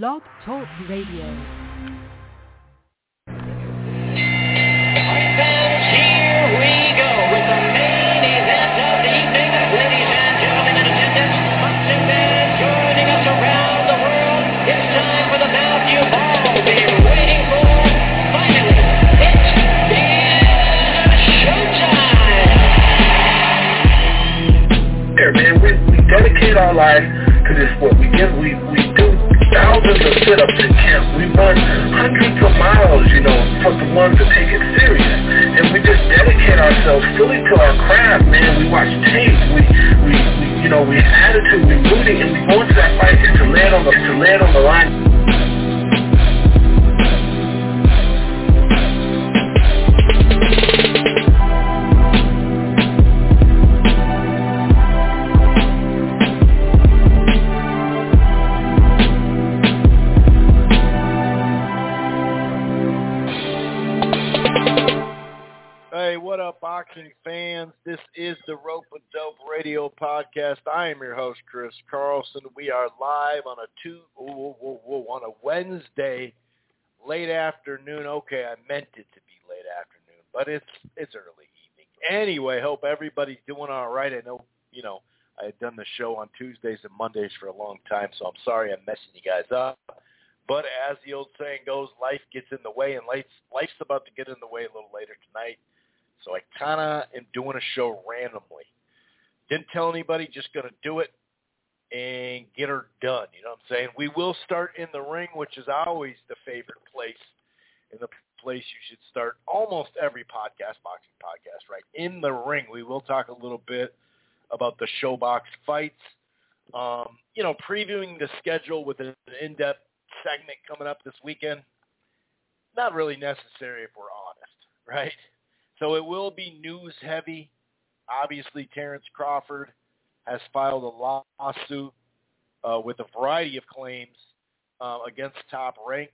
Blog Talk Radio. Dedicate our lives to this sport. We do thousands of sit-ups in camp. We run hundreds of miles, you know, for the ones that take it serious. And we just dedicate ourselves fully to our craft, man. We watch tape. We you know, we have attitude. We rooting, and we go into that fight and to land on the line. Fans, this is the Rope and Dope Radio Podcast. I am your host, Chris Carlson. We are live on a Wednesday, late afternoon. Okay, I meant it to be late afternoon, but it's early evening. Anyway, hope everybody's doing all right. I know, you know, I had done the show on Tuesdays and Mondays for a long time, so I'm sorry I'm messing you guys up. But as the old saying goes, life gets in the way, and life's about to get in the way a little later tonight. So I kind of am doing a show randomly. Didn't tell anybody, just going to do it and get her done. You know what I'm saying? We will start in the ring, which is always the favorite place and the place you should start almost every podcast, boxing podcast, right? In the ring. We will talk a little bit about the ShoBox fights. You know, previewing the schedule with an in-depth segment coming up this weekend. Not really necessary if we're honest, right? So it will be news heavy. Obviously, Terrence Crawford has filed a lawsuit with a variety of claims against Top Rank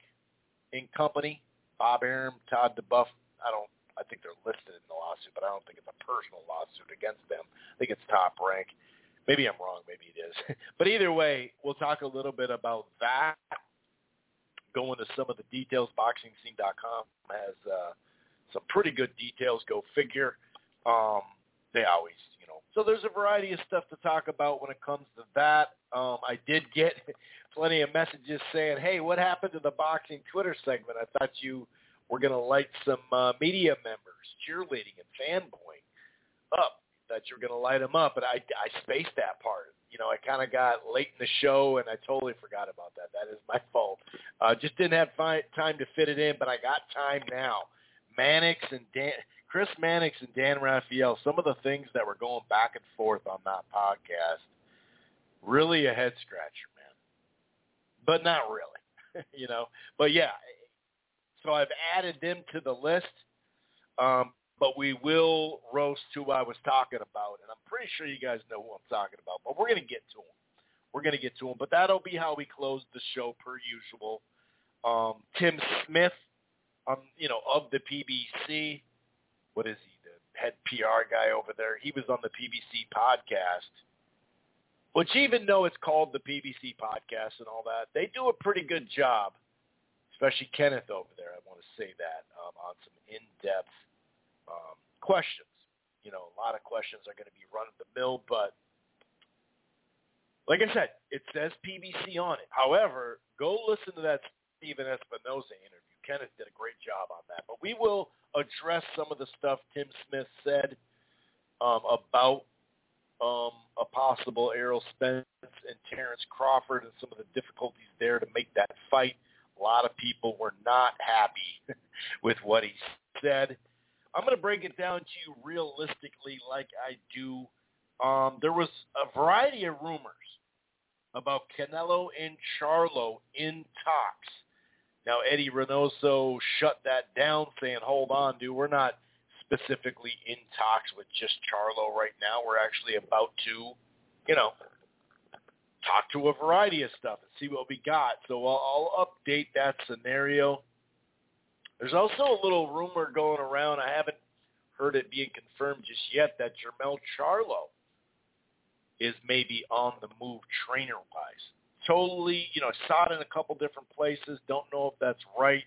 and company. Bob Arum, Todd DeBuff. I think they're listed in the lawsuit, but I don't think it's a personal lawsuit against them. I think it's Top Rank. Maybe I'm wrong. Maybe it is. But either way, we'll talk a little bit about that. Go into some of the details. BoxingScene.com has some pretty good details, go figure. They always, you know. So there's a variety of stuff to talk about when it comes to that. I did get plenty of messages saying, hey, what happened to the boxing Twitter segment? I thought you were going to light some media members, cheerleading and fanboying up. I thought you were going to light them up, but I spaced that part. You know, I kind of got late in the show, and I totally forgot about that. That is my fault. Just didn't have time to fit it in, but I got time now. Chris Mannix and Dan Raphael, some of the things that were going back and forth on that podcast, really a head scratcher, man. But not really, you know. But, yeah, so I've added them to the list, but we will roast who I was talking about, and I'm pretty sure you guys know who I'm talking about, but we're going to get to them. But that'll be how we close the show per usual. Tim Smith. You know, of the PBC, what is he, the head PR guy over there? He was on the PBC podcast, which even though it's called the PBC podcast and all that, they do a pretty good job, especially Kenneth over there, I want to say that, on some in-depth questions. You know, a lot of questions are going to be run-of-the-mill, but like I said, it says PBC on it. However, go listen to that Steven Espinosa interview. Kenneth did a great job on that. But we will address some of the stuff Tim Smith said about a possible Errol Spence and Terrence Crawford and some of the difficulties there to make that fight. A lot of people were not happy with what he said. I'm going to break it down to you realistically like I do. There was a variety of rumors about Canelo and Charlo in talks. Now, Eddie Reynoso shut that down, saying, hold on, dude, we're not specifically in talks with just Charlo right now. We're actually about to, you know, talk to a variety of stuff and see what we got. So I'll update that scenario. There's also a little rumor going around. I haven't heard it being confirmed just yet that Jermell Charlo is maybe on the move trainer-wise totally, you know, saw it in a couple different places. Don't know if that's right.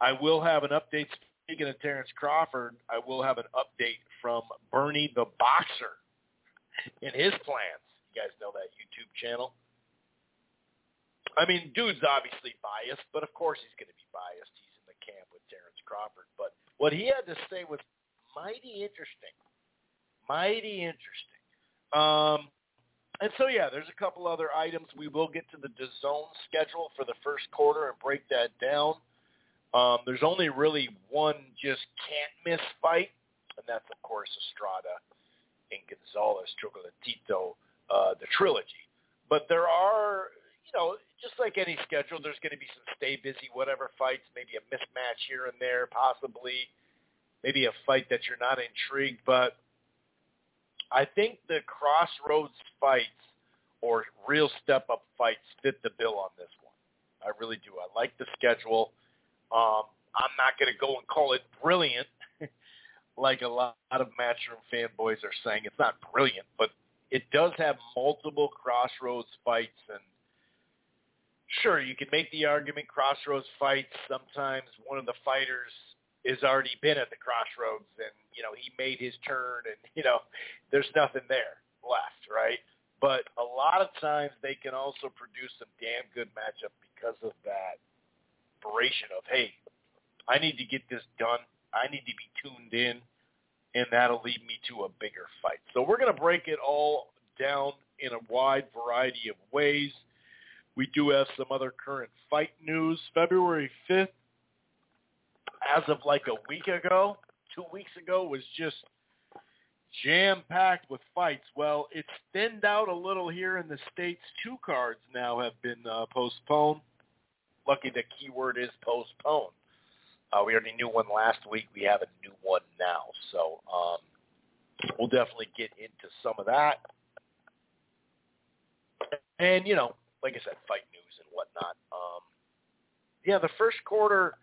I will have an update. Speaking of Terrence Crawford, I will have an update from Bernie the Boxer in his plans. You guys know that YouTube channel. I mean, dude's obviously biased, but of course he's going to be biased. He's in the camp with Terrence Crawford. But what he had to say was mighty interesting. Mighty interesting. And so, yeah, there's a couple other items. We will get to the DAZN schedule for the first quarter and break that down. There's only really one just can't-miss fight, and that's, of course, Estrada and Gonzalez, Chocolatito, the trilogy. But there are, you know, just like any schedule, there's going to be some stay-busy whatever fights, maybe a mismatch here and there, possibly, maybe a fight that you're not intrigued. But I think the crossroads fights or real step-up fights fit the bill on this one. I really do. I like the schedule. I'm not going to go and call it brilliant like a lot of Matchroom fanboys are saying. It's not brilliant, but it does have multiple crossroads fights. And sure, you can make the argument crossroads fights. Sometimes one of the fighters has already been at the crossroads and, you know, he made his turn and, you know, there's nothing there left, right? But a lot of times they can also produce some damn good matchup because of that inspiration of, hey, I need to get this done. I need to be tuned in, and that'll lead me to a bigger fight. So we're going to break it all down in a wide variety of ways. We do have some other current fight news. February 5th, as of like a week ago, 2 weeks ago, was just jam-packed with fights. Well, it's thinned out a little here in the States. Two cards now have been postponed. Lucky the keyword is postponed. We already knew one last week. We have a new one now. So we'll definitely get into some of that. And, you know, like I said, fight news and whatnot. Yeah, the first quarter,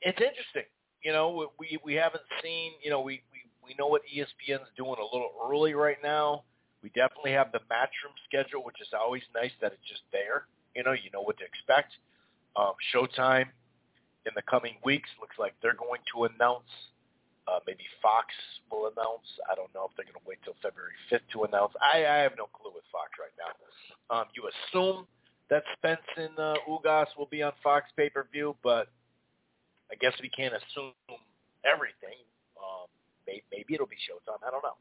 it's interesting. You know, we haven't seen, you know, we know what ESPN's doing a little early right now. We definitely have the Matchroom schedule, which is always nice that it's just there. You know what to expect. Showtime in the coming weeks looks like they're going to announce. Maybe Fox will announce. I don't know if they're going to wait till February 5th to announce. I have no clue with Fox right now. You assume that Spence and Ugas will be on Fox pay-per-view, but I guess we can't assume everything. Maybe it'll be Showtime. I don't know.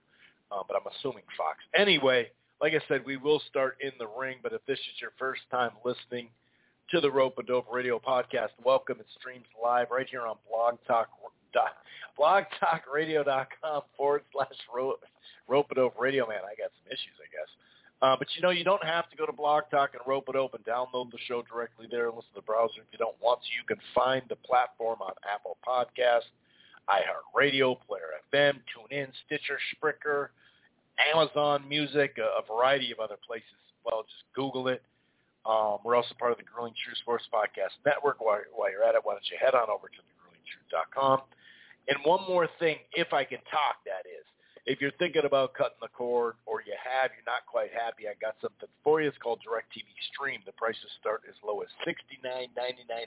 But I'm assuming Fox. Anyway, like I said, we will start in the ring, but if this is your first time listening to the Rope-A-Dope Radio Podcast, welcome. It streams live right here on blogtalkradio.com/Rope-A-Dope Radio. Man, I got some issues, I guess. But, you know, you don't have to go to Blog Talk and Rope-A-Dope and download the show directly there and listen to the browser. If you don't want to, you can find the platform on Apple Podcasts, iHeartRadio, Player FM, TuneIn, Stitcher, Spreaker, Amazon Music, a variety of other places as well. Just Google it. We're also part of the Grueling True Sports Podcast Network. While you're at it, why don't you head on over to thegruelingtruth.com. And one more thing, if I can talk, that is, if you're thinking about cutting the cord or you're not quite happy, I got something for you. It's called DirecTV Stream. The prices start as low as $69.99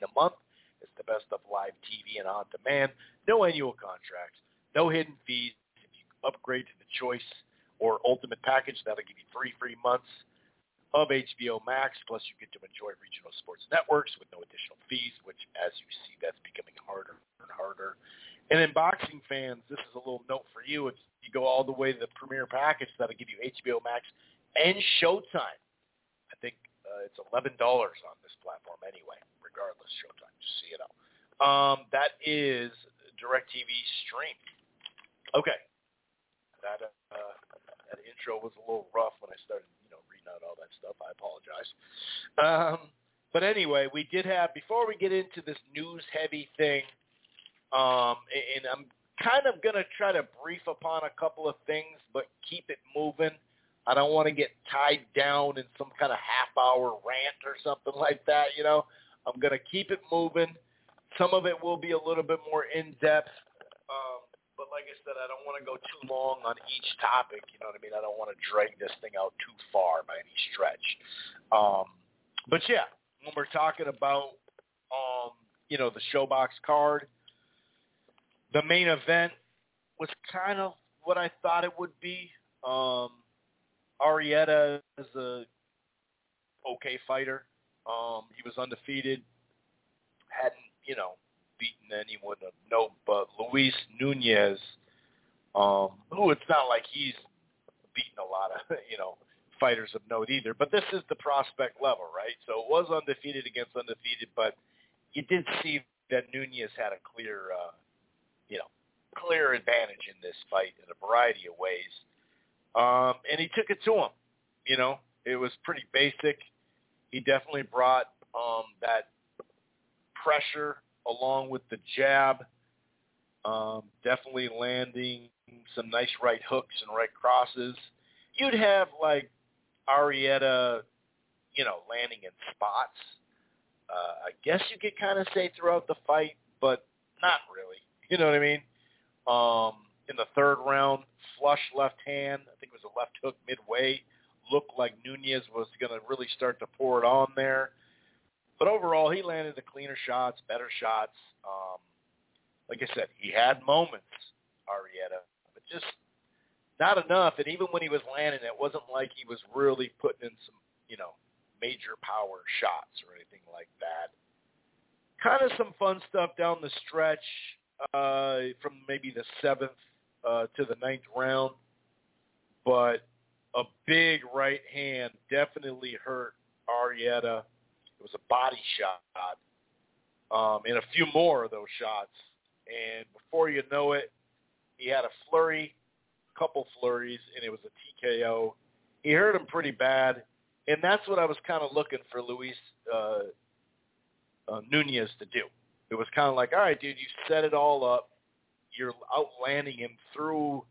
a month. It's the best of live TV and on demand. No annual contracts, no hidden fees. If you upgrade to the Choice or Ultimate Package, that'll give you 3 free months of HBO Max, plus you get to enjoy regional sports networks with no additional fees, which, as you see, that's becoming harder and harder. And then boxing fans, this is a little note for you. If you go all the way to the Premier Package, that'll give you HBO Max and Showtime. I think it's $11 on this platform anyway, regardless, Showtime, just so you know. That is DirecTV Stream. Okay. That intro was a little rough when I started, you know, reading out all that stuff. I apologize. But anyway, we did have, before we get into this news-heavy thing, and I'm kind of going to try to brief upon a couple of things, but keep it moving. I don't want to get tied down in some kind of half-hour rant or something like that, you know. I'm going to keep it moving. Some of it will be a little bit more in-depth, but like I that I don't want to go too long on each topic. You know what I mean? I don't want to drag this thing out too far by any stretch. But, yeah, when we're talking about, you know, the ShoBox card, the main event was kind of what I thought it would be. Arrieta is a okay fighter. He was undefeated. Hadn't, you know, beaten anyone of note, but Luis Nunez, who it's not like he's beaten a lot of, you know, fighters of note either, but this is the prospect level, right? So it was undefeated against undefeated, but you did see that Nunez had a clear, you know, clear advantage in this fight in a variety of ways. And he took it to him, you know, it was pretty basic. He definitely brought that pressure along with the jab, definitely landing some nice right hooks and right crosses. You'd have, like, Arrieta, you know, landing in spots. I guess you could kind of say throughout the fight, but not really. You know what I mean? In the third round, flush left hand. I think it was a left hook midway. Looked like Nunez was going to really start to pour it on there. But overall, he landed the cleaner shots, better shots. Like I said, he had moments, Arrieta, but just not enough. And even when he was landing, it wasn't like he was really putting in some, you know, major power shots or anything like that. Kind of some fun stuff down the stretch from maybe the 7th to the 9th round. But a big right hand definitely hurt Arrieta. It was a body shot, and a few more of those shots. And before you know it, he had a flurry, a couple flurries, and it was a TKO. He hurt him pretty bad, and that's what I was kind of looking for Luis Nunez to do. It was kind of like, all right, dude, you set it all up. You're outlanding him through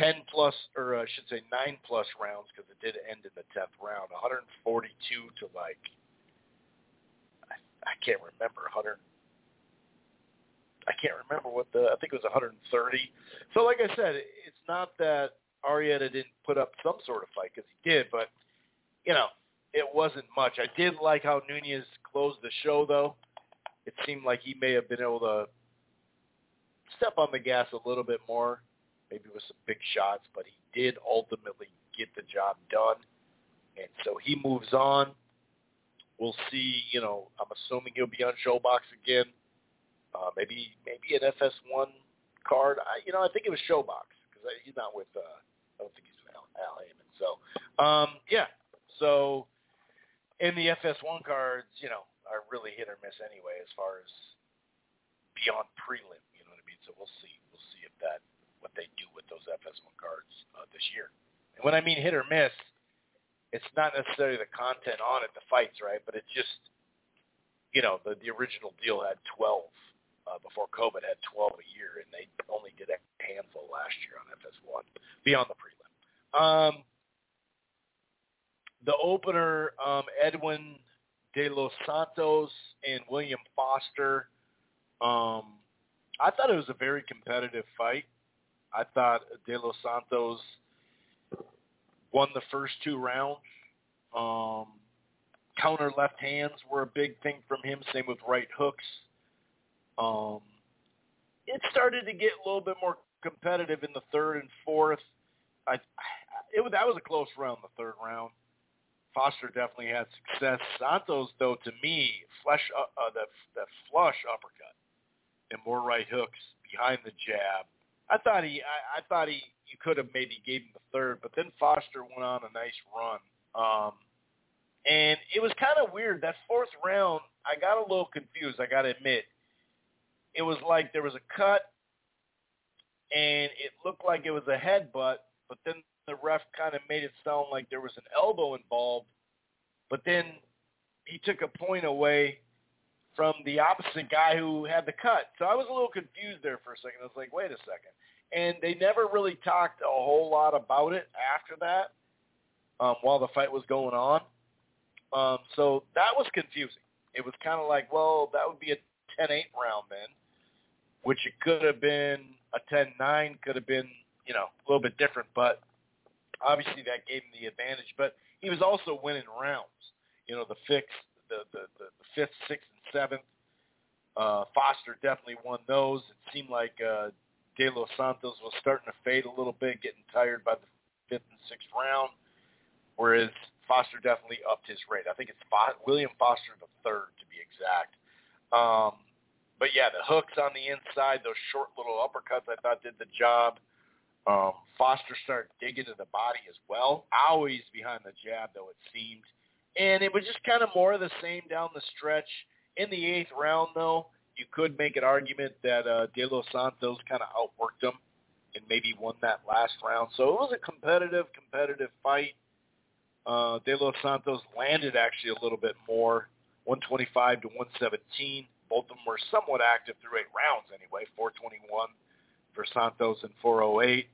10-plus, or I should say 9-plus rounds, because it did end in the 10th round, 142 to like, I can't remember, 100. I can't remember what I think it was 130. So like I said, it's not that Arrieta didn't put up some sort of fight, because he did, but, you know, it wasn't much. I did like how Nunez closed the show, though. It seemed like he may have been able to step on the gas a little bit more, maybe with some big shots, but he did ultimately get the job done. And so he moves on. We'll see, you know, I'm assuming he'll be on ShoBox again. Maybe an FS1 card. I think it was ShoBox because he's not with, I don't think he's with Al Heyman. So, yeah. So, in the FS1 cards, you know, are really hit or miss anyway as far as beyond prelim, you know what I mean? So, we'll see. We'll see if that, what they do with those FS1 cards this year. And when I mean hit or miss, it's not necessarily the content on it, the fights, right? But it's just, you know, the original deal had 12 before COVID had 12 a year, and they only did a handful last year on FS1 beyond the prelim. The opener, Edwin De Los Santos and William Foster. I thought it was a very competitive fight. I thought De Los Santos won the first two rounds. Counter left hands were a big thing from him. Same with right hooks. It started to get a little bit more competitive in the third and fourth. That was a close round, the third round. Foster definitely had success. Santos, though, to me, that flush uppercut and more right hooks behind the jab. I thought you could have maybe gave him the third, but then Foster went on a nice run. And it was kind of weird. That fourth round, I got a little confused, I got to admit. It was like there was a cut, and it looked like it was a headbutt, but then the ref kind of made it sound like there was an elbow involved. But then he took a point away from the opposite guy who had the cut. So I was a little confused there for a second. I was like, wait a second. And they never really talked a whole lot about it after that while the fight was going on. So that was confusing. It was kind of like, well, that would be a 10-8 round then. which it could have been a 10-9, could have been, you know, a little bit different, but obviously that gave him the advantage. But he was also winning rounds, you know, the fifth, sixth, and seventh. Foster definitely won those. It seemed like De Los Santos was starting to fade a little bit, getting tired by the fifth and sixth round, whereas Foster definitely upped his rate. I think it's William Foster the third, to be exact. But, yeah, the hooks on the inside, those short little uppercuts I thought did the job. Foster started digging to the body as well, always behind the jab, though, it seemed. And it was just kind of more of the same down the stretch. In the eighth round, though, you could make an argument that De Los Santos kind of outworked him and maybe won that last round. So it was a competitive fight. De Los Santos landed actually a little bit more, 125 to 117. Both of them were somewhat active through eight rounds anyway, 421 for Santos and 408.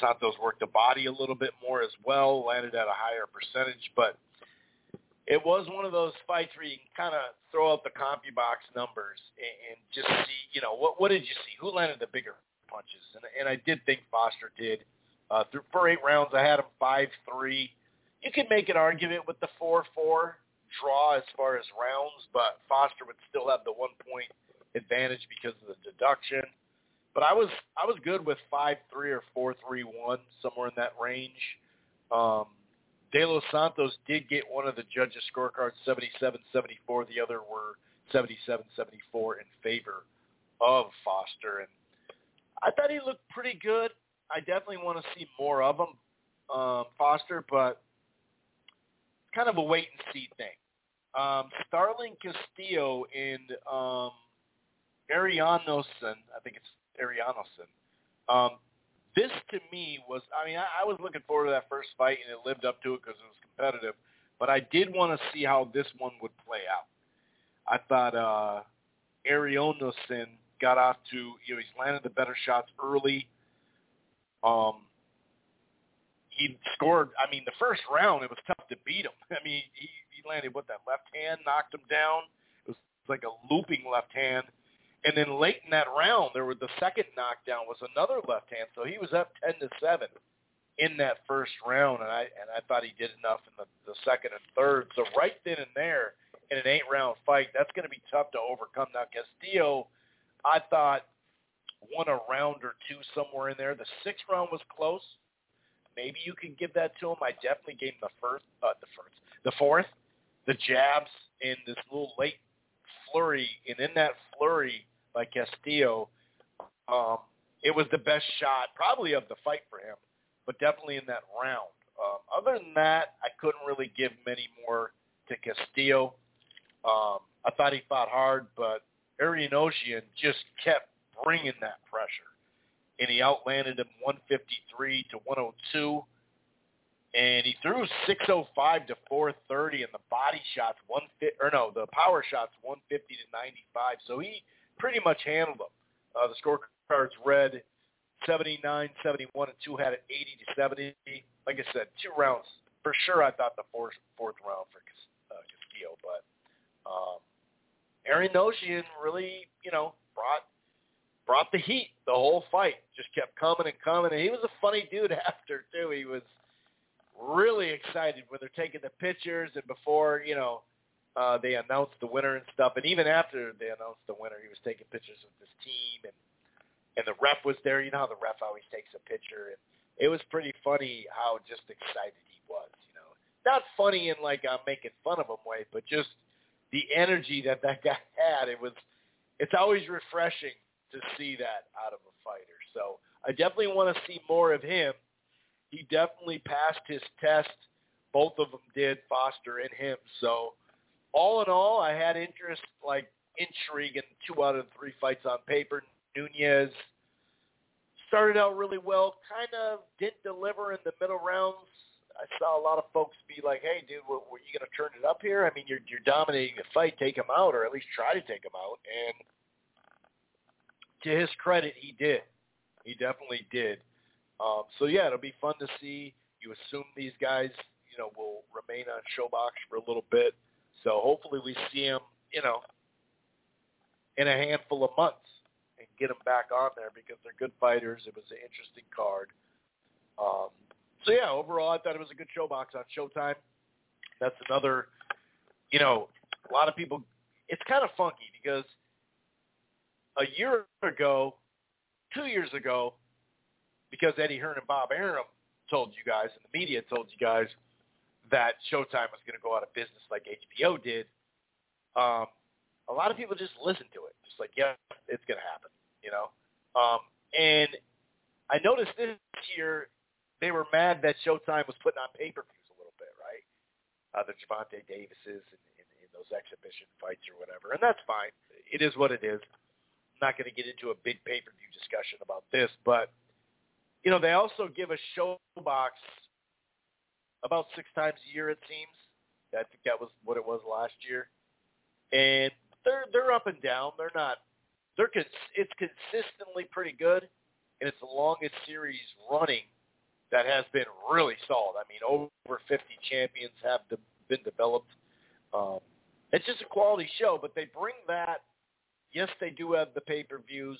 Santos worked the body a little bit more as well, landed at a higher percentage, but it was one of those fights where you can kind of throw out the CompuBox numbers and just see, you know, what did you see? Who landed the bigger punches? And I did think Foster did. For eight rounds, I had him 5-3. You could make an argument with the 4-4 draw as far as rounds, but Foster would still have the one-point advantage because of the deduction. But I was good with 5-3 or 4-3-1, somewhere in that range. De Los Santos did get one of the judges' scorecards, 77-74. The other were 77-74 in favor of Foster. And I thought he looked pretty good. I definitely want to see more of him, Foster, but it's kind of a wait-and-see thing. Starling Castillo and Arianosin, I think it's Arianosin, this, to me, was – I mean, I was looking forward to that first fight, and it lived up to it because it was competitive. But I did want to see how this one would play out. I thought Arianosin got off to – you know, he's landed the better shots early. He scored – I mean, the first round, it was tough to beat him. I mean, he landed, that left hand, knocked him down. It was like a looping left hand. And then late in that round, there was the second knockdown was another left hand, so he was up 10-7 in that first round, and I thought he did enough in the second and third. So right then and there in an eight-round fight, that's going to be tough to overcome. Now Castillo, I thought, won a round or two somewhere in there. The sixth round was close. Maybe you can give that to him. I definitely gave him the fourth, the jabs, and this little late flurry. And in that flurry, by Castillo, it was the best shot probably of the fight for him, but definitely in that round. Other than that, I couldn't really give many more to Castillo. I thought he fought hard, but Arianosin just kept bringing that pressure, and he outlanded him 153 to 102, and he threw 605 to 430, and the body shots the power shots 150 to 95. So he pretty much handled them. The scorecards read 79, 71, and two had it 80 to 70. Like I said, two rounds. For sure, I thought the fourth round for Castillo. But Arianosin really, you know, brought the heat the whole fight. Just kept coming and coming. And he was a funny dude after, too. He was really excited when they're taking the pictures and before, you know, they announced the winner and stuff, and even after they announced the winner, he was taking pictures with his team, and the ref was there. You know how the ref always takes a picture, and it was pretty funny how just excited he was. You know, not funny in like I'm making fun of him way, but just the energy that guy had. It's always refreshing to see that out of a fighter. So I definitely want to see more of him. He definitely passed his test. Both of them did, Foster and him. So. All in all, I had intrigue in two out of the three fights on paper. Nunez started out really well, kind of didn't deliver in the middle rounds. I saw a lot of folks be like, hey, dude, were you going to turn it up here? I mean, you're dominating the fight. Take him out, or at least try to take him out. And to his credit, he did. He definitely did. So, yeah, it'll be fun to see. You assume these guys, you know, will remain on Showbox for a little bit. So hopefully we see him, you know, in a handful of months and get them back on there because they're good fighters. It was an interesting card. So, yeah, overall, I thought it was a good ShoBox on Showtime. That's another, you know, a lot of people – it's kind of funky because a year ago, 2 years ago, because Eddie Hearn and Bob Arum told you guys and the media told you guys that Showtime was going to go out of business like HBO did, a lot of people just listened to it. Just like, yeah, it's going to happen, you know. And I noticed this year they were mad that Showtime was putting on pay-per-views a little bit, right? The Gervonta Davises and those exhibition fights or whatever. And that's fine. It is what it is. I'm not going to get into a big pay-per-view discussion about this, but, you know, they also give a ShoBox about 6 times a year, it seems. I think that was what it was last year. And they're up and down. It's consistently pretty good, and it's the longest series running that has been really solid. I mean, over 50 champions have been developed. It's just a quality show, but they bring that. Yes, they do have the pay-per-views,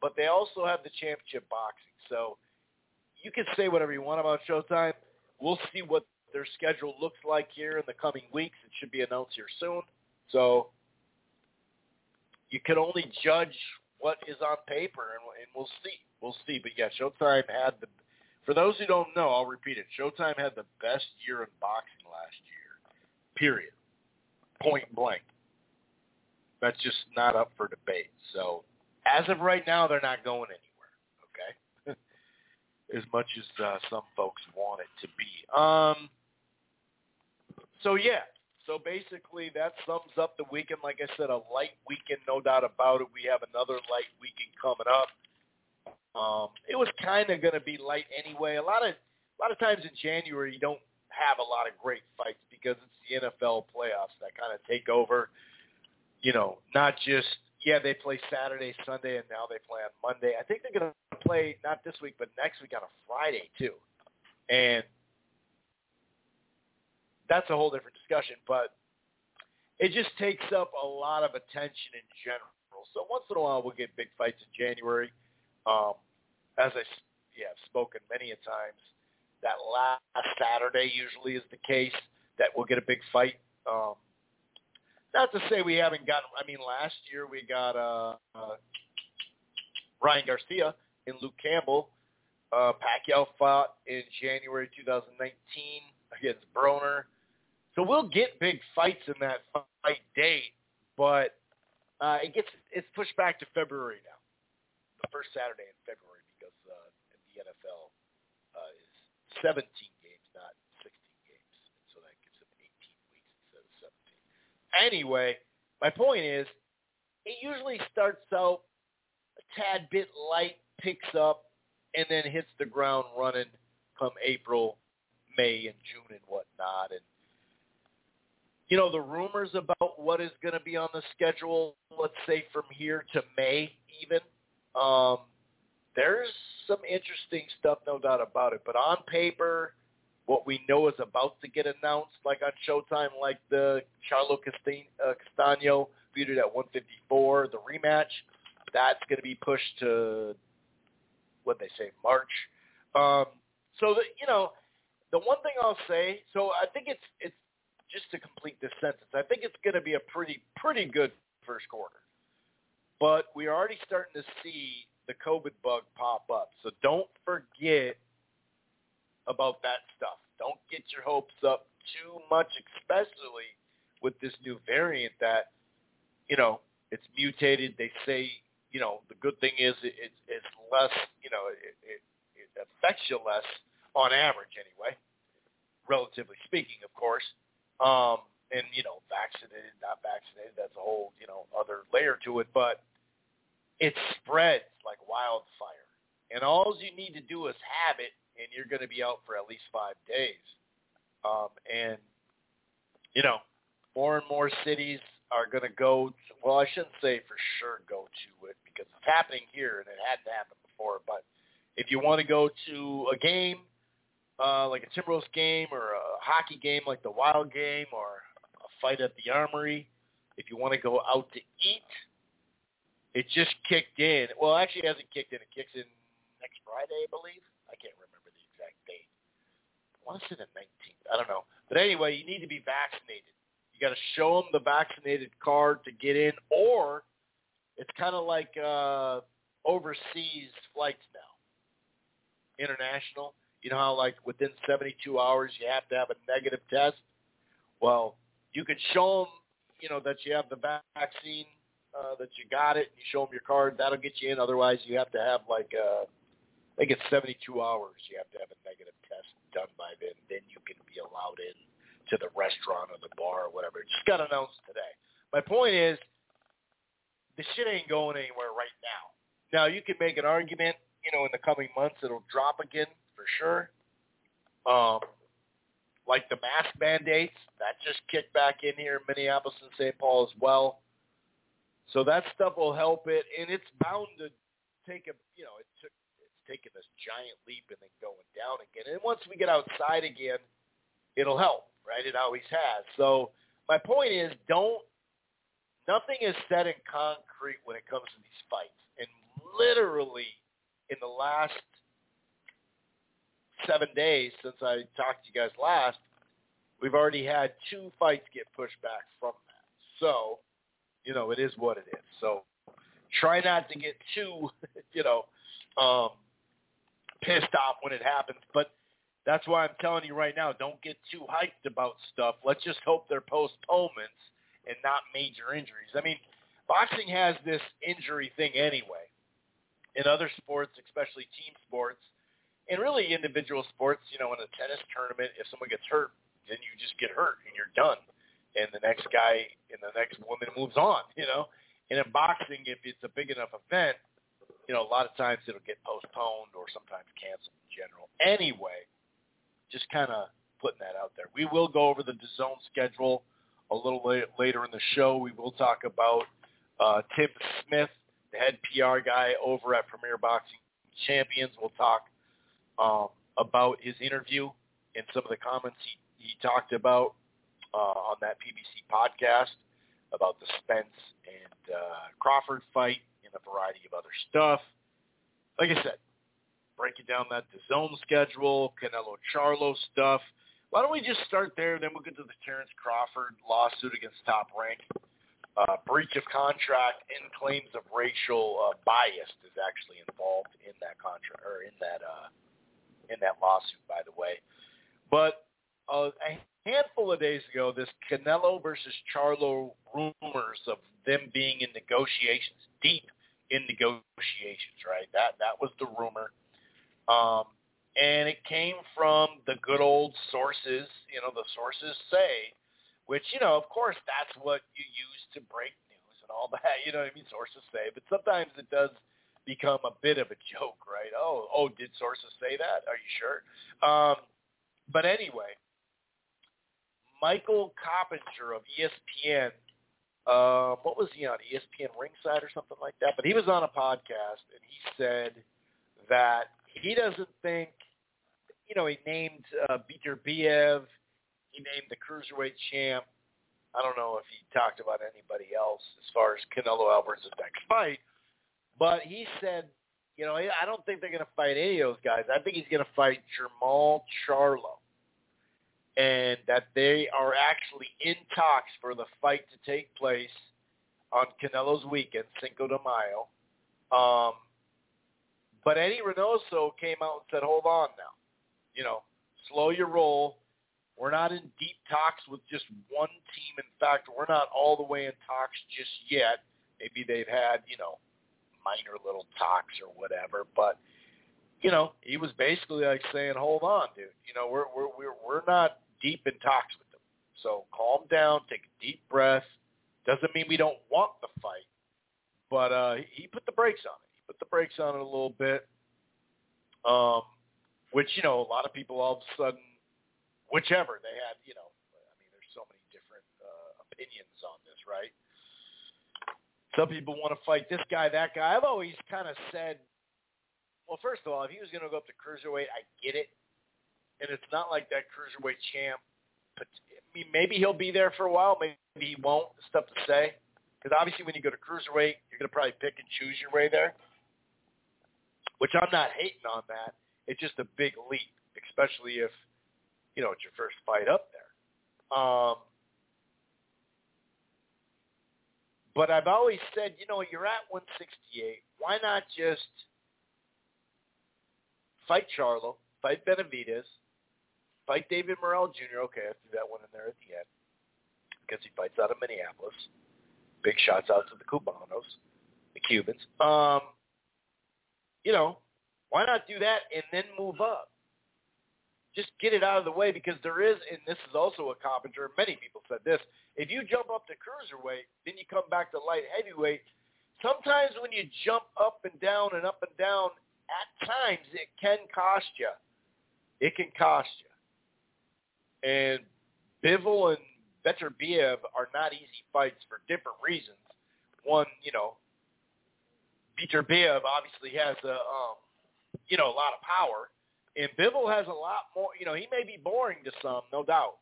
but they also have the championship boxing. So you can say whatever you want about Showtime. We'll see what their schedule looks like here in the coming weeks. It should be announced here soon. So you can only judge what is on paper, and we'll see. We'll see. But, yeah, Showtime had the – for those who don't know, I'll repeat it. Showtime had the best year in boxing last year, period, point blank. That's just not up for debate. So as of right now, they're not going anywhere, okay, as much as some folks want it to be. So, yeah. So basically, that sums up the weekend. Like I said, a light weekend, no doubt about it. We have another light weekend coming up. It was kind of going to be light anyway. A lot of times in January, you don't have a lot of great fights because it's the NFL playoffs that kind of take over. You know, not just they play Saturday, Sunday, and now they play on Monday. I think they're going to play not this week, but next week on a Friday too, and that's a whole different discussion, but it just takes up a lot of attention in general. So once in a while we'll get big fights in January. As I have spoken many a times, that last Saturday usually is the case that we'll get a big fight. Not to say we haven't gotten – I mean, last year we got Ryan Garcia and Luke Campbell. Pacquiao fought in January 2019 against Broner. So we'll get big fights in that fight date, but it's pushed back to February now, the first Saturday in February, because the NFL is 17 games, not 16 games, and so that gives them 18 weeks instead of 17. Anyway, my point is, it usually starts out a tad bit light, picks up, and then hits the ground running come April, May, and June, and whatnot, and you know, the rumors about what is going to be on the schedule, let's say from here to May even, there's some interesting stuff, no doubt about it. But on paper, what we know is about to get announced, like on Showtime, like the Charlo Castaño feuded at 154, the rematch, that's going to be pushed to, March. So, you know, the one thing I'll say, so I think it's just to complete this sentence, I think it's going to be a pretty good first quarter. But we're already starting to see the COVID bug pop up. So don't forget about that stuff. Don't get your hopes up too much, especially with this new variant that, you know, it's mutated. They say, you know, the good thing is it's less, you know, it affects you less on average anyway, relatively speaking, of course. And, you know, vaccinated, not vaccinated, that's a whole, you know, other layer to it. But it spreads like wildfire. And all you need to do is have it, and you're going to be out for at least 5 days. And, you know, more and more cities are going to well, I shouldn't say for sure go to it because it's happening here, and it hadn't happened before. But if you want to go to a game, like a Timberwolves game or a hockey game like the Wild game or a fight at the Armory. If you want to go out to eat, It just kicked in. Well, actually, it hasn't kicked in. It kicks in next Friday, I believe. I can't remember the exact date. I want to say the 19th. I don't know. But anyway, you need to be vaccinated. You got to show them the vaccinated card to get in, or it's kind of like overseas flights now, international. You know how, like, within 72 hours you have to have a negative test? Well, you can show them, you know, that you have the vaccine, that you got it, and you show them your card. That'll get you in. Otherwise, you have to have, like, I think it's 72 hours. You have to have a negative test done by then. Then you can be allowed in to the restaurant or the bar or whatever. It just got announced today. My point is, the shit ain't going anywhere right now. Now, you can make an argument, you know, in the coming months it'll drop again. For sure. Like the mask mandates, that just kicked back in here in Minneapolis and St. Paul as well. So that stuff will help it, and it's bound to take a, you know, it's taking this giant leap and then going down again. And once we get outside again, it'll help, right? It always has. So my point is, nothing is set in concrete when it comes to these fights. And literally in the last 7 days since I talked to you guys last, we've already had 2 fights get pushed back from that. So, you know, it is what it is. So try not to get too, you know, pissed off when it happens. But that's why I'm telling you right now, don't get too hyped about stuff. Let's just hope they're postponements and not major injuries. I mean, boxing has this injury thing anyway. In other sports, especially team sports, and really individual sports, you know, in a tennis tournament, if someone gets hurt, then you just get hurt and you're done. And the next guy and the next woman moves on, you know. And in boxing, if it's a big enough event, you know, a lot of times it'll get postponed or sometimes canceled in general. Anyway, just kind of putting that out there. We will go over the DAZN schedule a little later in the show. We will talk about Tim Smith, the head PR guy over at Premier Boxing Champions. We'll talk about his interview and some of the comments he talked about on that PBC podcast about the Spence and Crawford fight and a variety of other stuff. Like I said, breaking down that DAZN schedule, Canelo Charlo stuff. Why don't we just start there, then we'll get to the Terrence Crawford lawsuit against Top Rank. Breach of contract and claims of racial bias is actually involved in that contract or in that lawsuit, by the way. But a handful of days ago, this Canelo versus Charlo rumors of them being in negotiations, deep in negotiations, right? That was the rumor, and it came from the good old sources. You know, the sources say. Which, you know, of course, that's what you use to break news and all that. You know what I mean? Sources say. But sometimes it does become a bit of a joke, right? Oh, did sources say that? Are you sure? But anyway, Michael Coppinger of ESPN, what was he on? ESPN Ringside or something like that? But he was on a podcast, and he said that he doesn't think, you know, he named Beterbiev. He named the cruiserweight champ. I don't know if he talked about anybody else as far as Canelo Alvarez's next fight, but he said, you know, I don't think they're going to fight any of those guys. I think he's going to fight Jermell Charlo, and that they are actually in talks for the fight to take place on Canelo's weekend, Cinco de Mayo. But Eddie Reynoso came out and said, hold on now, you know, slow your roll. We're not in deep talks with just one team. In fact, we're not all the way in talks just yet. Maybe they've had, you know, minor little talks or whatever. But, you know, he was basically like saying, hold on, dude. You know, we're not deep in talks with them. So calm down, take a deep breath. Doesn't mean we don't want the fight. But he put the brakes on it. He put the brakes on it a little bit, which, you know, a lot of people all of a sudden, whichever they had, you know, I mean, there's so many different opinions on this, right? Some people want to fight this guy, that guy. I've always kind of said, well, first of all, if he was going to go up to cruiserweight, I get it. And it's not like that cruiserweight champ. But, I mean, maybe he'll be there for a while. Maybe he won't. Stuff to say. Because obviously when you go to cruiserweight, you're going to probably pick and choose your way there, which I'm not hating on that. It's just a big leap, especially if, you know, it's your first fight up there. But I've always said, you know, you're at 168. Why not just fight Charlo, fight Benavides, fight David Morrell Jr. Okay, I threw that one in there at the end because he fights out of Minneapolis. Big shots out to the Cubanos, the Cubans. You know, why not do that and then move up? Just get it out of the way because there is, and this is also a commenter, many people said this, if you jump up to cruiserweight, then you come back to light heavyweight, sometimes when you jump up and down, at times it can cost you. It can cost you. And Bivol and Beterbiev are not easy fights for different reasons. One, you know, Beterbiev obviously has a, you know, a lot of power. And Bivol has a lot more, you know, he may be boring to some, no doubt,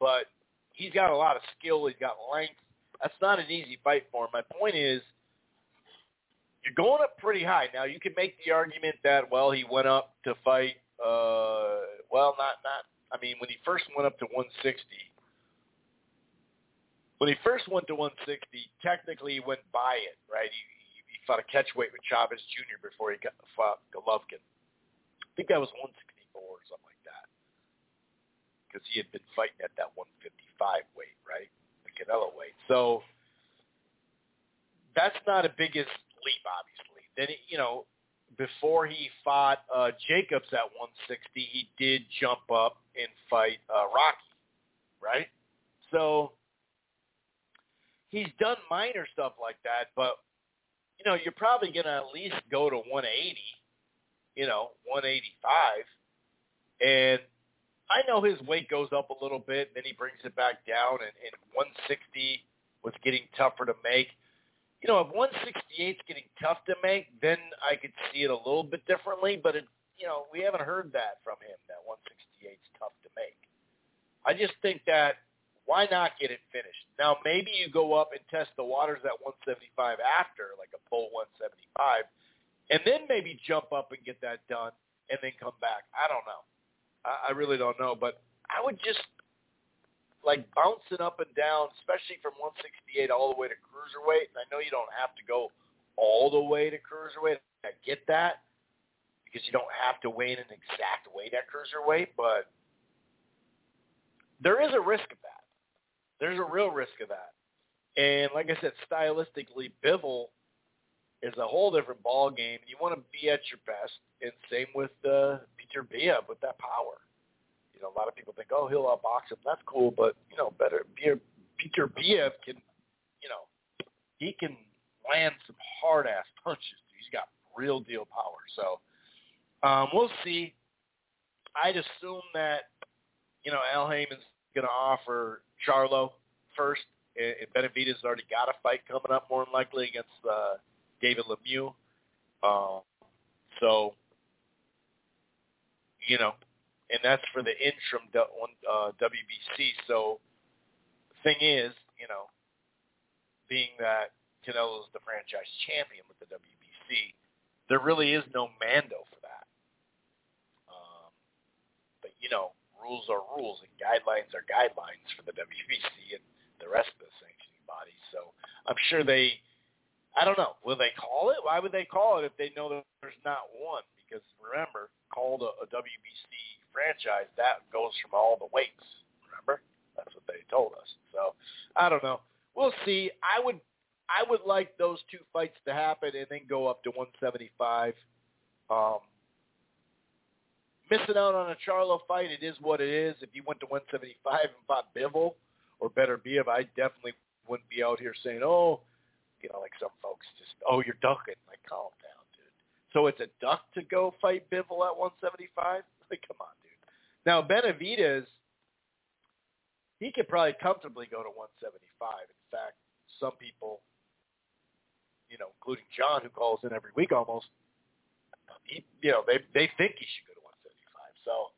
but he's got a lot of skill. He's got length. That's not an easy fight for him. My point is, you're going up pretty high. Now, you can make the argument that, well, he went up to fight, I mean, when he first went up to 160, technically he went by it, right? He fought a catchweight with Chavez Jr. before he fought Golovkin. I think that was 164 or something like that, because he had been fighting at that 155 weight, right, the Canelo weight. So that's not a biggest leap, obviously. Then, you know, before he fought Jacobs at 160, he did jump up and fight Rocky, right? So he's done minor stuff like that, but, you know, you're probably going to at least go to 180. You know, 185, and I know his weight goes up a little bit, then he brings it back down, and 160 was getting tougher to make. You know, if 168's getting tough to make, then I could see it a little bit differently, but, it, you know, we haven't heard that from him, that 168's tough to make. I just think that why not get it finished? Now, maybe you go up and test the waters at 175 after, like a full 175, and then maybe jump up and get that done and then come back. I don't know. I really don't know. But I would just, like, bouncing up and down, especially from 168 all the way to cruiserweight. And I know you don't have to go all the way to cruiserweight. I get that because you don't have to weigh in an exact weight at cruiserweight. But there is a risk of that. There's a real risk of that. And like I said, stylistically, Bivol – is a whole different ball game. You want to be at your best, and same with Beterbiev with that power. You know, a lot of people think, oh, he'll outbox him. That's cool, but you know, Beterbiev can, you know, he can land some hard ass punches. He's got real deal power. So we'll see. I'd assume that, you know, Al Heyman's going to offer Charlo first, and Benavides already got a fight coming up, more than likely against David Lemieux. So, you know, and that's for the interim WBC. So the thing is, you know, being that Canelo's the franchise champion with the WBC, there really is no Mando for that. But, you know, rules are rules and guidelines are guidelines for the WBC and the rest of the sanctioning body. So I'm sure I don't know. Will they call it? Why would they call it if they know that there's not one? Because remember, called a WBC franchise, that goes from all the weights. Remember? That's what they told us. So, I don't know. We'll see. I would like those two fights to happen and then go up to 175. Missing out on a Charlo fight, it is what it is. If you went to 175 and fought Bivol or Beterbiev, I definitely wouldn't be out here saying, oh, you know, like some folks just, oh, you're ducking. Like, calm down, dude. So it's a duck to go fight Bivol at 175? Like, come on, dude. Now, Benavides, he could probably comfortably go to 175. In fact, some people, you know, including John, who calls in every week almost, he, you know, they think he should go to 175. So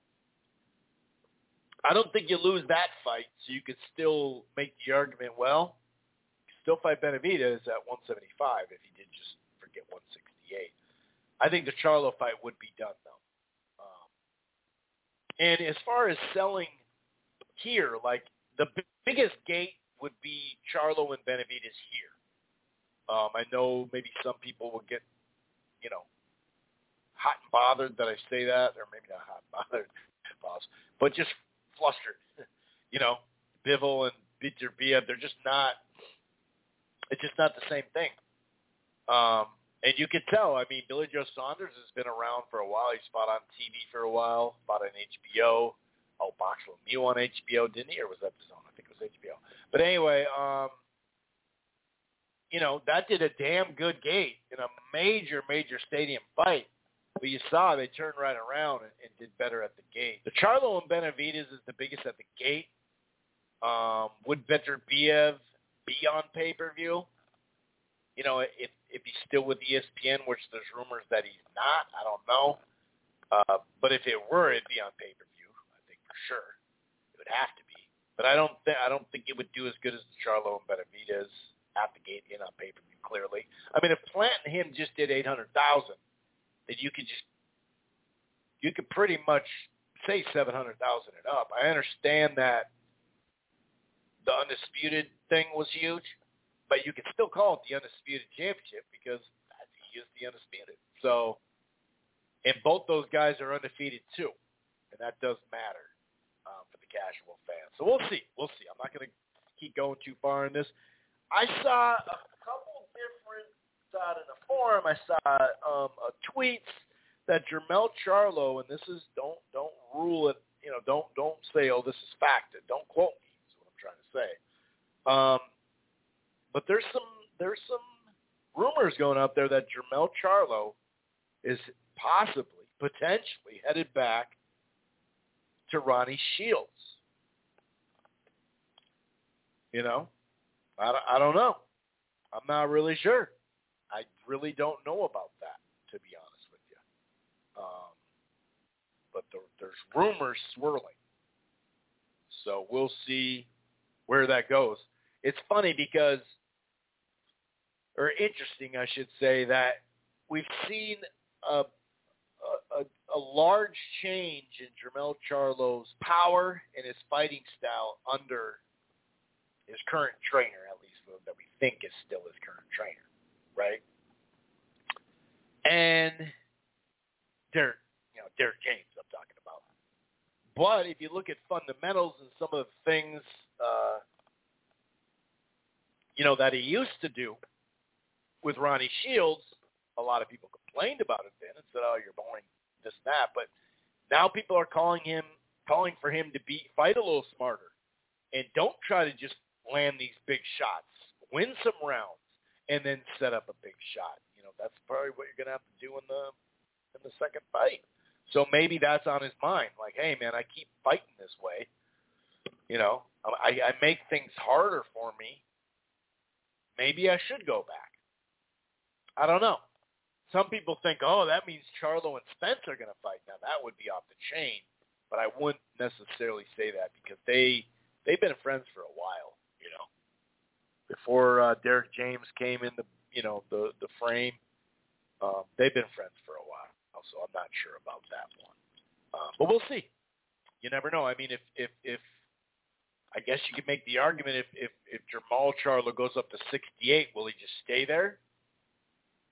I don't think you lose that fight, so you could still make the argument, well, still fight Benavides at 175 if he did just forget 168. I think the Charlo fight would be done, though. And as far as selling here, like, the biggest gate would be Charlo and Benavides here. I know maybe some people will get, you know, hot and bothered that I say that, or maybe not hot and bothered, but just flustered. You know, Bivol and Beterbiev, they're just not, it's just not the same thing. And you can tell, I mean, Billy Joe Saunders has been around for a while. He fought on TV for a while, fought on HBO. Oh, Box Lemieux on HBO, didn't he? Or was that DAZN? I think it was HBO. But anyway, you know, that did a damn good gate in a major, major stadium fight. But you saw they turned right around and did better at the gate. The Charlo and Benavides is the biggest at the gate. Would Beterbiev be on pay-per-view? You know, if he's still with ESPN, which there's rumors that he's not, I don't know. But if it were, it'd be on pay-per-view, I think for sure. It would have to be. But I don't think it would do as good as the Charlo and Benavides at the gate in on pay-per-view, clearly. I mean, if Plant and him just did 800,000, then you could pretty much say 700,000 and up. I understand that the Undisputed thing was huge, but you can still call it the Undisputed Championship because he is the Undisputed. So, and both those guys are undefeated too, and that does matter for the casual fan. So we'll see. I'm not going to keep going too far in this. I saw a couple different out in the forum. I saw a tweet that Jermell Charlo, and this is don't rule it. You know, don't say, oh, this is fact. Don't quote me. Is what I'm trying to say. But there's some rumors going out there that Jermell Charlo is possibly, potentially headed back to Ronnie Shields. You know, I don't know. I'm not really sure. I really don't know about that, to be honest with you. But there's rumors swirling. So we'll see where that goes. It's funny because, or interesting, I should say, that we've seen a large change in Jermell Charlo's power and his fighting style under his current trainer, at least that we think is still his current trainer, right? And Derek James, I'm talking about. But if you look at fundamentals and some of the things, you know, that he used to do with Ronnie Shields, a lot of people complained about it then and said, oh, you're boring, this and that. But now people are calling for him to fight a little smarter and don't try to just land these big shots, win some rounds, and then set up a big shot. You know, that's probably what you're going to have to do in the second fight. So maybe that's on his mind. Like, hey, man, I keep fighting this way. You know, I make things harder for me. Maybe I should go back. I don't know. Some people think, oh, that means Charlo and Spence are going to fight. Now, that would be off the chain, but I wouldn't necessarily say that because they've been friends for a while, you know. Before Derek James came in the frame, they've been friends for a while, so I'm not sure about that one. But we'll see. You never know. I mean, if I guess you could make the argument if Jermell Charlo goes up to 68, will he just stay there?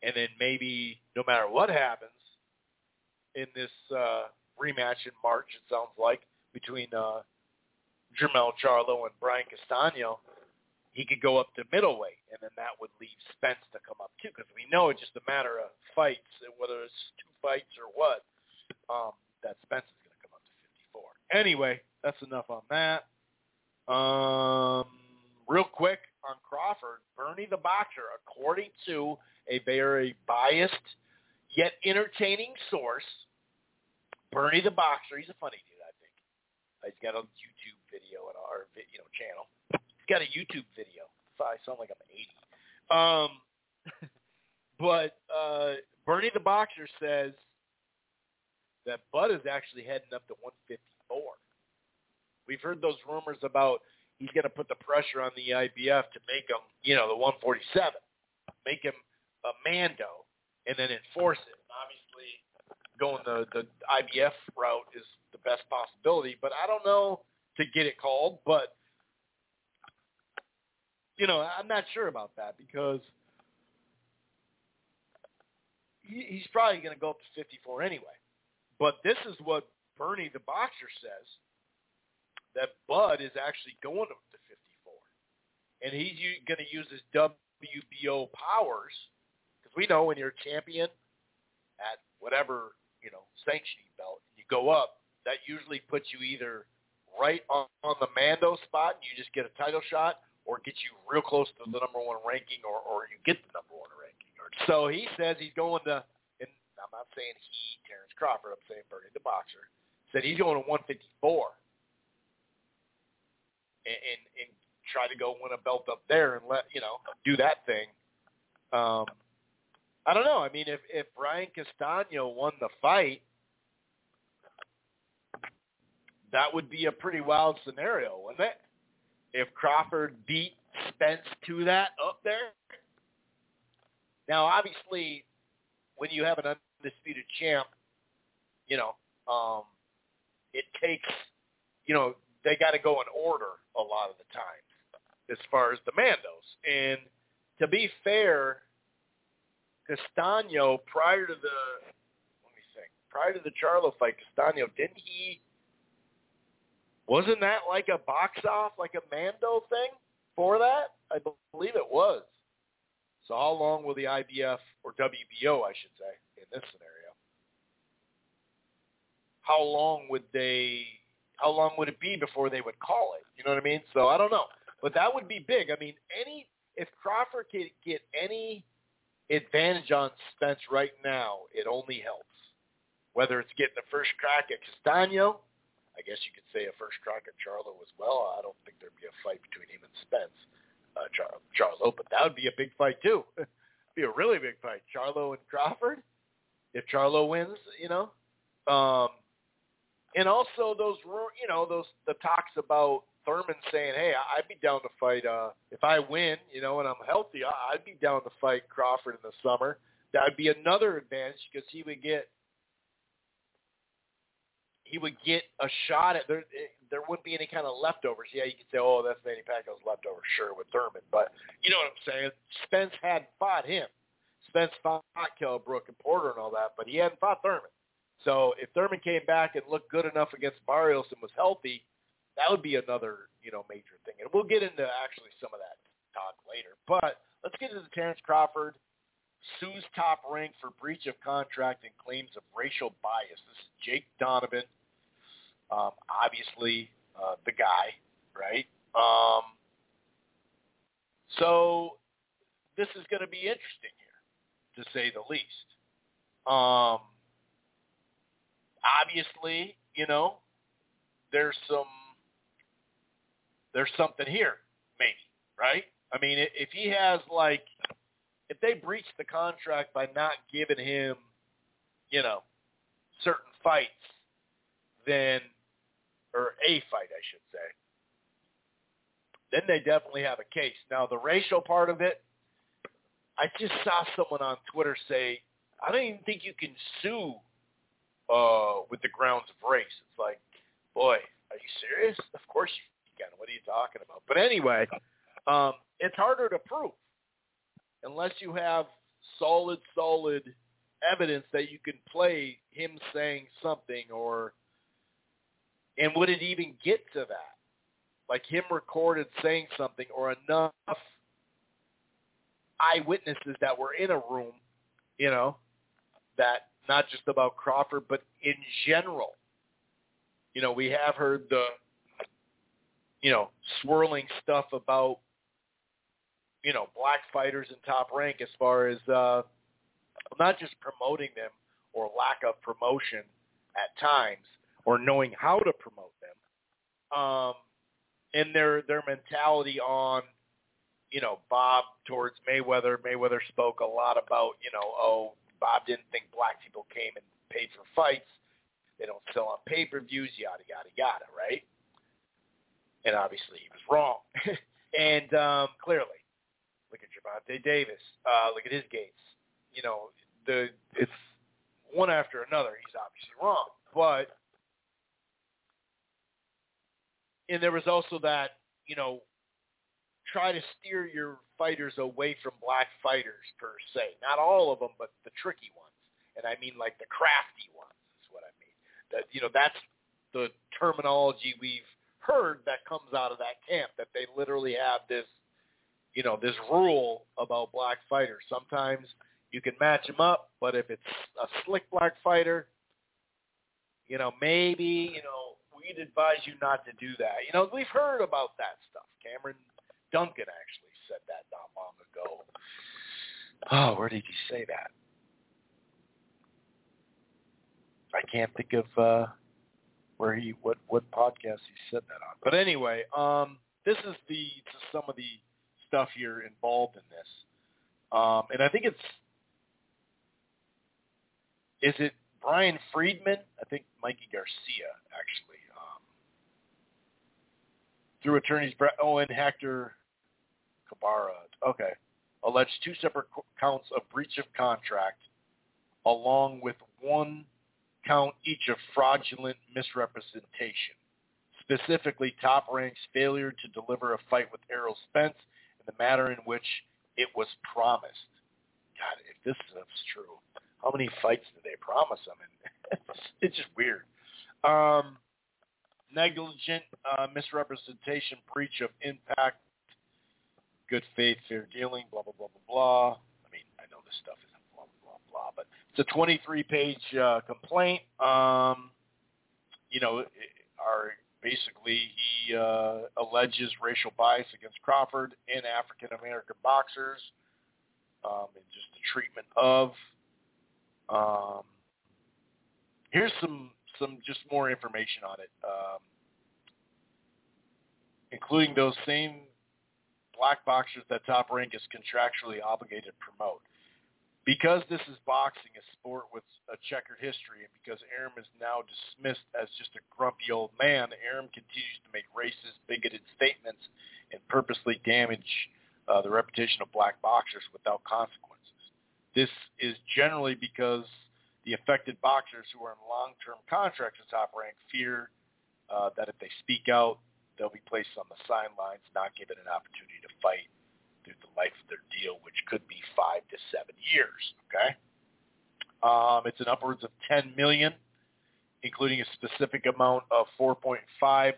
And then maybe no matter what happens in this rematch in March, it sounds like, between Jermell Charlo and Brian Castaño, he could go up to middleweight, and then that would leave Spence to come up too, because we know it's just a matter of fights, whether it's two fights or what, that Spence is going to come up to 54. Anyway, that's enough on that. Real quick on Crawford, Bernie the Boxer, according to a very biased yet entertaining source, Bernie the Boxer, he's a funny dude, I think. He's got a YouTube video on our channel. Got a YouTube video. I sound like I'm 80. But Bernie the Boxer says that Bud is actually heading up to 154. We've heard those rumors about he's going to put the pressure on the IBF to make him, you know, the 147, make him a Mando, and then enforce it. And obviously, going the IBF route is the best possibility, but I don't know to get it called, but, you know, I'm not sure about that because he's probably going to go up to 54 anyway. But this is what Bernie the Boxer says, that Bud is actually going up to 54. And he's going to use his WBO powers, because we know when you're a champion at whatever, you know, sanctioning belt, you go up, that usually puts you either right on the Mando spot and you just get a title shot, or gets you real close to the number one ranking, or you get the number one ranking. So he says he's going to, and I'm not saying he, Terrence Crawford, I'm saying Bernie the Boxer, said he's going to 154. And try to go win a belt up there and let, you know, do that thing. I don't know. I mean, if Brian Castaño won the fight, that would be a pretty wild scenario, wouldn't it? If Crawford beat Spence to that up there. Now, obviously, when you have an undisputed champ, you know, it takes, you know, they got to go in order a lot of the time as far as the Mandos. And to be fair, Castaño, prior to the Charlo fight, Castaño, wasn't that like a box-off, like a Mando thing for that? I believe it was. So how long will the IBF, or WBO, I should say, in this scenario, how long would it be before they would call it? You know what I mean? So I don't know. But that would be big. I mean, if Crawford could get any advantage on Spence right now, it only helps. Whether it's getting the first crack at Castaño, I guess you could say a first crack at Charlo as well. I don't think there'd be a fight between him and Spence, Charlo, but that would be a big fight too. Be a really big fight, Charlo and Crawford. If Charlo wins, you know, and also the talks about Thurman saying, hey, I'd be down to fight if I win, you know, and I'm healthy, I'd be down to fight Crawford in the summer. That would be another advantage because he would get a shot at there wouldn't be any kind of leftovers. Yeah, you could say, oh, that's Manny Pacquiao's leftover, sure, with Thurman. But you know what I'm saying? Spence hadn't fought him. Spence fought Kell, Brook, and Porter and all that, but he hadn't fought Thurman. So if Thurman came back and looked good enough against Barrios and was healthy, that would be another, you know, major thing. And we'll get into actually some of that talk later. But let's get into the Terrence Crawford. Sues Top Rank for breach of contract and claims of racial bias. This is Jake Donovan. Obviously, the guy, right? So this is going to be interesting here, to say the least. Obviously, you know, there's something here, maybe, right? I mean, if he has if they breach the contract by not giving him, you know, certain fights, then they definitely have a case. Now, the racial part of it, I just saw someone on Twitter say, I don't even think you can sue with the grounds of race. It's like, boy, are you serious? Of course you can. What are you talking about? But anyway, it's harder to prove unless you have solid evidence that you can play him saying something and would it even get to that? Like him recorded saying something or enough eyewitnesses that were in a room, you know, that not just about Crawford, but in general. You know, we have heard the, you know, swirling stuff about, you know, black fighters in Top Rank as far as not just promoting them or lack of promotion at times or knowing how to promote them, and their mentality on, you know, Bob towards Mayweather. Mayweather spoke a lot about, you know, oh, Bob didn't think black people came and paid for fights. They don't sell on pay-per-views, yada, yada, yada, right? And obviously he was wrong. And clearly, look at Gervonta Davis. Look at his gates. You know, it's one after another. He's obviously wrong. But, and there was also that, you know, try to steer your fighters away from black fighters, per se. Not all of them, but the tricky ones. And I mean like the crafty ones is what I mean. That, you know, that's the terminology we've heard that comes out of that camp, that they literally have this, you know, this rule about black fighters. Sometimes you can match them up, but if it's a slick black fighter, you know, maybe, you know, we'd advise you not to do that. You know, we've heard about that stuff. Cameron Duncan actually said that not long ago. Oh, where did he say that? I can't think of where he, what podcast he said that on. But anyway, this is just some of the stuff you're involved in this. And I think is it Brian Friedman? I think Mikey Garcia, actually. Through attorneys Brett Owen, Hector Cabarra, okay, alleged two separate counts of breach of contract, along with one count each of fraudulent misrepresentation, specifically Top Rank's failure to deliver a fight with Errol Spence in the matter in which it was promised. God, if this stuff's true, how many fights did they promise them? And it's just weird. Negligent misrepresentation, breach of impact, good faith, fair dealing, blah, blah, blah, blah, blah. I mean, I know this stuff isn't blah, blah, blah, blah, but it's a 23-page complaint. You know, basically he alleges racial bias against Crawford and African-American boxers, and just the treatment of. Here's some just more information on it, including those same black boxers that Top Rank is contractually obligated to promote. Because this is boxing, a sport with a checkered history, and because Arum is now dismissed as just a grumpy old man, Arum continues to make racist, bigoted statements and purposely damage the reputation of black boxers without consequences. This is generally because the affected boxers who are in long-term contracts with Top Rank fear that if they speak out, they'll be placed on the sidelines, not given an opportunity to fight through the life of their deal, which could be 5 to 7 years. Okay, it's an upwards of $10 million, including a specific amount of $4.5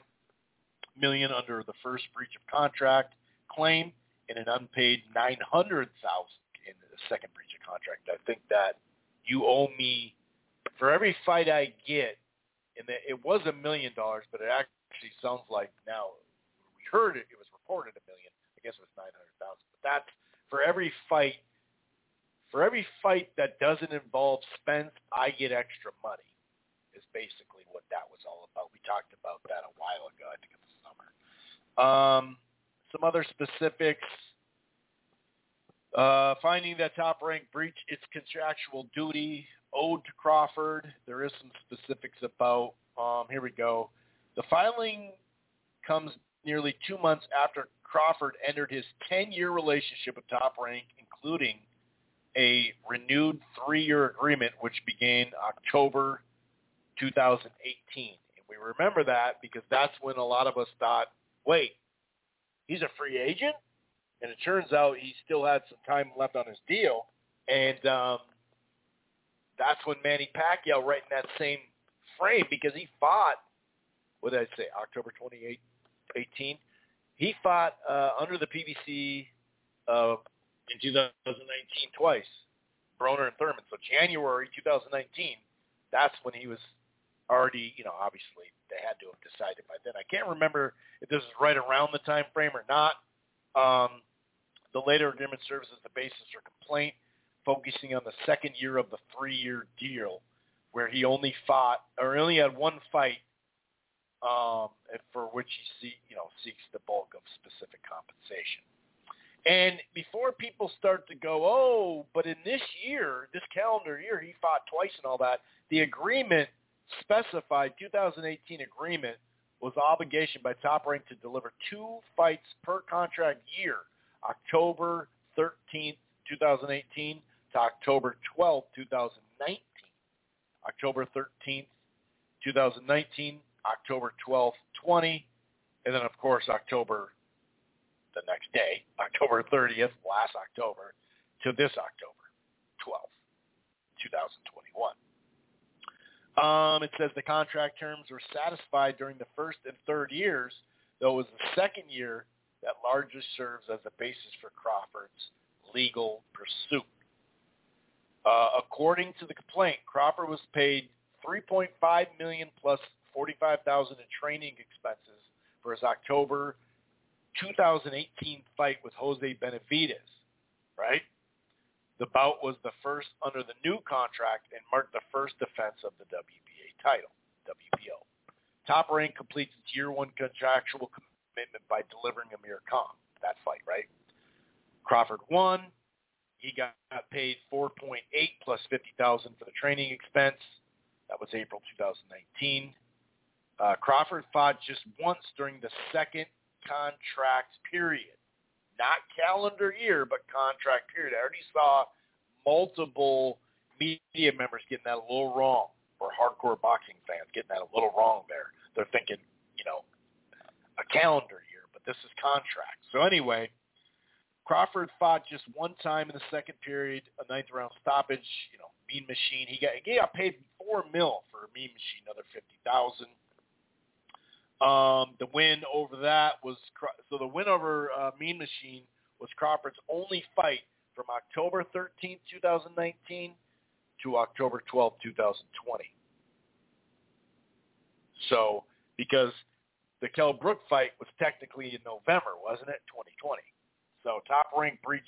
million under the first breach of contract claim and an unpaid $900,000 in the second breach of contract. I think that. You owe me for every fight I get, and it was $1 million, but it actually sounds like now we heard it was reported $1 million. I guess it was $900,000. But that's for every fight that doesn't involve Spence, I get extra money. Is basically what that was all about. We talked about that a while ago. I think in the summer. Some other specifics. Finding that Top Rank breached its contractual duty owed to Crawford. There is some specifics about, here we go. The filing comes nearly 2 months after Crawford entered his 10-year relationship with Top Rank, including a renewed 3-year agreement, which began October 2018. And we remember that because that's when a lot of us thought, wait, he's a free agent? And it turns out he still had some time left on his deal. And that's when Manny Pacquiao, right in that same frame, because he fought, what did I say, October 2018? He fought under the PBC in 2019 twice, Broner and Thurman. So January 2019, that's when he was already, you know, obviously they had to have decided by then. I can't remember if this was right around the time frame or not. The later agreement serves as the basis for complaint, focusing on the second year of the 3-year deal, where he only had one fight, for which he seeks the bulk of specific compensation. And before people start to go, oh, but in this year, this calendar year, he fought twice and all that. The agreement specified 2018 agreement was obligation by Top Rank to deliver 2 fights per contract year, October 13th, 2018 to October 12th, 2019. October 13th, 2019, October 12th, 20, and then, of course, October the next day, October 30th, last October, to this October 12th, 2021. It says the contract terms were satisfied during the first and third years, though it was the second year that largely serves as the basis for Crawford's legal pursuit. According to the complaint, Crawford was paid $3.5 million plus $45,000 in training expenses for his October 2018 fight with Jose Benavides, right? The bout was the first under the new contract and marked the first defense of the WBA title, WBO. Top Rank completes its year 1 contractual commitment by delivering Amir Khan, that fight, right? Crawford won. He got paid $4.8 plus $50,000 for the training expense. That was April 2019. Crawford fought just once during the second contract period. Not calendar year, but contract period. I already saw multiple media members getting that a little wrong, or hardcore boxing fans getting that a little wrong there. They're thinking, you know, a calendar year, but this is contract. So anyway, Crawford fought just one time in the second period, a ninth-round stoppage, you know, Mean Machine. He got paid $4 million for a Mean Machine, another $50,000. The win over that was – so the win over Mean Machine was Crawford's only fight from October 13, 2019 to October 12, 2020. So because the Kell Brook fight was technically in November, wasn't it, 2020? So Top Rank breached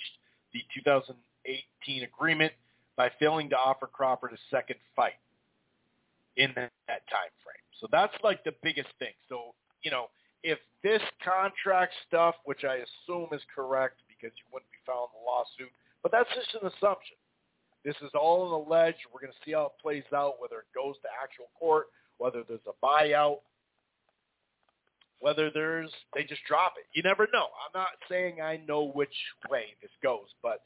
the 2018 agreement by failing to offer Crawford a second fight in that time frame. So that's like the biggest thing. So, you know, if this contract stuff, which I assume is correct because you wouldn't be found in the lawsuit, but that's just an assumption. This is all an alleged. We're going to see how it plays out, whether it goes to actual court, whether there's a buyout, whether there's they just drop it. You never know. I'm not saying I know which way this goes, but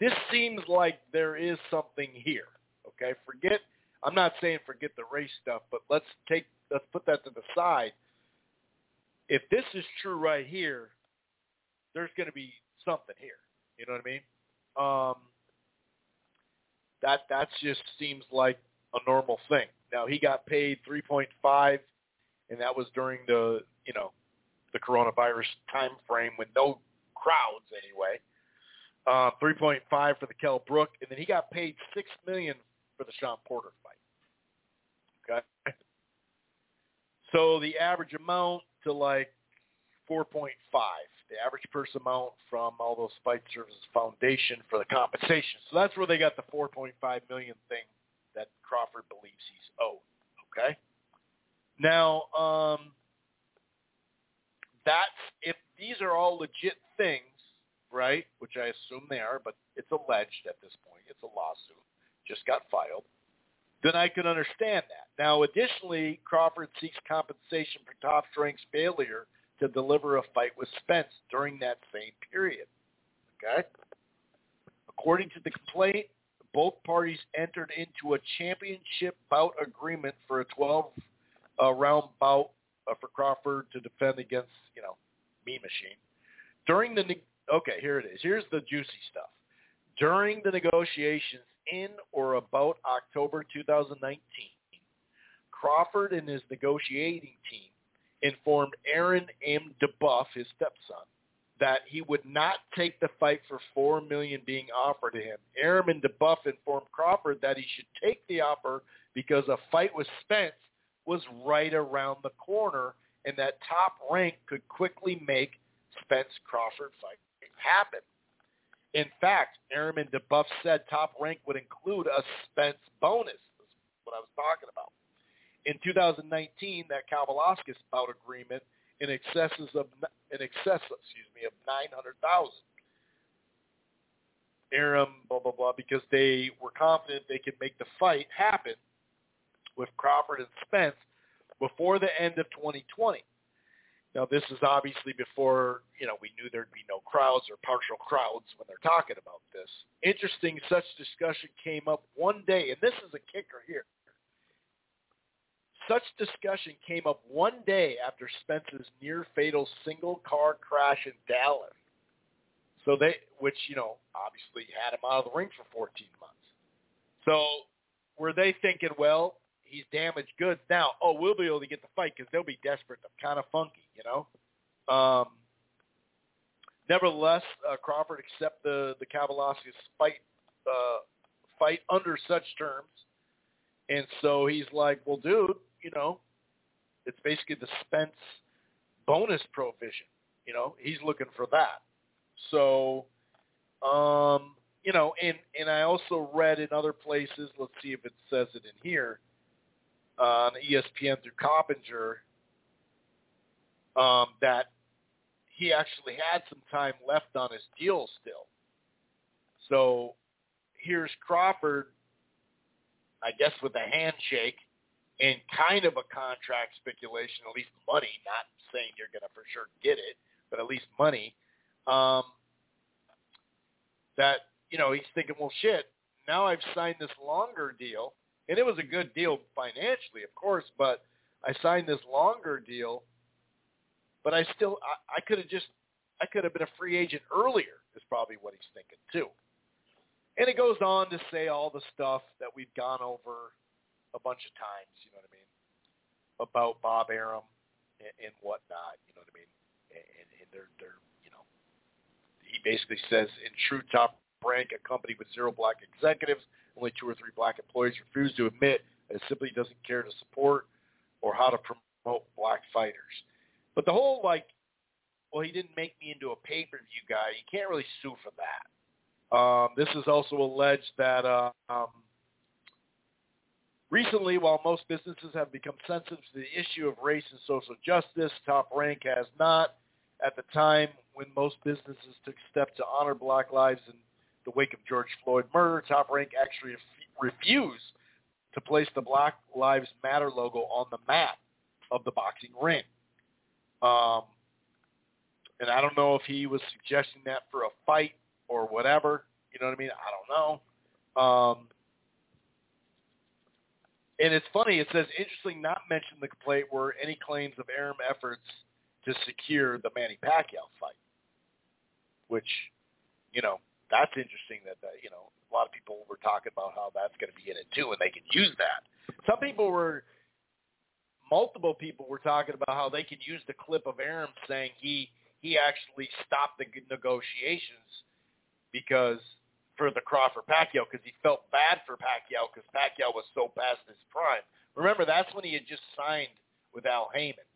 this seems like there is something here, okay? I'm not saying forget the race stuff, but let's put that to the side. If this is true right here, there's going to be something here. You know what I mean? That just seems like a normal thing. Now he got paid $3.5, and that was during the the coronavirus time frame with no crowds anyway. 3.5 for the Kell Brook, and then he got paid $6 million for the Sean Porter fight. Okay. So the average amount to like 4.5, the average purse amount from all those Fight Services Foundation for the compensation. So that's where they got the $4.5 million thing that Crawford believes he's owed. Okay. Now, that's if these are all legit things, right? Which I assume they are, but it's alleged at this point. It's a lawsuit. Just got filed, then I could understand that. Now, additionally, Crawford seeks compensation for Top Rank's failure to deliver a fight with Spence during that same period. Okay? According to the complaint, both parties entered into a championship bout agreement for a 12-round bout for Crawford to defend against, Mean Machine. Okay, here it is. Here's the juicy stuff. During the negotiations, in or about October 2019, Crawford and his negotiating team informed Aaron M. DeBuff, his stepson, that he would not take the fight for $4 million being offered to him. Aaron DeBuff informed Crawford that he should take the offer because a fight with Spence was right around the corner and that Top Rank could quickly make Spence-Crawford fight happen. In fact, Arum DeBuff said Top Rank would include a Spence bonus. That's what I was talking about. In 2019, that Kowalowskis bout agreement in excess of $900,000. Arum blah blah blah because they were confident they could make the fight happen with Crawford and Spence, before the end of 2020. Now, this is obviously before, we knew there'd be no crowds or partial crowds when they're talking about this. Interesting, such discussion came up one day, and this is a kicker here. Such discussion came up one day after Spence's near-fatal single-car crash in Dallas, which obviously had him out of the ring for 14 months. So were they thinking, well, he's damaged goods now. Oh, we'll be able to get the fight because they'll be desperate. They're kind of funky, Nevertheless, Crawford accepted the Kovalevsky's fight under such terms. And so he's like, well, dude, it's basically the Spence bonus provision. He's looking for that. So, and I also read in other places, let's see if it says it in here, on ESPN through Coppinger, that he actually had some time left on his deal still. So here's Crawford, I guess, with a handshake and kind of a contract speculation, at least money, not saying you're going to for sure get it, but at least money, that, he's thinking, well, shit, now I've signed this longer deal, and it was a good deal financially, of course, but I signed this longer deal, but I could have been a free agent earlier is probably what he's thinking too. And it goes on to say all the stuff that we've gone over a bunch of times, about Bob Arum and whatnot, And they're he basically says, in true Top Rank, a company with zero black executives, only 2 or 3 black employees, refuse to admit that it simply doesn't care to support or how to promote black fighters. But the whole, he didn't make me into a pay-per-view guy, you can't really sue for that. This is also alleged that recently, while most businesses have become sensitive to the issue of race and social justice, Top Rank has not. At the time when most businesses took steps to honor black lives in the wake of George Floyd murder, Top Rank actually refused to place the Black Lives Matter logo on the map of the boxing ring. And I don't know if he was suggesting that for a fight or whatever, I don't know. And it's funny, it says, interesting not mentioned in the complaint were any claims of Arum efforts to secure the Manny Pacquiao fight, which, that's interesting that a lot of people were talking about how that's going to be in it too, and they can use that. Multiple people were talking about how they can use the clip of Arum saying he actually stopped the negotiations for the Crawford Pacquiao because he felt bad for Pacquiao because Pacquiao was so past his prime. Remember, that's when he had just signed with Al Heyman.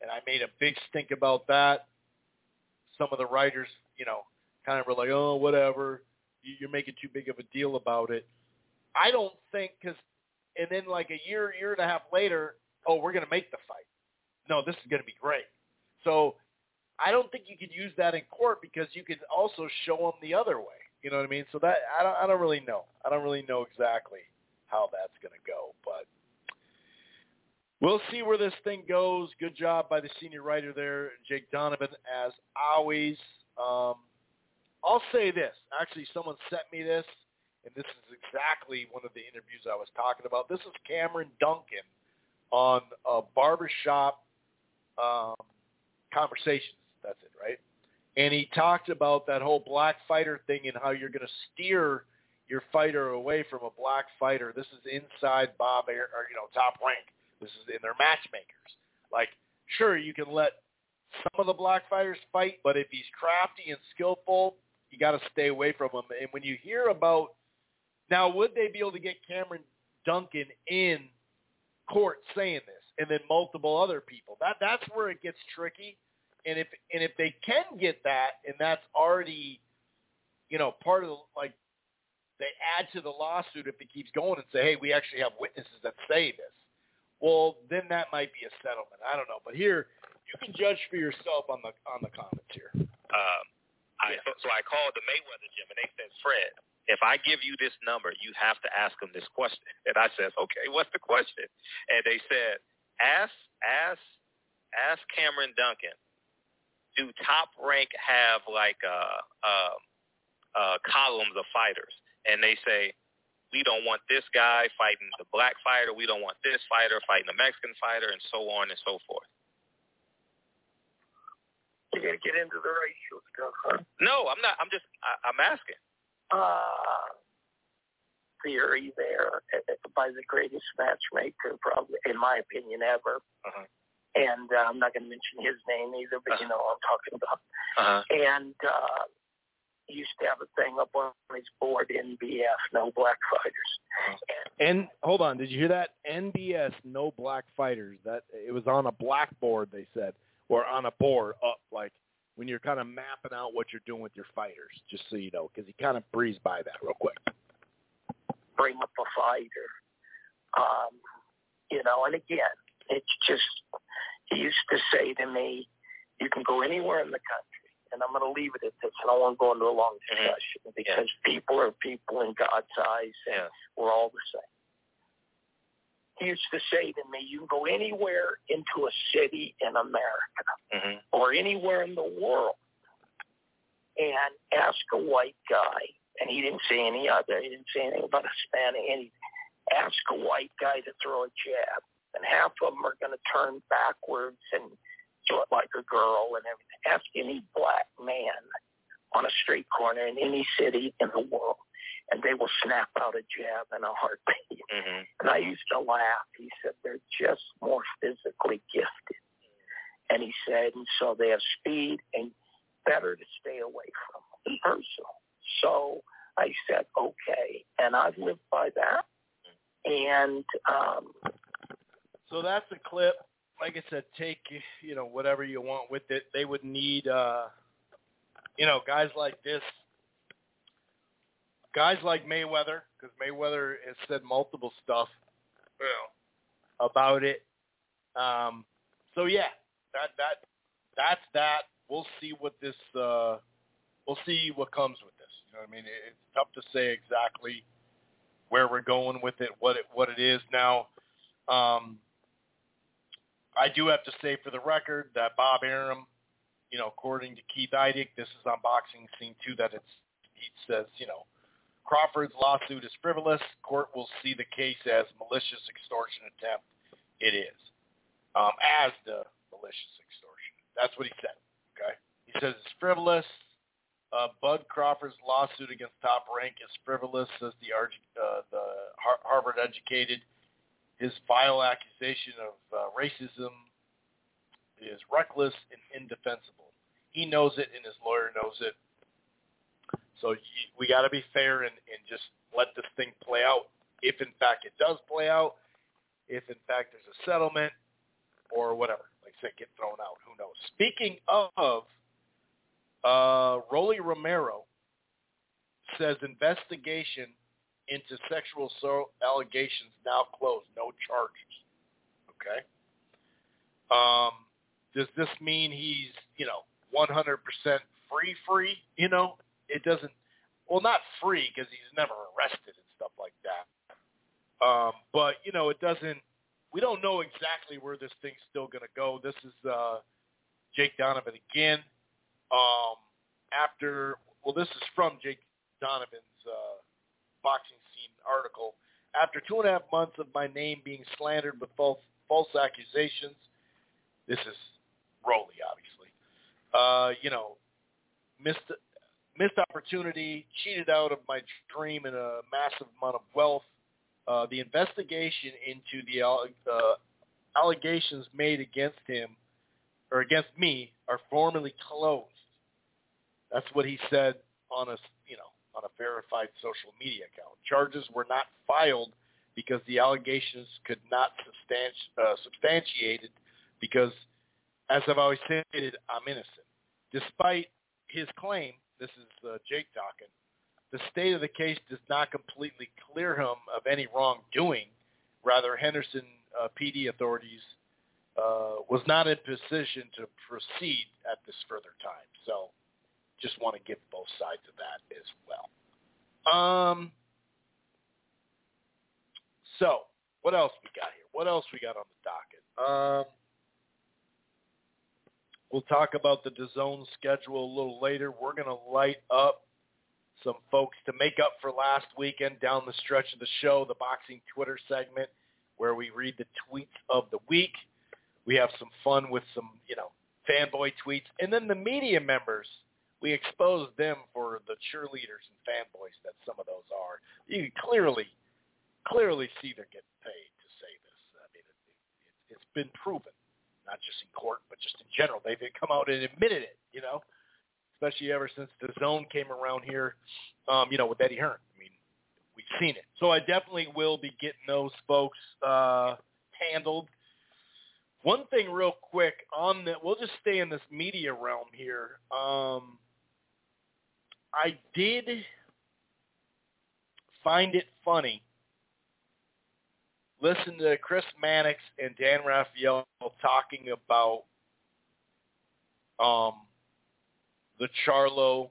And I made a big stink about that. Some of the writers, kind of were like, oh, whatever. You're making too big of a deal about it. I don't think and then like a year and a half later, oh, we're going to make the fight. No, this is going to be great. So I don't think you could use that in court because you could also show them the other way. You know what I mean? So that I don't really know. I don't really know exactly how that's going to go, but we'll see where this thing goes. Good job by the senior writer there, Jake Donovan, as always. I'll say this. Actually, someone sent me this, and this is exactly one of the interviews I was talking about. This is Cameron Duncan on Barbershop Conversations. That's it, right? And he talked about that whole black fighter thing and how you're going to steer your fighter away from a black fighter. This is inside Bob Arum, Top Rank. This is in their matchmakers. Sure, you can let some of the black fighters fight, but if he's crafty and skillful, you got to stay away from him. And when you hear about now, would they be able to get Cameron Duncan in court saying this, and then multiple other people? That's where it gets tricky. And if they can get that, and that's already part of they add to the lawsuit if it keeps going and say, hey, we actually have witnesses that say this. Well, then that might be a settlement. I don't know. But here, you can judge for yourself on the comments here. So I called the Mayweather gym, and they said, Fred, if I give you this number, you have to ask them this question. And I said, okay, what's the question? And they said, Ask Cameron Duncan. Do Top Rank have like columns of fighters? And they say, we don't want this guy fighting the black fighter. We don't want this fighter fighting the Mexican fighter, and so on and so forth. You're gonna get into the racial stuff, huh? No, I'm not. I'm asking. Theory there by the greatest matchmaker, probably in my opinion, ever. Uh-huh. And I'm not going to mention his name either, but you know what I'm talking about. Uh-huh. And he used to have a thing up on his board, NBF, no black fighters. And hold on, did you hear that? NBS, no black fighters. That it was on a blackboard, they said, or on a board up, like when you're kind of mapping out what you're doing with your fighters, just so you know, because he kind of breezed by that real quick. Bring up a fighter, you know, and again, it's just, he used to say to me, you can go anywhere in the country, and I'm going to leave it at this. I don't want to go into a long discussion because people are people in God's eyes, and we're all the same. He used to say to me, you can go anywhere into a city in America or anywhere in the world and ask a white guy, and he didn't say any other. He didn't say anything about Hispanic. And he asked a white guy to throw a jab, and half of them are going to turn backwards and do it like a girl and everything. Ask any black man on a street corner in any city in the world, and they will snap out a jab in a heartbeat. Mm-hmm. And I used to laugh. He said, they're just more physically gifted. And he said, and so they have speed, and better to stay away from them. It's personal. So I said, okay, and I've lived by that. And so that's the clip. Like I said, take, you know, whatever you want with it. They would need, you know, guys like this, guys like Mayweather, because Mayweather has said multiple stuff about it. So yeah, that's that. We'll see what this. We'll see what comes with this. You know what I mean? It's tough to say exactly where we're going with it, what it is now. I do have to say for the record that Bob Arum, you know, according to Keith Idick, this is on Boxing Scene 2, that it's, he says, you know, Crawford's lawsuit is frivolous. Court will see the case as malicious extortion attempt. It is. As the malicious extortion. That's what he said, okay? He says it's frivolous. Bud Crawford's lawsuit against Top Rank is frivolous, says the Harvard-educated. His vile accusation of racism is reckless and indefensible. He knows it, and his lawyer knows it. So we got to be fair and just let this thing play out. If, in fact, it does play out, if, in fact, there's a settlement or whatever. Like I said, get thrown out. Who knows? Speaking of... Rolly Romero says investigation into sexual assault allegations now closed. No charges. Okay. Does this mean he's, you know, 100% free? You know, it doesn't. Well, not free because he's never arrested and stuff like that. But you know, it doesn't. We don't know exactly where this thing's still going to go. This is Jake Donovan again. This is from Jake Donovan's Boxing Scene article. After 2.5 months of my name being slandered with false accusations, this is Rolly, obviously. You know, missed opportunity, cheated out of my dream and a massive amount of wealth. The investigation into the allegations made against him or against me are formally closed. That's what he said on a verified social media account. Charges were not filed because the allegations could not substantiated because, as I've always stated, I'm innocent. Despite his claim, this is Jake talking, the state of the case does not completely clear him of any wrongdoing. Rather, Henderson PD authorities was not in position to proceed at this further time. So just want to give both sides of that as well. So, what else we got here? What else we got on the docket? We'll talk about the DAZN schedule a little later. We're going to light up some folks to make up for last weekend down the stretch of the show, the boxing Twitter segment where we read the tweets of the week. We have some fun with some, fanboy tweets. And then the media members, we expose them for the cheerleaders and fanboys that some of those are. You can clearly see they're getting paid to say this. I mean, it's been proven. Not just in court, but just in general. They've come out and admitted it, especially ever since the DAZN came around here, with Eddie Hearn. I mean, we've seen it. So I definitely will be getting those folks handled. One thing real quick on that, we'll just stay in this media realm here. I did find it funny. Listen to Chris Mannix and Dan Raphael talking about the Charlo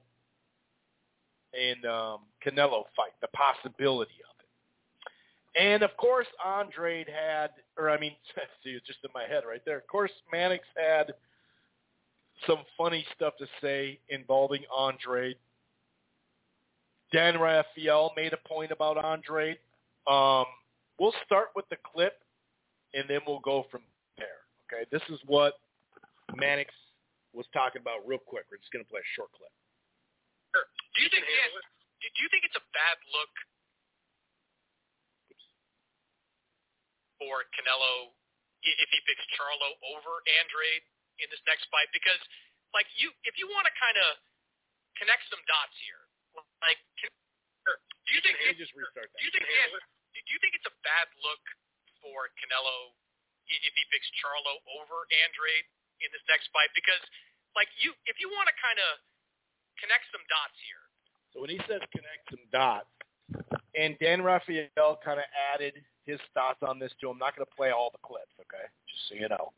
and Canelo fight, the possibility of it. And, of course, it's just in my head right there. Of course, Mannix had some funny stuff to say involving Andrade. Dan Raphael made a point about Andrade. We'll start with the clip, and then we'll go from there, okay? This is what Mannix was talking about real quick. We're just going to play a short clip. Sure. Do you think it's a bad look for Canelo if he picks Charlo over Andrade in this next fight? Because, if you want to kind of connect some dots here, do you think it's a bad look for Canelo if he picks Charlo over Andrade in this next fight? Because, if you want to kind of connect some dots here. So when he says connect some dots, and Dan Raphael kind of added his thoughts on this too. I'm not going to play all the clips, okay? Just so you know.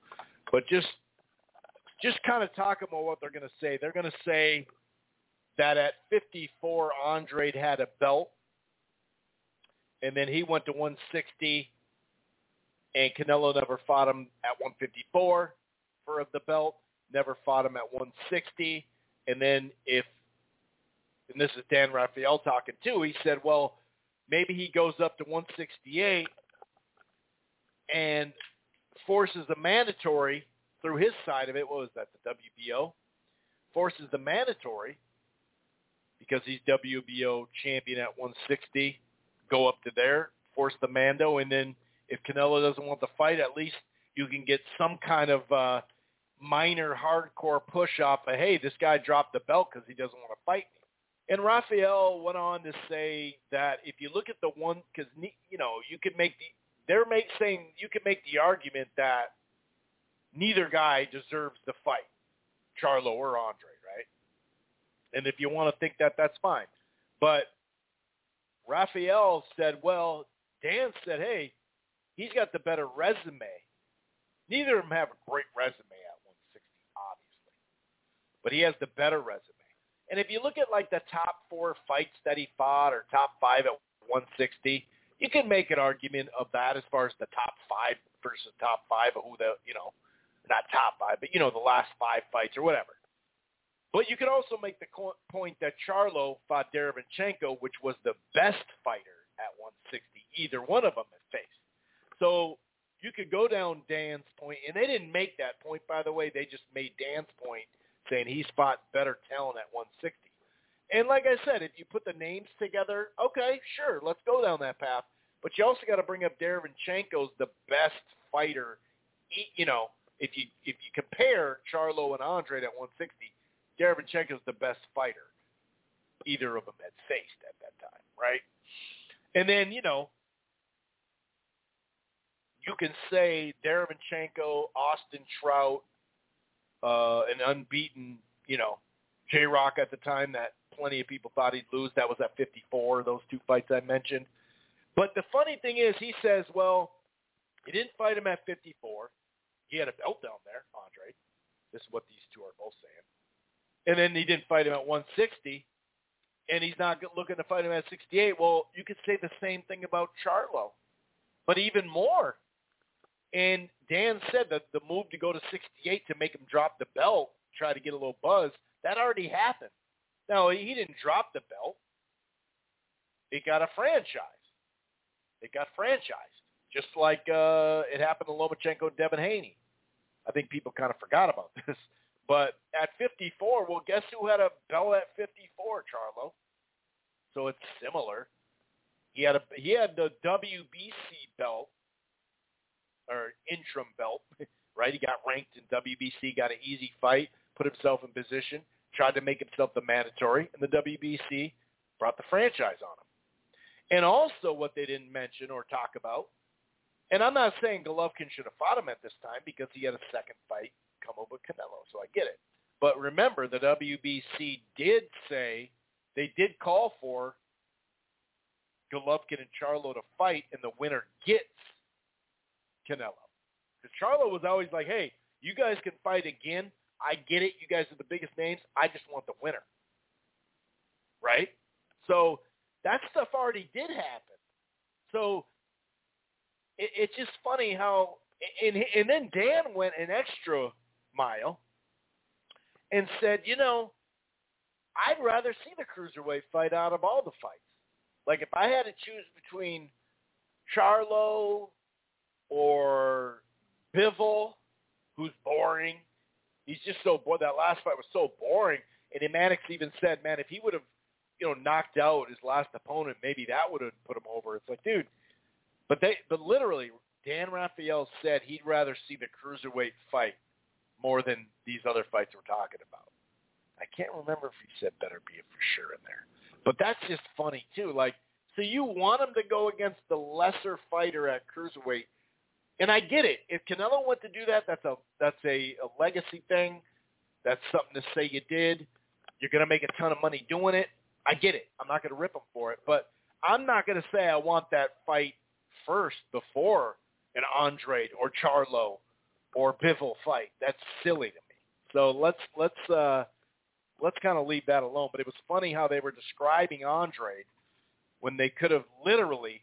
But just kind of talk about what they're going to say. They're going to say that at 54, Andrade had a belt. And then he went to 160, and Canelo never fought him at 154 for the belt, never fought him at 160. And then and this is Dan Raphael talking too, he said, well, maybe he goes up to 168 and forces the mandatory through his side of it. What was that, the WBO? Forces the mandatory because he's WBO champion at 160. Go up to there, force the Mando, and then if Canelo doesn't want the fight, at least you can get some kind of minor hardcore push off of, hey, this guy dropped the belt because he doesn't want to fight me. And Raphael went on to say that if you look at the one, because, you could make you could make the argument that neither guy deserves the fight, Charlo or Andre, right? And if you want to think that, that's fine. But Raphael said, well, Dan said, hey, he's got the better resume. Neither of them have a great resume at 160, obviously. But he has the better resume. And if you look at, the top 4 fights that he fought or top 5 at 160, you can make an argument of that as far as the top 5 versus top 5 of who the, not top 5, but, the last 5 fights or whatever. But you could also make the point that Charlo fought Derevyanchenko, which was the best fighter at 160. Either one of them had faced. So you could go down Dan's point, and they didn't make that point, by the way. They just made Dan's point, saying he's fought better talent at 160. And like I said, if you put the names together, okay, sure, let's go down that path. But you also got to bring up Derevyanchenko's the best fighter. If you compare Charlo and Andrade at 160. Derevyanchenko's the best fighter either of them had faced at that time, right? And then, you can say Derevyanchenko, Austin Trout, an unbeaten, J-Rock at the time that plenty of people thought he'd lose. That was at 54, those 2 fights I mentioned. But the funny thing is he says, well, he didn't fight him at 54. He had a belt down there, Andre. This is what these 2 are both saying. And then he didn't fight him at 160, and he's not looking to fight him at 68. Well, you could say the same thing about Charlo, but even more. And Dan said that the move to go to 68 to make him drop the belt, try to get a little buzz, that already happened. Now, he didn't drop the belt. It got a franchise. It got franchised, just like it happened to Lomachenko and Devin Haney. I think people kind of forgot about this. But at 54, well, guess who had a belt at 54, Charlo? So it's similar. He had the WBC belt, or interim belt, right? He got ranked in WBC, got an easy fight, put himself in position, tried to make himself the mandatory, and the WBC brought the franchise on him. And also what they didn't mention or talk about, and I'm not saying Golovkin should have fought him at this time because he had a second fight come over Canelo, so I get it. But remember, the WBC did say they did call for Golovkin and Charlo to fight, and the winner gets Canelo. Because Charlo was always like, hey, you guys can fight again. I get it. You guys are the biggest names. I just want the winner. Right? So that stuff already did happen. So it's just funny how – and then Dan went an extra mile and said, you know, I'd rather see the cruiserweight fight out of all the fights. Like if I had to choose between Charlo or Bivol, who's boring. He's just so bored. That last fight was so boring. And Mannix even said, man, if he would have, you know, knocked out his last opponent, maybe that would have put him over. It's like, dude. But literally, Dan Raphael said he'd rather see the cruiserweight fight more than these other fights we're talking about. I can't remember if he said Beterbiev for sure in there. But that's just funny, too. Like, so you want him to go against the lesser fighter at cruiserweight. And I get it. If Canelo went to do that, that's a legacy thing. That's something to say you did. You're going to make a ton of money doing it. I get it. I'm not going to rip him for it. But I'm not going to say I want that fight first before an Andrade or Charlo or Bivol fight. That's silly to me. So let's kind of leave that alone. But it was funny how they were describing Andrade when they could have literally,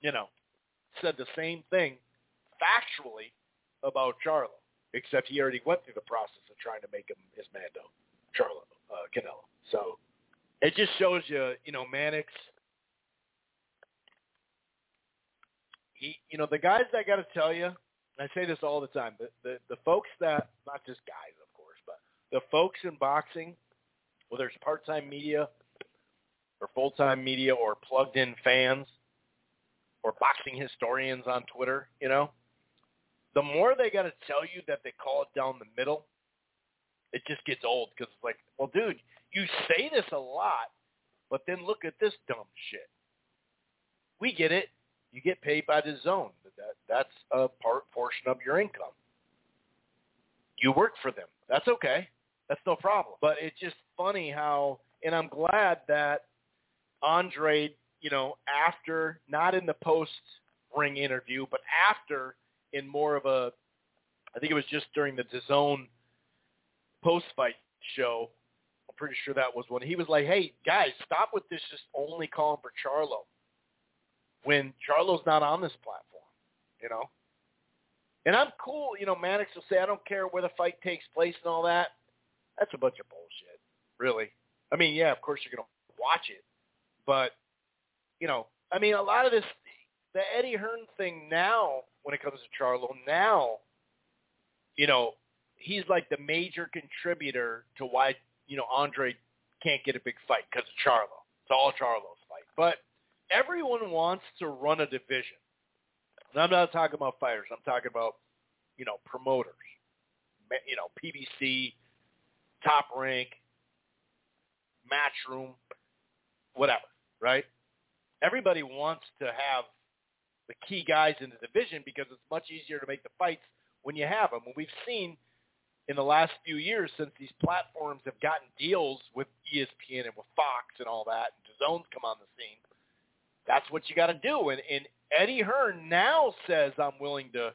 you know, said the same thing factually about Charlo, except he already went through the process of trying to make him his Mando, Charlo, Canelo. So it just shows you, you know, Mannix, he, you know, the guys that I got to tell you, and I say this all the time, the folks that, not just guys, of course, but the folks in boxing, whether it's part-time media or full-time media or plugged-in fans, or boxing historians on Twitter, you know, the more they got to tell you that they call it down the middle, it just gets old because it's like, well, dude, you say this a lot, but then look at this dumb shit. We get it. You get paid by DAZN. That's a portion of your income. You work for them. That's okay. That's no problem. But it's just funny how, and I'm glad that Andre, you know, after, not in the post-ring interview, but after in more of a, I think it was just during the DAZN post-fight show, I'm pretty sure that was when he was like, hey, guys, stop with this just only calling for Charlo when Charlo's not on this platform, you know. And I'm cool, you know, Mannix will say, I don't care where the fight takes place and all that. That's a bunch of bullshit, really. I mean, yeah, of course you're going to watch it, but you know, I mean, a lot of this, the Eddie Hearn thing now, when it comes to Charlo, now, you know, he's like the major contributor to why, you know, Andre can't get a big fight because of Charlo. It's all Charlo's fight. But everyone wants to run a division. And I'm not talking about fighters. I'm talking about, you know, promoters, you know, PBC, Top Rank, Matchroom, whatever, right? Everybody wants to have the key guys in the division because it's much easier to make the fights when you have them. And we've seen in the last few years since these platforms have gotten deals with ESPN and with Fox and all that, and DAZN's come on the scene, that's what you got to do. And Eddie Hearn now says, I'm willing to,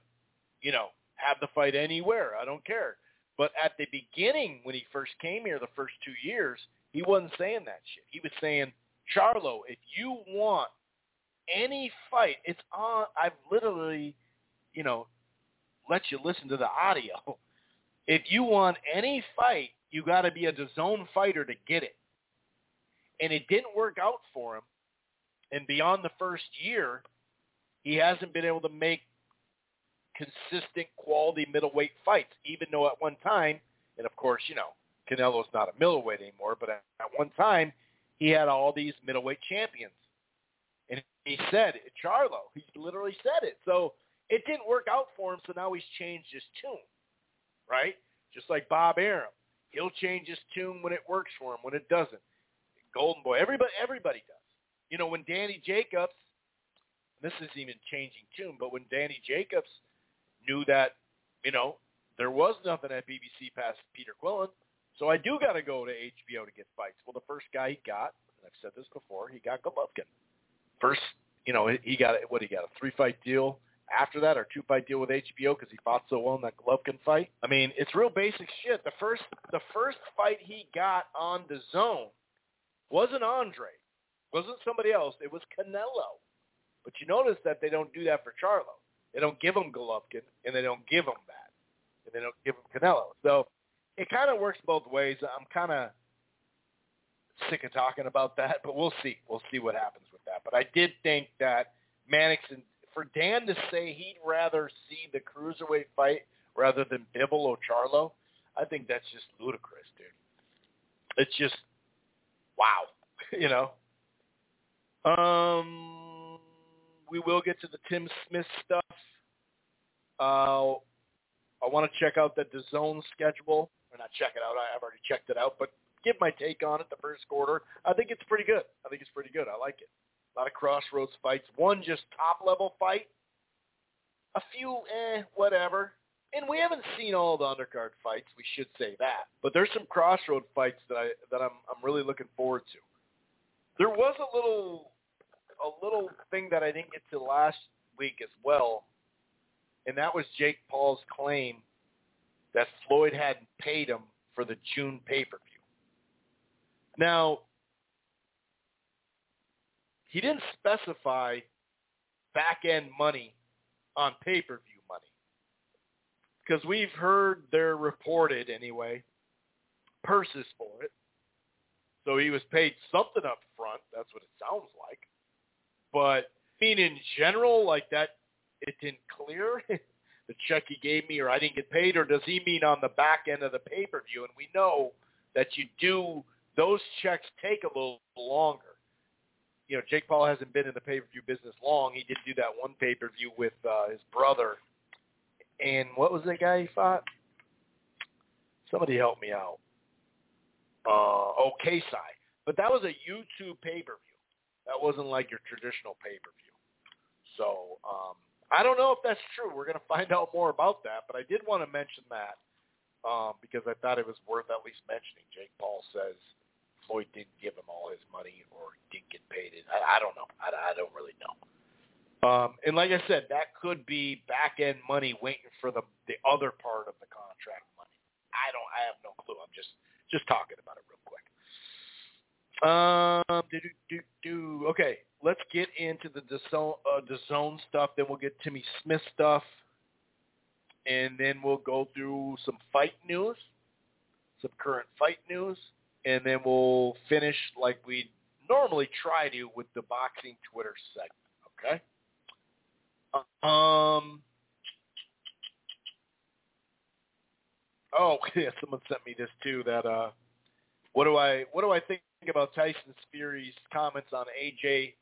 you know, have the fight anywhere. I don't care. But at the beginning, when he first came here the first 2 years, he wasn't saying that shit. He was saying, Charlo, if you want any fight, it's on. I've literally, you know, let you listen to the audio. If you want any fight, you got to be a DAZN fighter to get it. And it didn't work out for him. And beyond the first year, he hasn't been able to make consistent quality middleweight fights, even though at one time, and of course, you know, Canelo's not a middleweight anymore, but at one time, he had all these middleweight champions. And he said, Charlo, he literally said it. So it didn't work out for him, so now he's changed his tune, right? Just like Bob Arum. He'll change his tune when it works for him, when it doesn't. Golden Boy, everybody does. You know, when Danny Jacobs, this isn't even changing tune, but when Danny Jacobs knew that, you know, there was nothing at BBC past Peter Quillen, so I do got to go to HBO to get fights. Well, the first guy he got, and I've said this before, he got Golovkin. First, you know, he got a 3-fight deal after that, or 2-fight deal with HBO because he fought so well in that Golovkin fight. I mean, it's real basic shit. The first fight he got on DAZN wasn't Andre. Wasn't somebody else. It was Canelo. But you notice that they don't do that for Charlo. They don't give him Golovkin, and they don't give him that. And they don't give him Canelo. So it kind of works both ways. I'm kind of sick of talking about that, but we'll see. We'll see what happens with that. But I did think that Mannix, and for Dan to say he'd rather see the cruiserweight fight rather than Bivol or Charlo, I think that's just ludicrous, dude. It's just, wow, you know. We will get to the Tim Smith stuff. I want to check out the DAZN schedule. Or not check it out. I've already checked it out. But give my take on it the first quarter. I think it's pretty good. I like it. A lot of crossroads fights. One just top-level fight. A few, whatever. And we haven't seen all the undercard fights. We should say that. But there's some crossroad fights that I'm really looking forward to. There was a little thing that I didn't get to last week as well, and that was Jake Paul's claim that Floyd hadn't paid him for the June pay-per-view. Now, he didn't specify back-end money on pay-per-view money, because we've heard they're reported, anyway, purses for it. So he was paid something up front. That's what it sounds like. But, I mean, in general, like that, it didn't clear the check he gave me, or I didn't get paid, or does he mean on the back end of the pay-per-view? And we know that those checks take a little longer. You know, Jake Paul hasn't been in the pay-per-view business long. He did do that one pay-per-view with his brother. And what was that guy he fought? Somebody help me out. Kasai. But that was a YouTube pay-per-view. That wasn't like your traditional pay-per-view. So I don't know if that's true. We're going to find out more about that. But I did want to mention that because I thought it was worth at least mentioning. Jake Paul says Floyd didn't give him all his money or didn't get paid. I don't know. I don't really know. And like I said, that could be back-end money waiting for the other part of the contract money. I have no clue. I'm just talking about it real quick. Okay, let's get into the DAZN stuff. Then we'll get Timmy Smith stuff. And then we'll go through some fight news, some current fight news. And then we'll finish like we normally try to with the boxing Twitter segment, okay? Oh, yeah, someone sent me this too. That what do I think about Tyson Fury's comments on AJ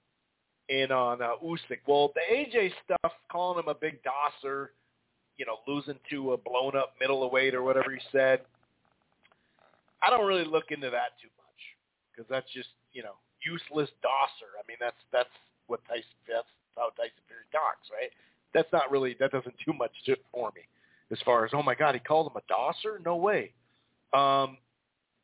and on Usyk? Well, the AJ stuff, calling him a big dosser, you know, losing to a blown up middleweight or whatever he said. I don't really look into that too much because that's just, you know, useless dosser. I mean, that's how Tyson Fury talks, right? That's not really, that doesn't do much for me. As far as, oh, my God, he called him a dosser? No way.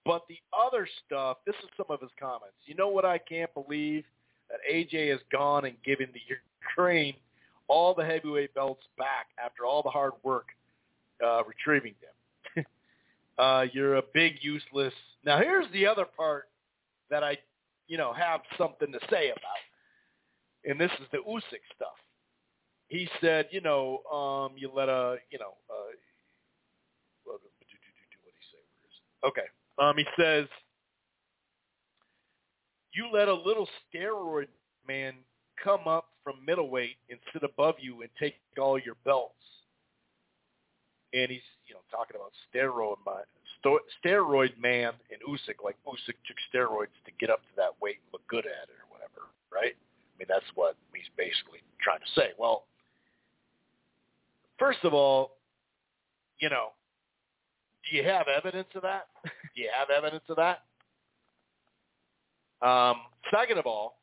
But the other stuff, this is some of his comments. You know what I can't believe? That AJ has gone and given the Ukraine all the heavyweight belts back after all the hard work retrieving them. You're a big useless. Now, here's the other part that I, you know, have something to say about. and this is the Usyk stuff. He said, you know, you let a, you know, what did he say? Where is it? Okay. He says, you let a little steroid man come up from middleweight and sit above you and take all your belts. And he's, you know, talking about steroid man and Usyk, like Usyk took steroids to get up to that weight and look good at it or whatever, right? I mean, that's what he's basically trying to say. Well, first of all, you know, do you have evidence of that? Do you have evidence of that? Second of all,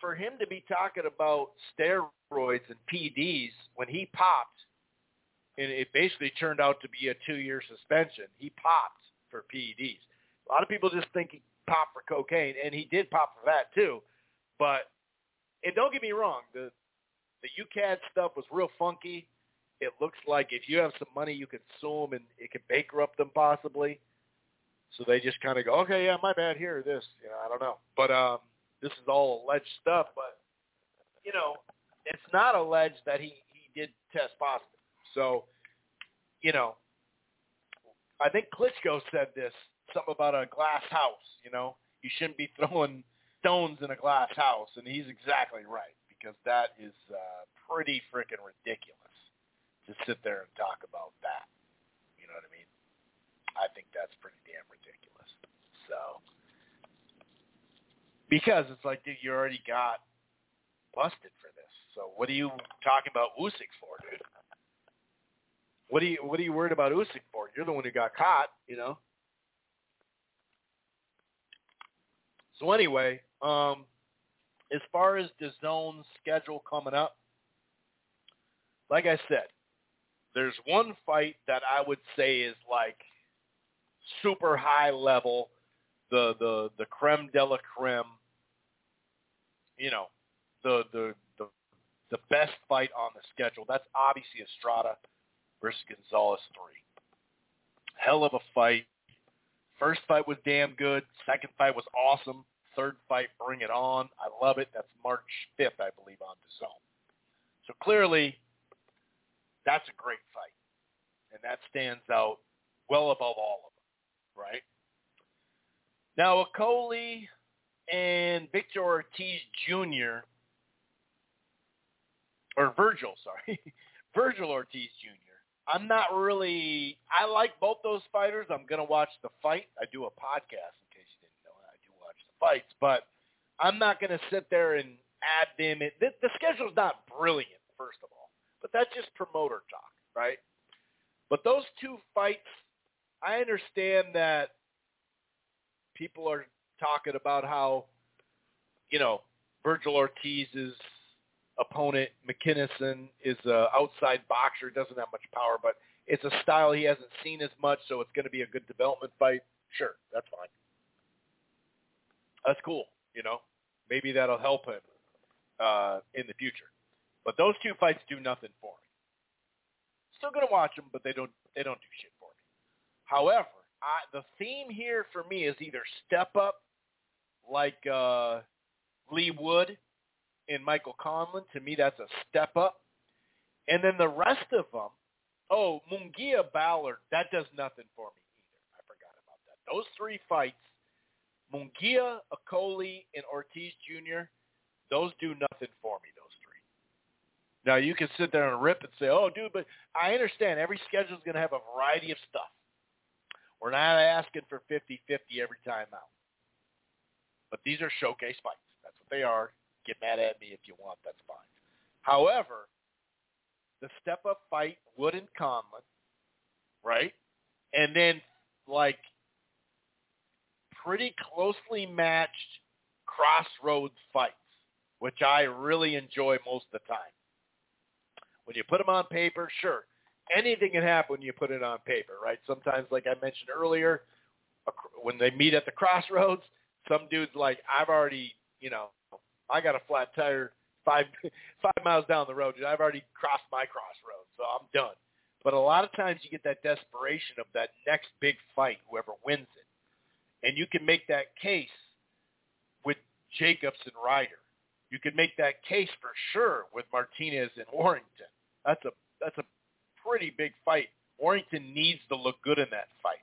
for him to be talking about steroids and PDs when he popped, and it basically turned out to be a 2-year suspension, he popped for PDs. A lot of people just think he popped for cocaine, and he did pop for that too. But, and don't get me wrong, the UCAD stuff was real funky. It looks like if you have some money, you could sue them, and it could bankrupt them possibly. So they just kind of go, okay, yeah, my bad, here, this, you know, I don't know. But this is all alleged stuff, but, you know, it's not alleged that he did test positive. So, you know, I think Klitschko said this, something about a glass house, you know. You shouldn't be throwing stones in a glass house, and he's exactly right, because that is pretty freaking ridiculous to sit there and talk about that. You know what I mean? I think that's pretty damn ridiculous. So, because it's like, dude, you already got busted for this. So what are you talking about Usyk for, dude? What are you worried about Usyk for? You're the one who got caught, you know? So anyway, as far as DAZN's schedule coming up, like I said, there's one fight that I would say is like super high level, the creme de la creme, you know, the best fight on the schedule. That's obviously Estrada versus Gonzalez 3. Hell of a fight. First fight was damn good. Second fight was awesome. Third fight, bring it on. I love it. That's March 5th, I believe, on DAZN. So clearly, that's a great fight, and that stands out well above all of them, right? Now, Okoli and Victor Ortiz Jr., or Virgil Ortiz Jr. I like both those fighters. I'm going to watch the fight. I do a podcast, in case you didn't know that. I do watch the fights, but I'm not going to sit there and add them in. The schedule's not brilliant, first of all. But that's just promoter talk, right? But those two fights, I understand that people are talking about how, you know, Virgil Ortiz's opponent, McKinnison, is an outside boxer, doesn't have much power, but it's a style he hasn't seen as much, so it's going to be a good development fight. Sure, that's fine. That's cool, you know. Maybe that'll help him in the future. But those two fights do nothing for me. Still gonna watch them, but they don't do shit for me. However, the theme here for me is either step up, like Lee Wood and Michael Conlon. To me, that's a step up. And then the rest of them, Mungia Ballard, that does nothing for me either. I forgot about that. Those three fights, Mungia, Okoli, and Ortiz Jr., those do nothing for me. Now, you can sit there and rip and say, oh, dude, but I understand every schedule is going to have a variety of stuff. We're not asking for 50-50 every time out. But these are showcase fights. That's what they are. Get mad at me if you want. That's fine. However, the step-up fight, Wood and Conlon, right? And then, like, pretty closely matched crossroads fights, which I really enjoy most of the time. When you put them on paper, sure, anything can happen when you put it on paper, right? Sometimes, like I mentioned earlier, when they meet at the crossroads, some dude's like, I've already, you know, I got a flat tire five miles down the road, dude. I've already crossed my crossroads, so I'm done. But a lot of times you get that desperation of that next big fight, whoever wins it. And you can make that case with Jacobs and Ryder. You could make that case for sure with Martinez and Warrington. That's a pretty big fight. Warrington needs to look good in that fight.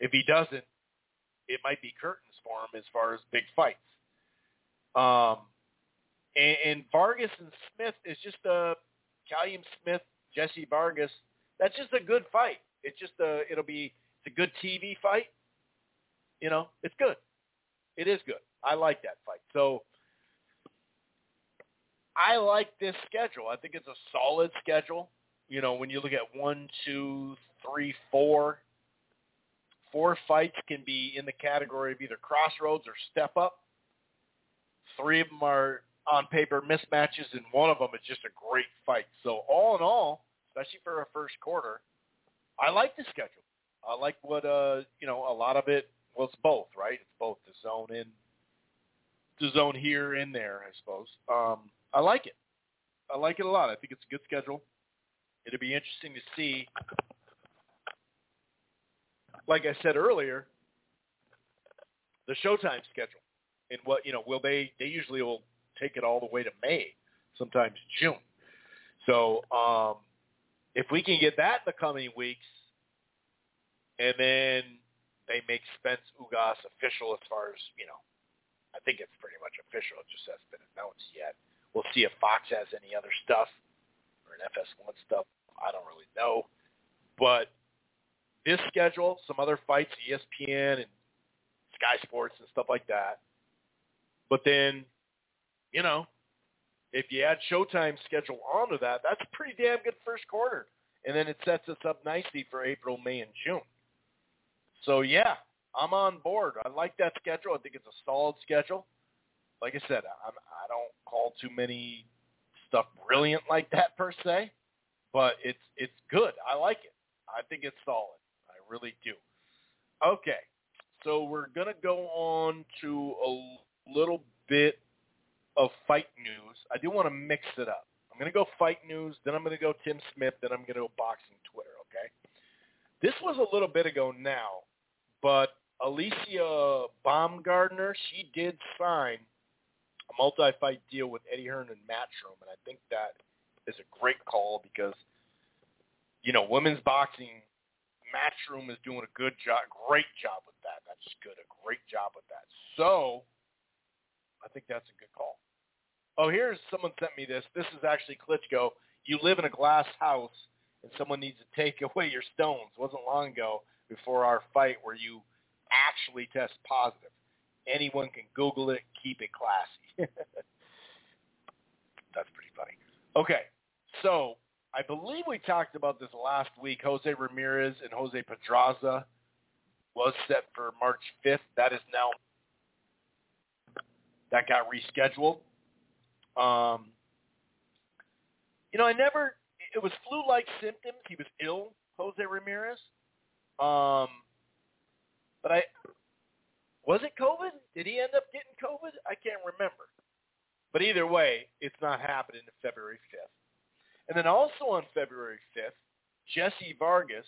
If he doesn't, it might be curtains for him as far as big fights. And Vargas and Smith is just a Callum Smith, Jesse Vargas. That's just a good fight. It's just a it's a good TV fight. You know, it's good. It is good. I like that fight. So I like this schedule. I think it's a solid schedule. You know, when you look at 1, 2, 3, 4, 4 fights can be in the category of either crossroads or step up. 3 of them are on paper mismatches, and one of them is just a great fight. So all in all, especially for a first quarter, I like the schedule. I like what, a lot of it, well, it's both, right? It's both the zone here and there, I suppose. I like it. I like it a lot. I think it's a good schedule. It'll be interesting to see. Like I said earlier, the Showtime schedule and what, will they usually will take it all the way to May, sometimes June. So if we can get that in the coming weeks, and then they make Spence Ugas official as far as, I think it's pretty much official. It just hasn't been announced yet. We'll see if Fox has any other stuff or an FS1 stuff. I don't really know. But this schedule, some other fights, ESPN and Sky Sports and stuff like that. But then, if you add Showtime schedule onto that, that's a pretty damn good first quarter. And then it sets us up nicely for April, May, and June. So, yeah, I'm on board. I like that schedule. I think it's a solid schedule. Like I said, I don't call too many stuff brilliant like that per se, but it's good. I like it. I think it's solid. I really do. Okay, so we're going to go on to a little bit of fight news. I do want to mix it up. I'm going to go fight news, then I'm going to go Tim Smith, then I'm going to go boxing Twitter, okay? This was a little bit ago now, but Alicia Baumgardner, she did sign a multi-fight deal with Eddie Hearn and Matchroom, and I think that is a great call because, women's boxing, Matchroom is doing a good job, great job with that. That's just good, a great job with that. So I think that's a good call. Oh, here's someone sent me this. This is actually Klitschko. You live in a glass house, and someone needs to take away your stones. Wasn't long ago before our fight where you actually test positive. Anyone can Google it. Keep it classy. That's pretty funny. Okay, so I believe we talked about this last week. Jose Ramirez and Jose Pedraza was set for March 5th. That got rescheduled. It was flu-like symptoms. He was ill, Jose Ramirez. Was it COVID? Did he end up getting COVID? I can't remember. But either way, it's not happening on February 5th. And then also on February 5th, Jesse Vargas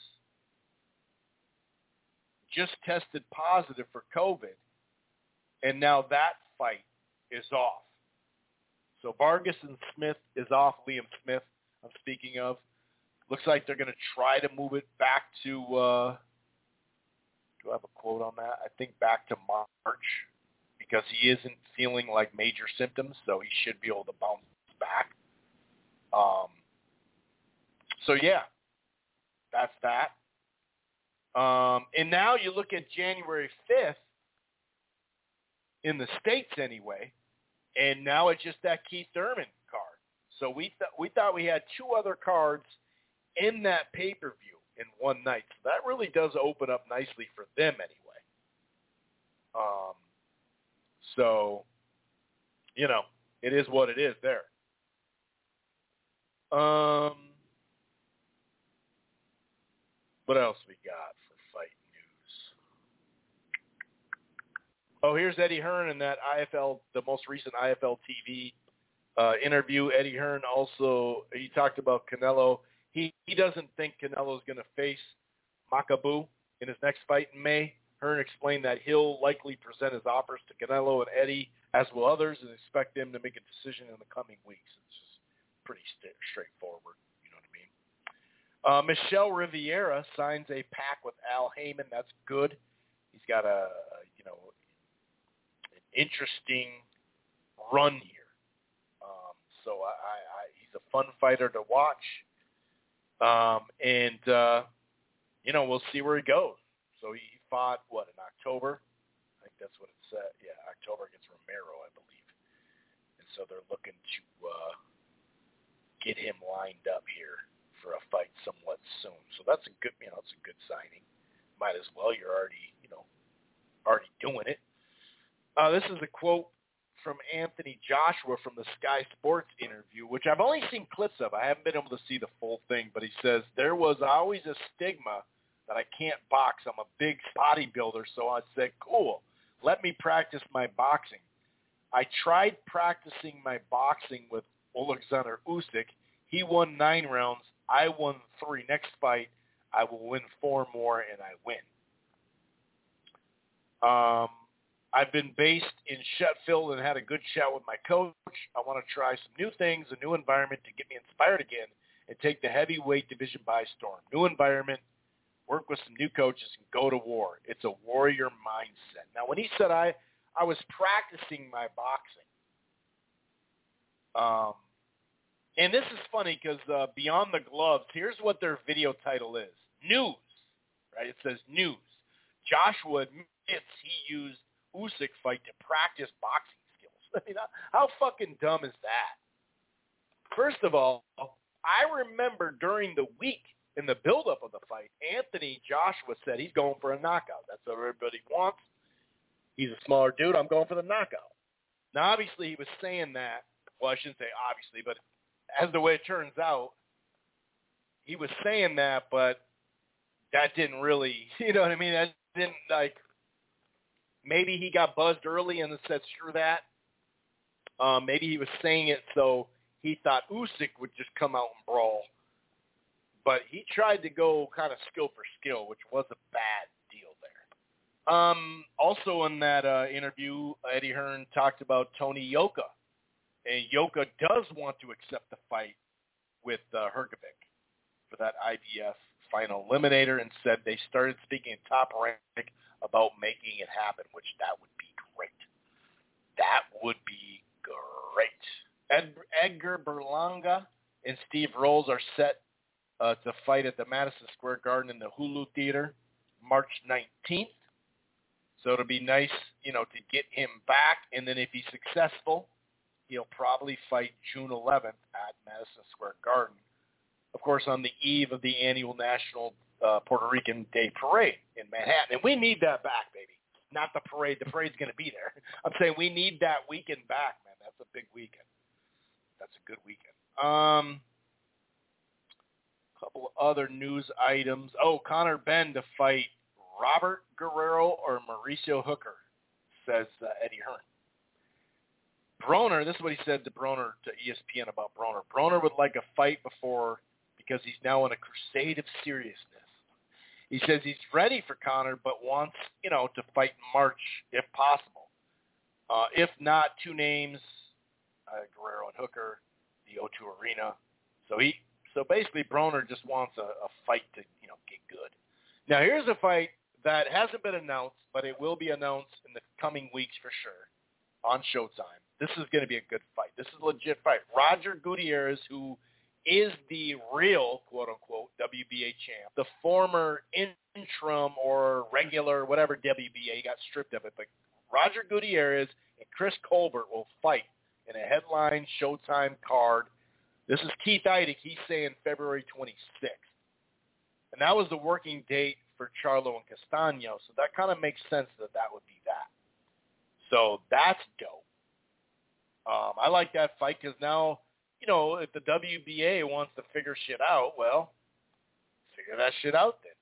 just tested positive for COVID. And now that fight is off. So Vargas and Smith is off. Liam Smith, I'm speaking of. Looks like they're going to try to move it back to, do I have a quote on that? I think back to March because he isn't feeling like major symptoms, so he should be able to bounce back. That's that. And now you look at January 5th, in the States anyway, and now it's just that Keith Thurman card. So we thought we had 2 other cards in that pay-per-view in one night. So that really does open up nicely for them anyway. It is what it is there. What else we got for fight news? Oh, here's Eddie Hearn in that IFL, the most recent IFL TV interview. Eddie Hearn also, he talked about Canelo. He doesn't think Canelo's going to face Makabu in his next fight in May. Hearn explained that he'll likely present his offers to Canelo and Eddie, as will others, and expect them to make a decision in the coming weeks. It's just pretty straightforward. You know what I mean? Michelle Rivera signs a pact with Al Heyman. That's good. He's got a, you know, an interesting run here. So he's a fun fighter to watch. You know, we'll see where he goes. So he fought, what, in October? I think that's what it said. Yeah, October against Romero, I believe. And so they're looking to get him lined up here for a fight somewhat soon. So that's a good, you know, it's a good signing. Might as well. You're already, you know, already doing it. This is a quote from Anthony Joshua from the Sky Sports interview, which I've only seen clips of. I haven't been able to see the full thing, but he says, there was always a stigma that I can't box. I'm a big bodybuilder, so I said, cool, let me practice my boxing. I tried practicing my boxing with Oleksandr Usyk. He won 9 rounds. I won 3. Next fight, I will win 4 more, and I win. I've been based in Sheffield and had a good chat with my coach. I want to try some new things, a new environment to get me inspired again and take the heavyweight division by storm. New environment, work with some new coaches, and go to war. It's a warrior mindset. Now, when he said I was practicing my boxing, and this is funny because Beyond the Gloves, here's what their video title is. News, right? It says news. Joshua admits he used Usyk fight to practice boxing skills. I mean, how fucking dumb is that? First of all, I remember during the week in the buildup of the fight, Anthony Joshua said he's going for a knockout. That's what everybody wants. He's a smaller dude. I'm going for the knockout. Now, obviously, he was saying that. Well, I shouldn't say obviously, but as the way it turns out, he was saying that, but that didn't really, you know what I mean? That didn't, like, maybe he got buzzed early and said, screw that. Maybe he was saying it so he thought Usyk would just come out and brawl. But he tried to go kind of skill for skill, which was a bad deal there. Also in that interview, Eddie Hearn talked about Tony Yoka. And Yoka does want to accept the fight with Hergovic for that IBF final eliminator, and said they started speaking in Top Rank about making it happen, which that would be great. That would be great. Edgar Berlanga and Steve Rolls are set to fight at the Madison Square Garden in the Hulu Theater March 19th. So it'll be nice, you know, to get him back. And then if he's successful, he'll probably fight June 11th at Madison Square Garden. Of course, on the eve of the annual National Puerto Rican Day Parade in Manhattan. And we need that back, baby. Not the parade. The parade's going to be there. I'm saying we need that weekend back, man. That's a big weekend. That's a good weekend. Couple other news items. Oh, Conor Benn to fight Robert Guerrero or Mauricio Hooker, says Eddie Hearn. Broner, this is what he said to Broner, to ESPN about Broner. Broner would like a fight before, because he's now on a crusade of seriousness. He says he's ready for Conor, but wants, you know, to fight in March if possible. If not, 2 names, Guerrero and Hooker, the O2 Arena. So basically, Broner just wants a fight to, you know, get good. Now, here's a fight that hasn't been announced, but it will be announced in the coming weeks for sure on Showtime. This is going to be a good fight. This is a legit fight. Roger Gutierrez, who is the real, quote-unquote, WBA champ, the former interim or regular, whatever WBA, got stripped of it. But Roger Gutierrez and Chris Colbert will fight in a headline Showtime card. This is Keith Idich. He's saying February 26th. And that was the working date for Charlo and Castaño, so that kind of makes sense that that would be that. So that's dope. I like that fight because now, you know, if the WBA wants to figure shit out, well, figure that shit out then.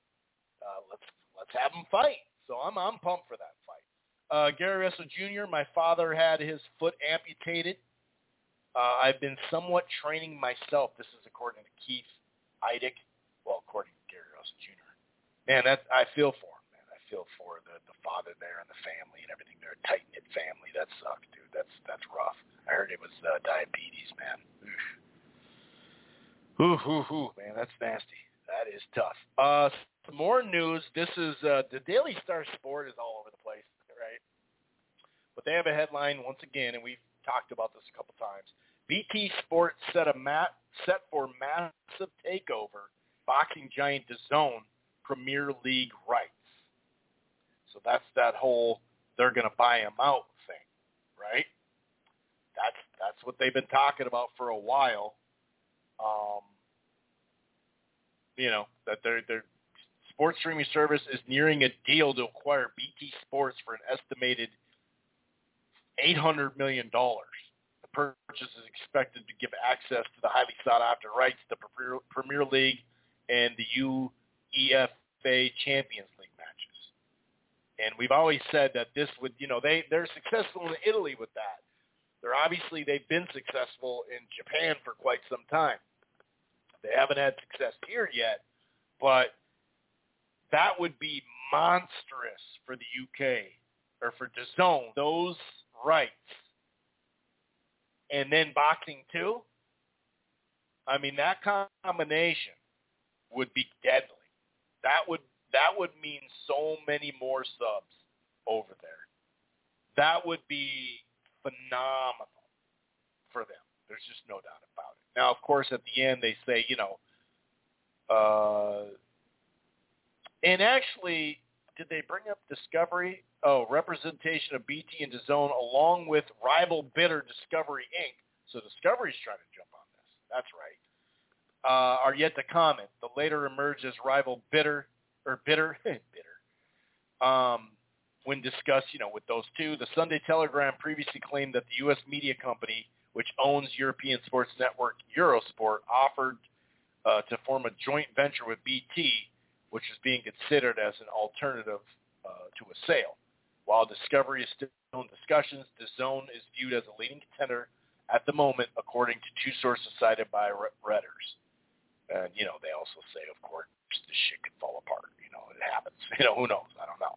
Let's have them fight. So I'm pumped for that fight. Gary Russell Jr., my father had his foot amputated. I've been somewhat training myself. This is according to Keith Idich. Well, according to Gary Russell Jr. Man, I feel for him, man. I feel for the father there and the family and everything. They're a tight-knit family. That sucks, dude. That's rough. I heard it was diabetes, man. Oof. Ooh, ooh, ooh, man, that's nasty. That is tough. Some more news. This is the Daily Star Sport is all over the place, right? But they have a headline once again, and we've talked about this a couple times. BT Sport set for massive takeover. Boxing giant DAZN Premier League rights. So that's that whole they're going to buy them out thing, right? That's what they've been talking about for a while. You know, that their sports streaming service is nearing a deal to acquire BT Sports for an estimated $800 million. The purchase is expected to give access to the highly sought-after rights to the Premier League and the UEFA Champions League matches. And we've always said that this would, you know, they're successful in Italy with that. They've been successful in Japan for quite some time. They haven't had success here yet, but that would be monstrous for the UK or for DAZN, those rights. And then boxing too? I mean, that combination would be deadly. That would mean so many more subs over there. That would be phenomenal for them. There's just no doubt about it. Now, of course, at the end they say, you know, and actually, did they bring up Discovery? Oh, representation of BT and DAZN along with rival bidder Discovery Inc. So Discovery's trying to jump on this. That's right. Are yet to comment. The later emerged as rival bidder. When discussed, you know, with those two, the Sunday Telegram previously claimed that the U.S. media company, which owns European sports network Eurosport, offered to form a joint venture with BT, which is being considered as an alternative to a sale. While Discovery is still in discussions, DAZN is viewed as a leading contender at the moment, according to two sources cited by Reuters. And, you know, they also say, of course, this shit could fall apart. You know, it happens. You know, who knows? I don't know.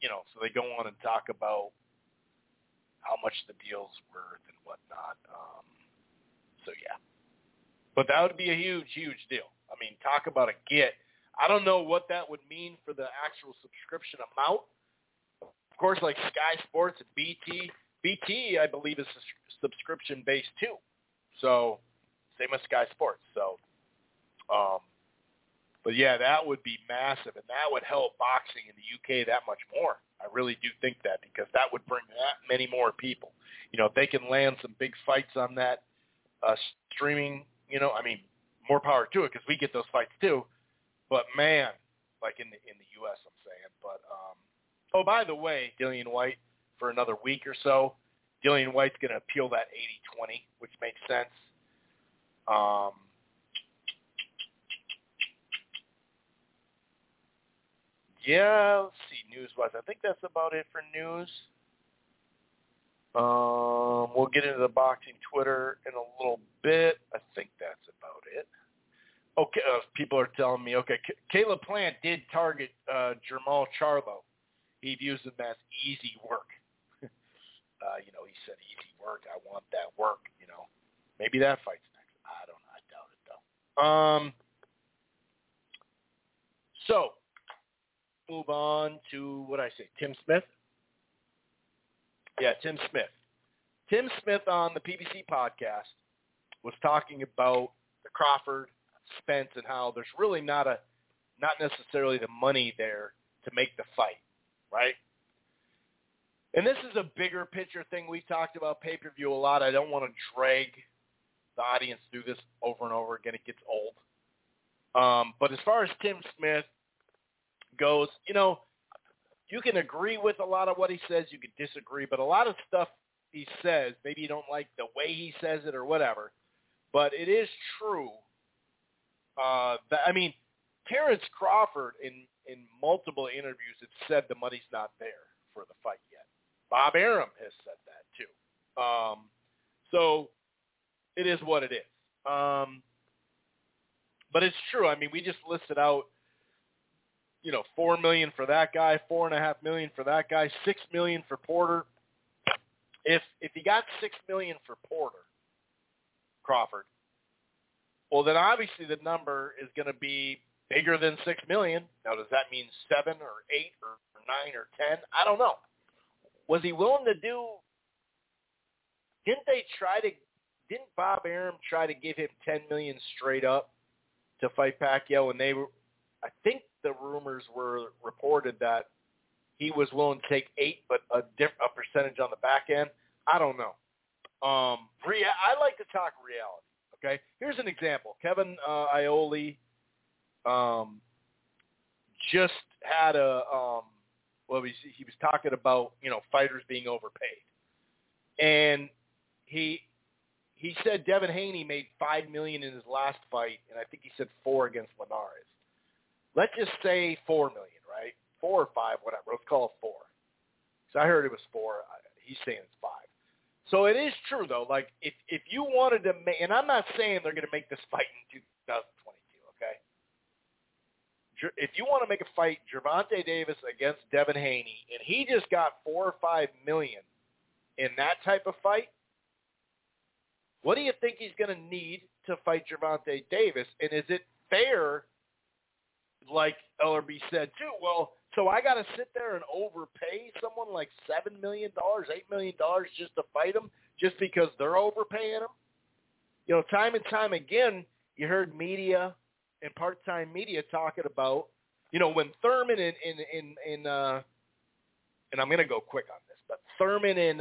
You know, so they go on and talk about how much the deal's worth and whatnot. So, yeah. But that would be a huge, huge deal. I mean, talk about a get. I don't know what that would mean for the actual subscription amount. Of course, like Sky Sports and BT. BT, I believe, is subscription-based, too. So, same as Sky Sports. So, but, yeah, that would be massive, and that would help boxing in the UK that much more. I really do think that, because that would bring that many more people. You know, if they can land some big fights on that streaming, you know, I mean, more power to it, because we get those fights, too. But, man, like in the U.S., I'm saying. But, oh, by the way, Dillian White, for another week or so. Dillian White's going to appeal that 80-20, which makes sense. Yeah, let's see, news-wise. I think that's about it for news. We'll get into the boxing Twitter in a little bit. I think that's about it. Okay, people are telling me, okay, Caleb Plant did target Jermell Charlo. He views him as easy work. You know, he said easy work. I want that work, you know. Maybe that fight's next. I don't know. I doubt it, though. So, move on to, what I say, Tim Smith? Yeah, Tim Smith. Tim Smith on the PBC podcast was talking about the Crawford, Spence, and how there's really not necessarily the money there to make the fight, right? And this is a bigger picture thing. We've talked about pay-per-view a lot. I don't want to drag the audience through this over and over again. It gets old. But as far as Tim Smith goes, you know, you can agree with a lot of what he says. You can disagree. But a lot of stuff he says, maybe you don't like the way he says it or whatever. But it is true. Terrence Crawford in multiple interviews has said the money's not there for the fight yet. Bob Arum has said that too. So it is what it is. But it's true. I mean, we just listed out you know, $4 million for that guy, $4.5 million for that guy, $6 million for Porter. If you got $6 million for Porter, Crawford, well, then obviously the number is going to be bigger than $6 million. Now, does that mean 7 or 8 or 9 or 10? I don't know. Was he willing to do? Didn't Bob Arum try to give him $10 million straight up to fight Pacquiao? And they were, I think the rumors were reported that he was willing to take 8, but a percentage on the back end. I don't know. I like to talk reality. Okay, here's an example. Kevin Ioli just had a he was talking about, you know, fighters being overpaid, and he said Devin Haney made $5 million in his last fight, and I think he said 4 against Linares. Let's just say $4 million, right? 4 or 5, whatever. Let's call it 4. So I heard it was 4. He's saying it's 5. So it is true, though. Like, if you wanted to make – and I'm not saying they're going to make this fight in 2022, okay? If you want to make a fight, Gervonta Davis against Devin Haney, and he just got $4 or $5 million in that type of fight, what do you think he's going to need to fight Gervonta Davis? And is it fair, like LRB said, too, well – so I got to sit there and overpay someone like $7 million, $8 million just to fight them just because they're overpaying them? You know, time and time again, you heard media and part-time media talking about, you know, when Thurman and I'm going to go quick on this, but Thurman and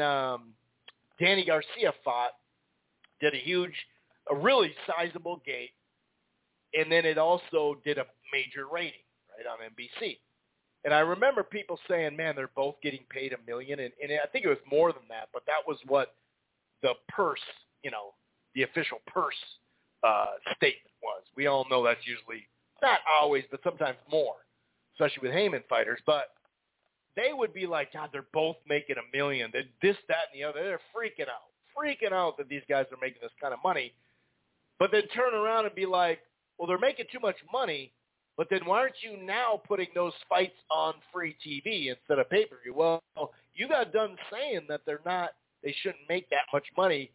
Danny Garcia fought, did a really sizable gate, and then it also did a major rating, right, on NBC. And I remember people saying, man, they're both getting paid $1 million. And I think it was more than that, but that was what the purse, you know, the official purse statement was. We all know that's usually, not always, but sometimes more, especially with Heyman fighters. But they would be like, God, they're both making $1 million. They're this, that, and the other. They're freaking out that these guys are making this kind of money. But then turn around and be like, well, they're making too much money. But then why aren't you now putting those fights on free TV instead of pay-per-view? Well, you got done saying that they shouldn't make that much money,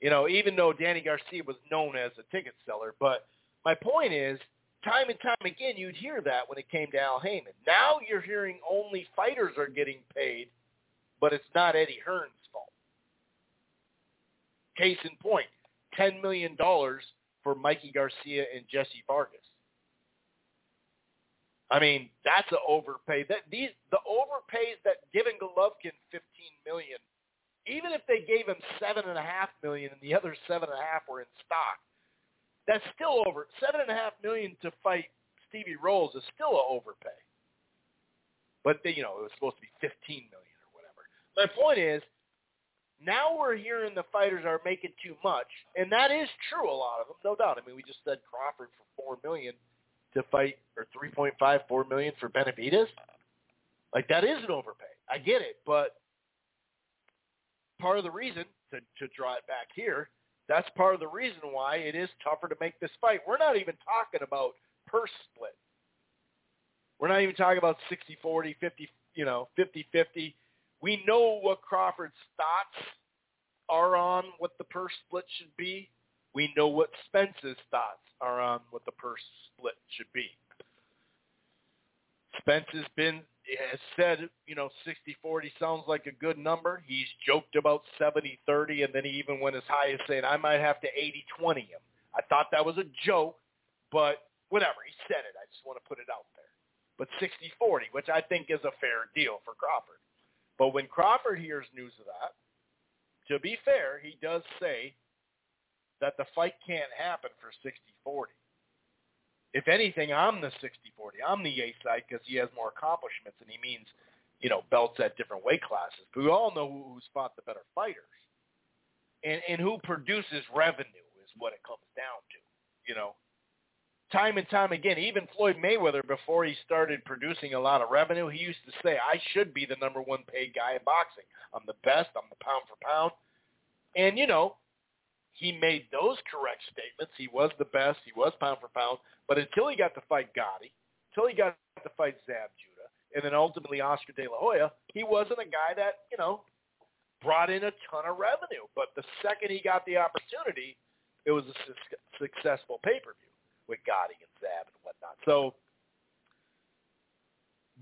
you know, even though Danny Garcia was known as a ticket seller. But my point is, time and time again, you'd hear that when it came to Al Heyman. Now you're hearing only fighters are getting paid, but it's not Eddie Hearn's fault. Case in point, $10 million for Mikey Garcia and Jesse Vargas. I mean, that's an overpay. The overpays that giving Golovkin $15 million, even if they gave him $7.5 million and the other $7.5 were in stock, that's still over. $7.5 million to fight Stevie Rolls is still an overpay. But they, you know, it was supposed to be $15 million or whatever. My point is, now we're hearing the fighters are making too much, and that is true. A lot of them, no doubt. I mean, we just said Crawford for $4 million. To fight, or $3.54 million for Benavides. Like, that is an overpay. I get it, but part of the reason, to draw it back here, that's part of the reason why it is tougher to make this fight. We're not even talking about purse split. We're not even talking about 60-40, 50, you know, 50-50. We know what Crawford's thoughts are on what the purse split should be. We know what Spence's thoughts are on what the purse split should be. Spence has said, you know, 60-40 sounds like a good number. He's joked about 70-30, and then he even went as high as saying, I might have to 80-20 him. I thought that was a joke, but whatever. He said it. I just want to put it out there. But 60-40, which I think is a fair deal for Crawford. But when Crawford hears news of that, to be fair, he does say that the fight can't happen for 60-40. If anything, I'm the 60-40. I'm the A side because he has more accomplishments, and he means, you know, belts at different weight classes. But we all know who's fought the better fighters, and who produces revenue is what it comes down to. You know, time and time again, even Floyd Mayweather, before he started producing a lot of revenue, he used to say, I should be the number one paid guy in boxing. I'm the best. I'm the pound for pound. And, you know, he made those correct statements. He was the best. He was pound for pound. But until he got to fight Gotti, until he got to fight Zab Judah, and then ultimately Oscar De La Hoya, he wasn't a guy that, you know, brought in a ton of revenue. But the second he got the opportunity, it was a successful pay-per-view with Gotti and Zab and whatnot. So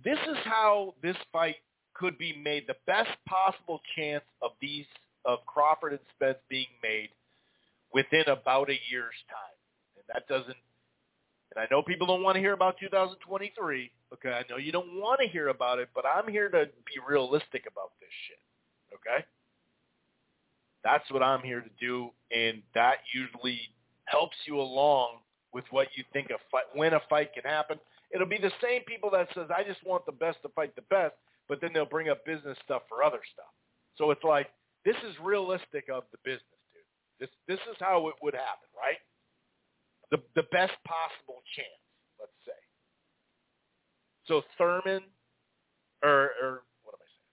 this is how this fight could be made, the best possible chance of these, of Crawford and Spence being made within about a year's time. And that doesn't, and I know people don't want to hear about 2023. Okay, I know you don't want to hear about it, but I'm here to be realistic about this shit. Okay? That's what I'm here to do, and that usually helps you along with what you think a fight, when a fight can happen. It'll be the same people that says, I just want the best to fight the best, but then they'll bring up business stuff for other stuff. So it's like, this is realistic of the business, dude. This is how it would happen, right? The best possible chance, let's say. So Thurman, or what am I saying?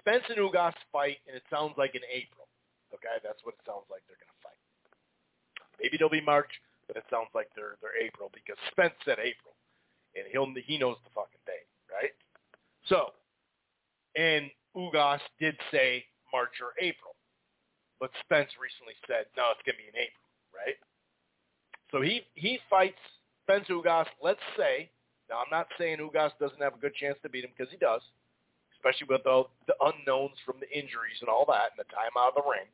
Spence and Ugas fight, and it sounds like in April. Okay, that's what it sounds like they're going to fight. Maybe they'll be March, but it sounds like they're April because Spence said April, and he knows the fucking date, right? So, and Ugas did say March or April, but Spence recently said, no, it's going to be in April, right? So he fights Spence Ugas, let's say. Now, I'm not saying Ugas doesn't have a good chance to beat him because he does, especially with all the unknowns from the injuries and all that and the time out of the ring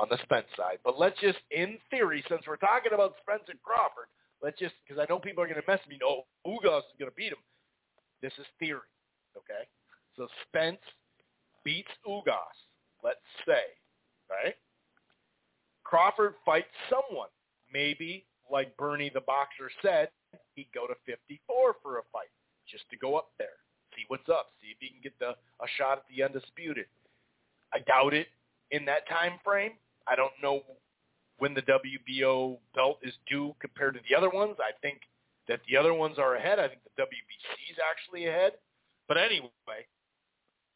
on the Spence side. But let's just, in theory, since we're talking about Spence and Crawford, let's just, because I know people are going to mess with me, no, Ugas is going to beat him. This is theory, okay? So Spence beats Ugas, let's say, right? Crawford fights someone, maybe like Bernie the Boxer said, he'd go to 54 for a fight just to go up there, see what's up, see if he can get a shot at the undisputed. I doubt it in that time frame. I don't know when the WBO belt is due compared to the other ones. I think that the other ones are ahead. I think the WBC is actually ahead. But anyway,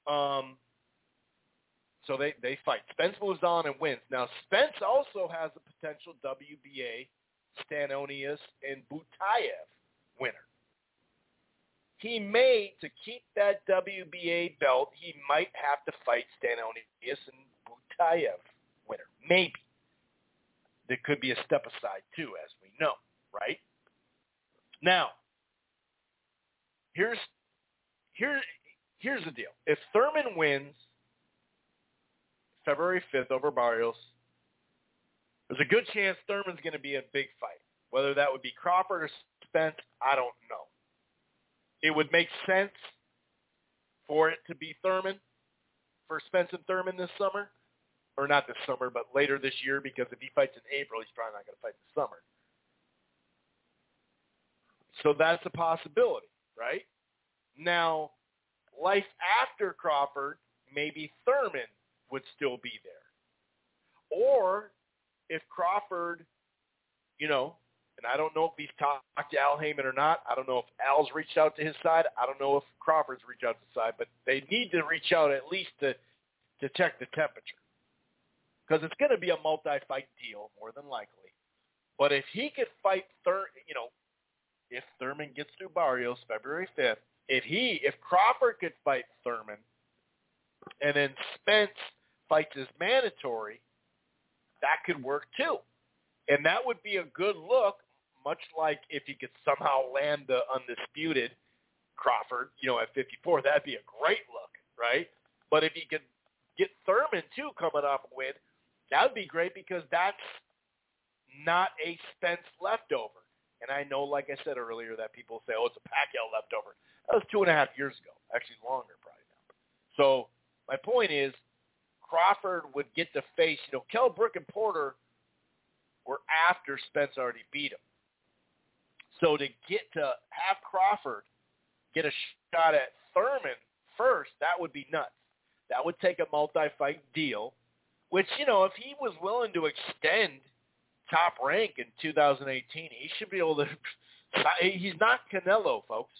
so they fight. Spence moves on and wins. Now, Spence also has a potential WBA Stanonius and Butaev winner. He may, to keep that WBA belt, he might have to fight Stanonius and Butaev winner. Maybe. There could be a step aside too, as we know, right? Now, here's the deal. If Thurman wins February 5th over Barrios, there's a good chance Thurman's going to be a big fight. Whether that would be Crawford or Spence, I don't know. It would make sense for it to be Thurman, for Spence and Thurman this summer. Or not this summer, but later this year, because if he fights in April, he's probably not going to fight this summer. So that's a possibility, right? Now, life after Crawford, maybe Thurman would still be there. Or if Crawford, you know, and I don't know if he's talked to Al Heyman or not. I don't know if Al's reached out to his side. I don't know if Crawford's reached out to his side. But they need to reach out at least to check the temperature. Because it's going to be a multi-fight deal, more than likely. But if he could fight, if Thurman gets through Barrios February 5th, if Crawford could fight Thurman, and then Spence fights his mandatory, that could work too. And that would be a good look, much like if he could somehow land the undisputed Crawford, at 54, that'd be a great look, right? But if he could get Thurman too coming off a win, that would be great because that's not a Spence leftover. And I know, like I said earlier, that people say, it's a Pacquiao leftover. That was 2.5 years ago, actually longer probably now. So my point is, Crawford would get to face, Kell Brook and Porter were after Spence already beat him. So to get to have Crawford get a shot at Thurman first, that would be nuts. That would take a multi-fight deal, which, if he was willing to extend Top Rank in 2018, he should be able to – he's not Canelo, folks.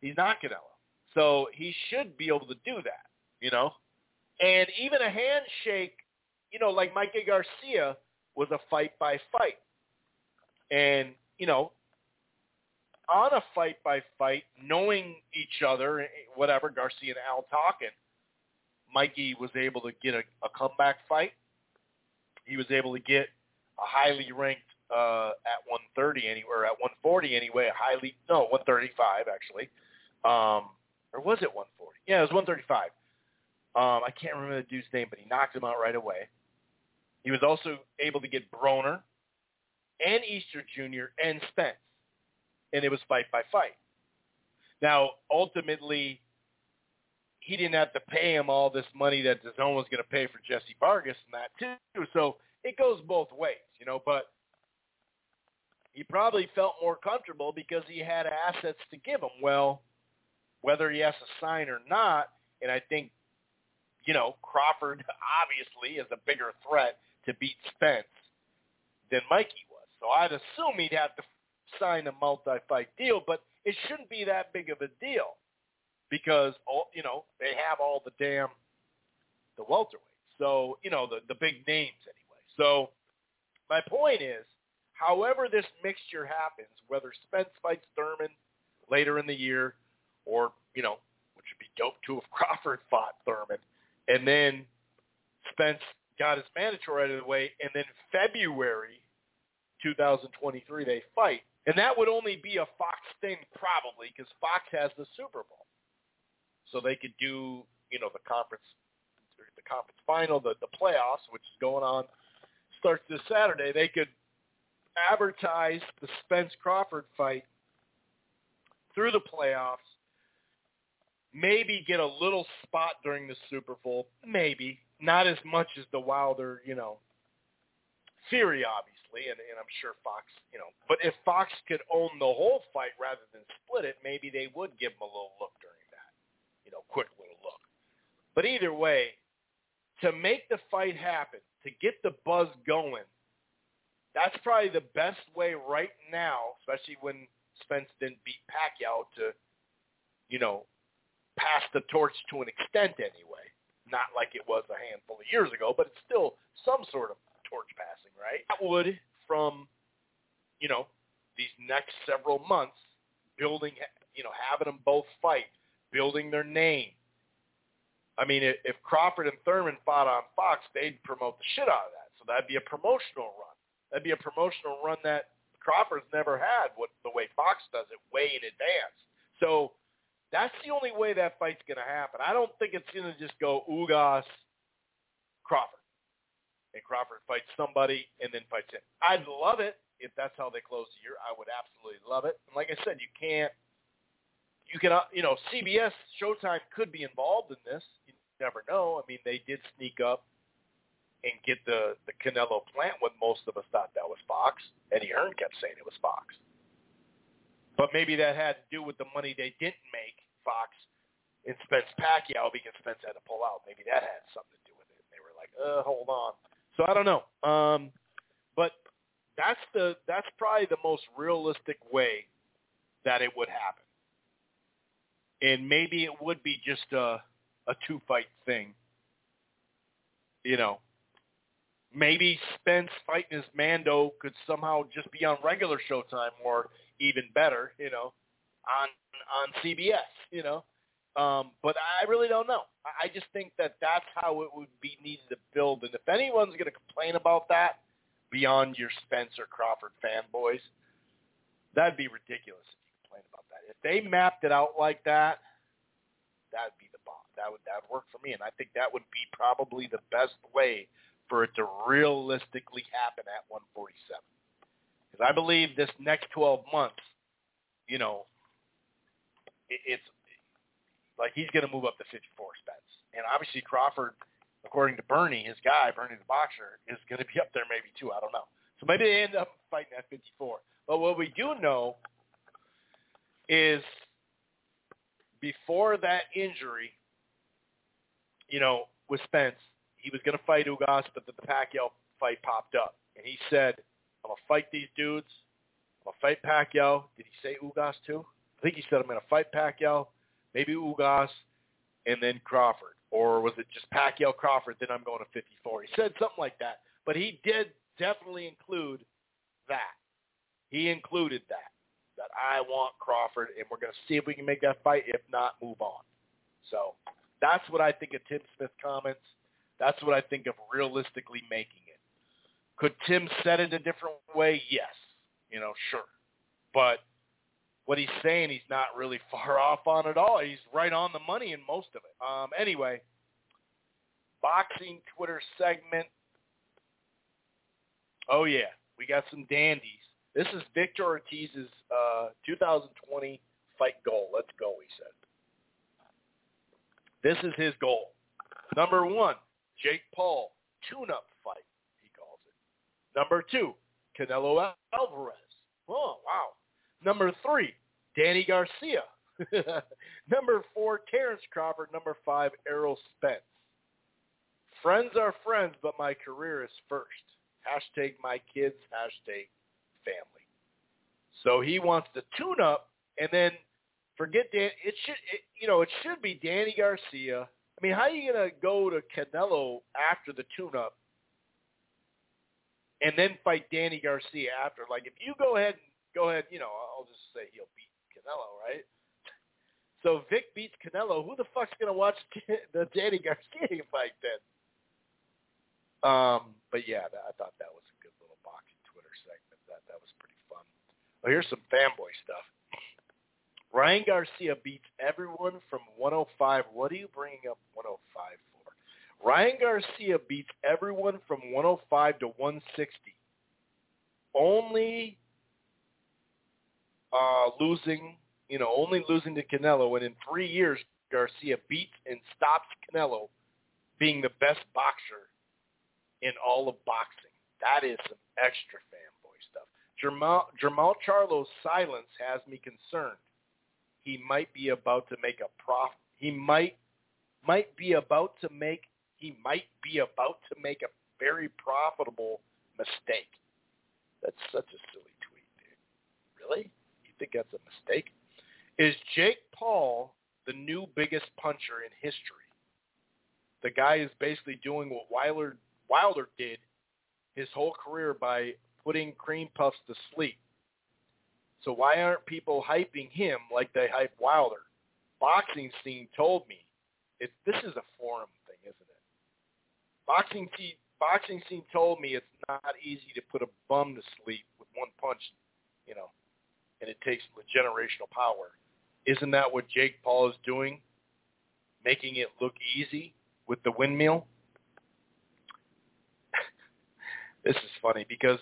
He's not Canelo. So he should be able to do that, And even a handshake, like Mikey Garcia was a fight by fight. And, on a fight by fight, knowing each other, whatever, Garcia and Al talking, Mikey was able to get a comeback fight. He was able to get a highly ranked at 130 anywhere, at 140 anyway, a highly, no, 135 actually. Or was it 140? Yeah, it was 135. I can't remember the dude's name, but he knocked him out right away. He was also able to get Broner and Easter Jr. and Spence, and it was fight by fight. Now, ultimately, he didn't have to pay him all this money that DAZN was going to pay for Jesse Vargas and that too. So it goes both ways, you know, but he probably felt more comfortable because he had assets to give him. Well, whether he has to sign or not, and I think, you know, Crawford obviously is a bigger threat to beat Spence than Mikey was. So I'd assume he'd have to sign a multi-fight deal, but it shouldn't be that big of a deal because, you know, they have all the welterweights. So, you know, the big names anyway. So my point is, however this mixture happens, whether Spence fights Thurman later in the year or, you know, which would be dope too if Crawford fought Thurman, and then Spence got his mandatory out of the way, and then February 2023 they fight. And that would only be a Fox thing probably because Fox has the Super Bowl. So they could do, you know, the conference final, the playoffs, which is going on, starts this Saturday. They could advertise the Spence Crawford fight through the playoffs, maybe get a little spot during the Super Bowl, maybe not as much as the Wilder, you know, Fury obviously, and I'm sure Fox, you know, but if Fox could own the whole fight rather than split it, maybe they would give him a little look during that, you know, quick little look. But either way, to make the fight happen, to get the buzz going, that's probably the best way right now, especially when Spence didn't beat Pacquiao, to, you know, pass the torch to an extent anyway. Not like it was a handful of years ago, but it's still some sort of torch passing, right? That would, from, you know, these next several months, building, you know, having them both fight, building their name. I mean, if Crawford and Thurman fought on Fox, they'd promote the shit out of that. So that'd be a promotional run. That'd be a promotional run that Crawford's never had, the way Fox does it, way in advance. So that's the only way that fight's going to happen. I don't think it's going to just go Ugas, Crawford, and Crawford fights somebody and then fights him. I'd love it if that's how they close the year. I would absolutely love it. And like I said, you know, CBS, Showtime could be involved in this. You never know. I mean, they did sneak up and get the Canelo plant when most of us thought that was Fox. Eddie Hearn kept saying it was Fox. But maybe that had to do with the money they didn't make, Fox and Spence Pacquiao, because Spence had to pull out. Maybe that had something to do with it. And they were like, hold on. So I don't know. But that's probably the most realistic way that it would happen. And maybe it would be just a two-fight thing, you know. Maybe Spence fighting his Mando could somehow just be on regular Showtime, or even better, you know, on CBS, you know. But I really don't know. I just think that's how it would be needed to build. And if anyone's going to complain about that, beyond your Spence or Crawford fanboys, that'd be ridiculous if you complain about that. If they mapped it out like that, that'd be the bomb. That would work for me, and I think that would be probably the best way for it to realistically happen at 147. Because I believe this next 12 months, you know, it's like he's going to move up to 54, Spence. And obviously Crawford, according to Bernie, his guy, Bernie the Boxer, is going to be up there maybe too. I don't know. So maybe they end up fighting at 54. But what we do know is before that injury, you know, with Spence, he was going to fight Ugas, but the Pacquiao fight popped up. And he said, I'm going to fight these dudes. I'm going to fight Pacquiao. Did he say Ugas too? I think he said, I'm going to fight Pacquiao, maybe Ugas, and then Crawford. Or was it just Pacquiao, Crawford, then I'm going to 54? He said something like that. But he did definitely include that. He included that. that I want Crawford, and we're going to see if we can make that fight. If not, move on. So that's what I think of Tim Smith's comments. That's what I think of realistically making it. Could Tim set it a different way? Yes. You know, sure. But what he's saying, he's not really far off on at all. He's right on the money in most of it. Anyway, boxing Twitter segment. Oh, yeah. We got some dandies. This is Victor Ortiz's 2020 fight goal. Let's go, he said. This is his goal. Number one, Jake Paul, tune-up fight, he calls it. Number two, Canelo Alvarez. Oh, wow. Number three, Danny Garcia. Number four, Terrence Crawford. Number five, Errol Spence. Friends are friends, but my career is first. Hashtag my kids, hashtag family. So he wants to tune up, and then forget Dan. It should be Danny Garcia. I mean, how are you gonna go to Canelo after the tune up, and then fight Danny Garcia after? Like, if you go ahead, I'll just say he'll beat Canelo, right? So Vic beats Canelo. Who the fuck's gonna watch the Danny Garcia fight then? But yeah, I thought that was a good little boxing Twitter segment. That was pretty fun. Well, here's some fanboy stuff. Ryan Garcia beats everyone from 105. What are you bringing up 105 for? Ryan Garcia beats everyone from 105 to 160. Only losing to Canelo. And in 3 years, Garcia beats and stops Canelo being the best boxer in all of boxing. That is some extra fanboy stuff. Jermell Charlo's silence has me concerned. He might be about to make a very profitable mistake. That's such a silly tweet, dude. Really? You think that's a mistake? Is Jake Paul the new biggest puncher in history? The guy is basically doing what Wilder did his whole career by putting cream puffs to sleep. So why aren't people hyping him like they hype Wilder? Boxing Scene told me. This is a forum thing, isn't it? Boxing Scene told me it's not easy to put a bum to sleep with one punch, and it takes generational power. Isn't that what Jake Paul is doing? Making it look easy with the windmill? This is funny because,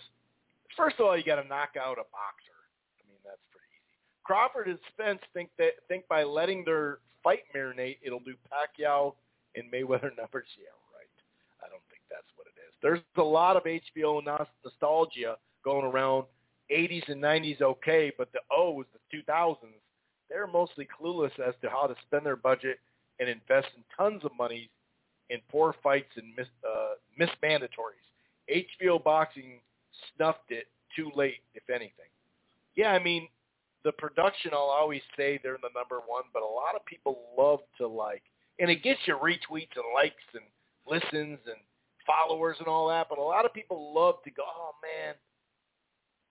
first of all, you got to knock out a boxer. I mean, that's pretty easy. Crawford and Spence think by letting their fight marinate, it'll do Pacquiao and Mayweather numbers. Yeah, right. I don't think that's what it is. There's a lot of HBO nostalgia going around. 80s and 90s, okay, but the O's, the 2000s, they're mostly clueless as to how to spend their budget and invest in tons of money in poor fights and missed mandatories. HBO Boxing snuffed it too late, if anything. Yeah, I mean, the production, I'll always say they're the number one, but a lot of people love to like, and it gets you retweets and likes and listens and followers and all that, but a lot of people love to go, oh, man,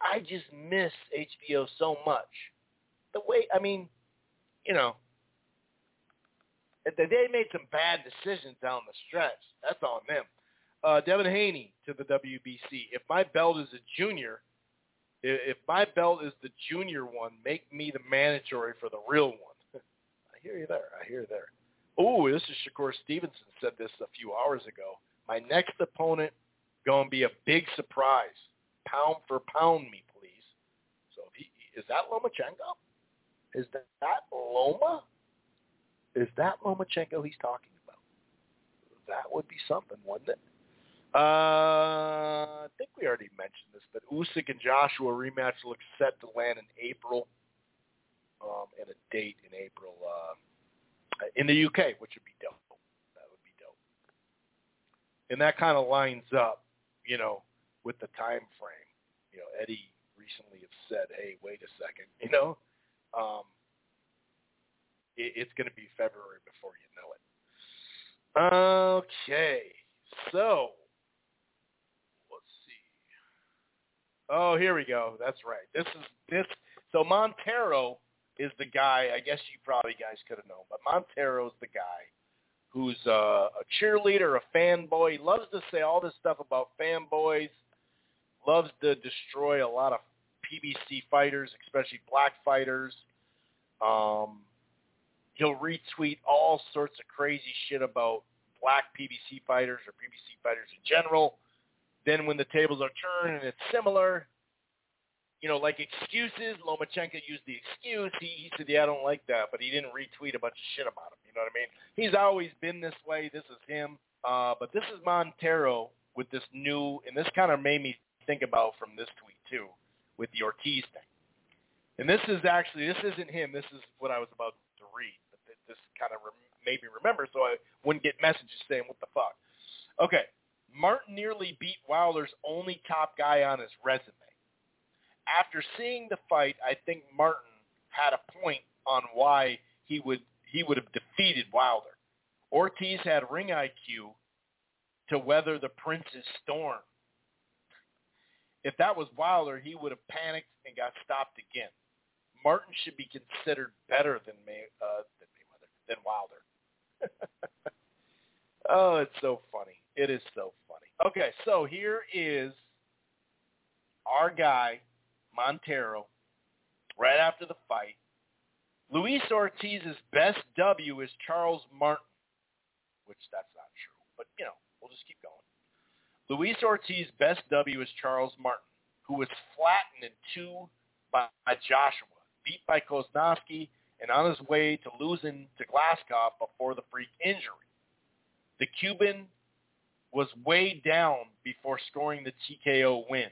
I just miss HBO so much. They made some bad decisions down the stretch. That's on them. Devin Haney to the WBC. If my belt is the junior one, make me the mandatory for the real one. I hear you there. Oh, this is Shakur Stevenson said this a few hours ago. My next opponent going to be a big surprise. Pound for pound me, please. So is that Lomachenko? Is that Loma? Is that Lomachenko he's talking about? That would be something, wouldn't it? I think we already mentioned this, but Usyk and Joshua rematch looks set to land in April, and a date in April in the UK, which would be dope. That would be dope. And that kind of lines up, with the time frame. Eddie recently have said, hey, wait a second, it's going to be February before you know it. Okay, so. Oh, here we go. That's right. This So Montero is the guy, I guess you probably guys could have known, but Montero's the guy who's a cheerleader, a fanboy. He loves to say all this stuff about fanboys, loves to destroy a lot of PBC fighters, especially black fighters. He'll retweet all sorts of crazy shit about black PBC fighters or PBC fighters in general. Then when the tables are turned and it's similar, you know, like excuses, Lomachenko used the excuse. He said, yeah, I don't like that, but he didn't retweet a bunch of shit about him. You know what I mean? He's always been this way. This is him. But this is Montero with this new, and this kind of made me think about from this tweet too, with the Ortiz thing. And this is actually, this isn't him. This is what I was about to read. But this kind of made me remember, so I wouldn't get messages saying, what the fuck? Okay. Martin nearly beat Wilder's only top guy on his resume. After seeing the fight, I think Martin had a point on why he would have defeated Wilder. Ortiz had ring IQ to weather the Prince's storm. If that was Wilder, he would have panicked and got stopped again. Martin should be considered better than Wilder. Oh, it's so funny. It is so funny. Okay, so here is our guy, Montero, right after the fight. Luis Ortiz's best W is Charles Martin, which that's not true, but, you know, we'll just keep going. Luis Ortiz's best W is Charles Martin, who was flattened in two by Joshua, beat by Kozlowski, and on his way to losing to Glaskov before the freak injury. The Cuban was way down before scoring the TKO win.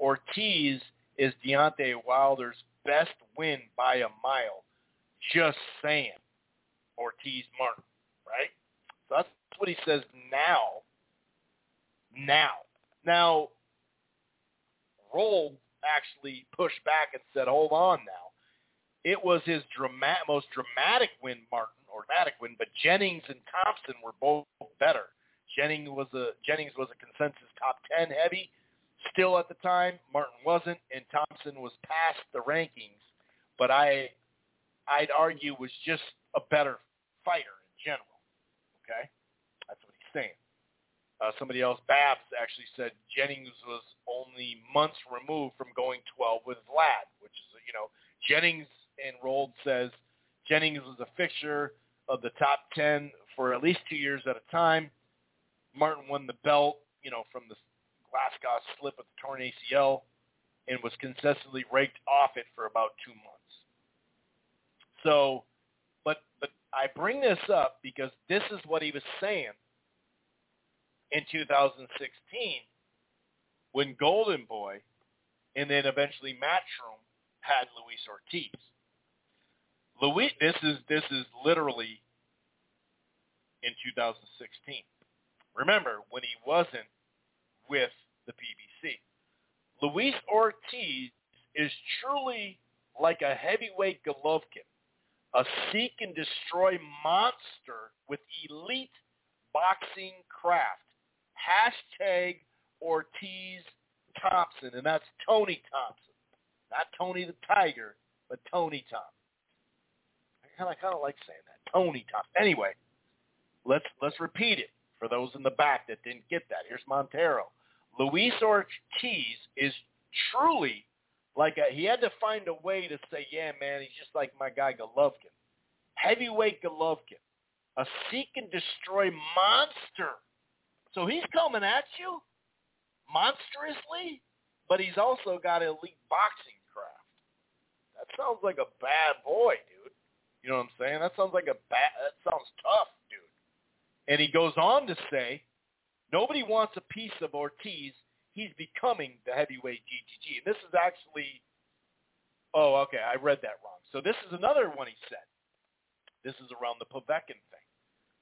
Ortiz is Deontay Wilder's best win by a mile. Just saying. Ortiz Martin, right? So that's what he says now. Now, Roll actually pushed back and said, hold on now. It was his most dramatic win, Martin, or dramatic win, but Jennings and Thompson were both better. Jennings was a consensus top 10 heavy still at the time. Martin wasn't, and Thompson was past the rankings, but I'd argue was just a better fighter in general. Okay? That's what he's saying. Somebody else, Babs, actually said Jennings was only months removed from going 12 with Vlad, which is, you know, Jennings enrolled says Jennings was a fixture of the top 10 for at least 2 years at a time. Martin won the belt, you know, from the Glasgow slip of the torn ACL and was consistently raked off it for about 2 months. So, but I bring this up because this is what he was saying in 2016 when Golden Boy and then eventually Matchroom had Luis Ortiz. This is literally in 2016. Remember, when he wasn't with the PBC. Luis Ortiz is truly like a heavyweight Golovkin, a seek and destroy monster with elite boxing craft. # Ortiz Thompson, and that's Tony Thompson. Not Tony the Tiger, but Tony Thompson. I kind of like saying that, Tony Thompson. Anyway, let's repeat it. For those in the back that didn't get that, here's Montero. Luis Ortiz is truly like he had to find a way to say, yeah, man, he's just like my guy Golovkin. Heavyweight Golovkin. A seek and destroy monster. So he's coming at you monstrously, but he's also got elite boxing craft. That sounds like a bad boy, dude. You know what I'm saying? That sounds tough. And he goes on to say, nobody wants a piece of Ortiz. He's becoming the heavyweight GGG. And this is actually, oh, okay, I read that wrong. So this is another one he said. This is around the Povetkin thing.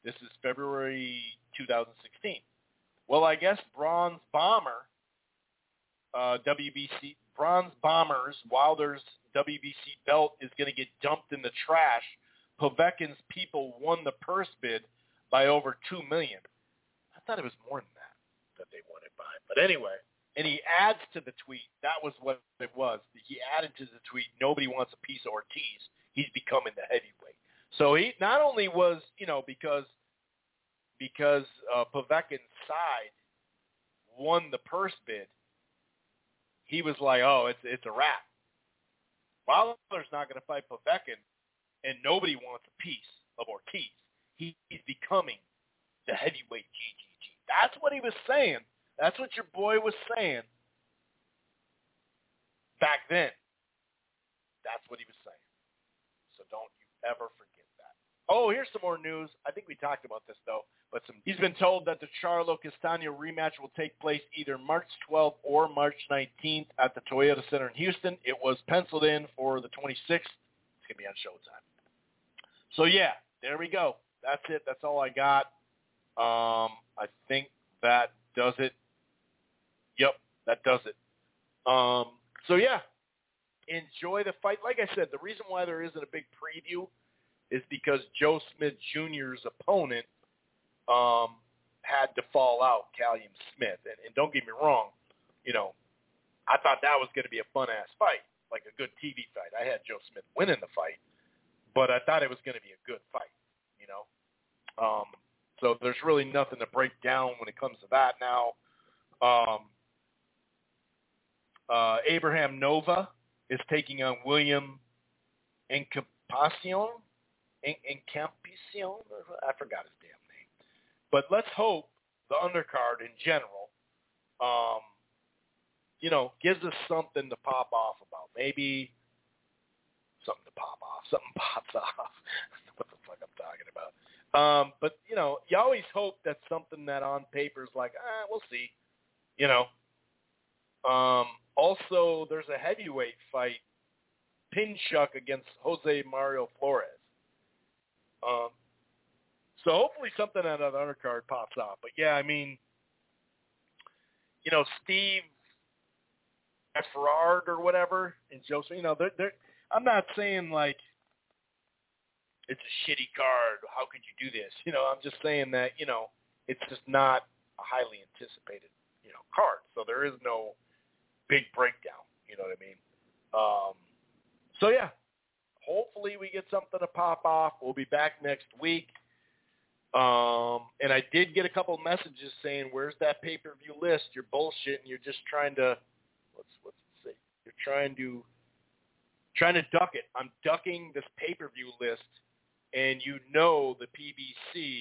This is February 2016. Well, I guess Bronze Bomber's Wilder's WBC belt is going to get dumped in the trash. Povetkin's people won the purse bid by over $2 million. I thought it was more than that they wanted by. But anyway, And he adds to the tweet, that was what it was. He added to the tweet, nobody wants a piece of Ortiz. He's becoming the heavyweight. So he not only was, you know, because Povetkin's side won the purse bid, he was like, oh, it's a wrap. Wilder's not going to fight Povetkin, and nobody wants a piece of Ortiz. He's becoming the heavyweight GGG. That's what he was saying. That's what your boy was saying back then. That's what he was saying. So don't you ever forget that. Oh, here's some more news. I think we talked about this, though. But he's been told that the Charlo-Castaño rematch will take place either March 12th or March 19th at the Toyota Center in Houston. It was penciled in for the 26th. It's going to be on Showtime. So, yeah, there we go. That's it. That's all I got. I think that does it. Yep, that does it. So, yeah, enjoy the fight. Like I said, the reason why there isn't a big preview is because Joe Smith Jr.'s opponent had to fall out, Callum Smith. And don't get me wrong, you know, I thought that was going to be a fun-ass fight, like a good TV fight. I had Joe Smith winning the fight, but I thought it was going to be a good fight, you know. So there's really nothing to break down when it comes to that now. Abraham Nova is taking on William Encampacion. I forgot his damn name. But let's hope the undercard in general, you know, gives us something to pop off about. Maybe something to pop off. Something pops off. What the fuck I'm talking about? But, you know, you always hope that something that on paper is like, we'll see, you know. Also, there's a heavyweight fight, Pinchuk against Jose Mario Flores. So hopefully something out of the undercard pops off. But, yeah, I mean, you know, Steve Ferrard or whatever and Joseph, you know, I'm not saying, like, it's a shitty card. How could you do this? You know, I'm just saying that, you know, it's just not a highly anticipated, you know, card. So there is no big breakdown. You know what I mean? So, yeah, hopefully we get something to pop off. We'll be back next week. And I did get a couple messages saying, where's that pay-per-view list? You're bullshitting. You're just trying to, let's see. You're trying to duck it. I'm ducking this pay-per-view list. And you know the PBC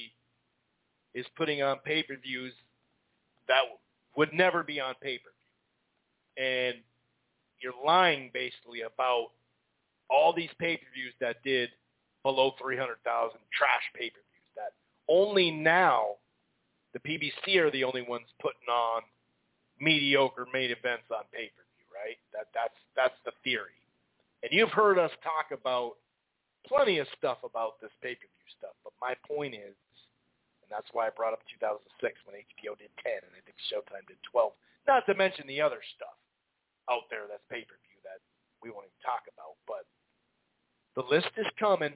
is putting on pay-per-views that would never be on pay-per-view. And you're lying, basically, about all these pay-per-views that did below 300,000 trash pay-per-views. That only now the PBC are the only ones putting on mediocre main events on pay-per-view, right? That's the theory. And you've heard us talk about plenty of stuff about this pay-per-view stuff, but my point is, and that's why I brought up 2006 when HBO did 10 and I think Showtime did 12, not to mention the other stuff out there that's pay-per-view that we won't even talk about. But the list is coming,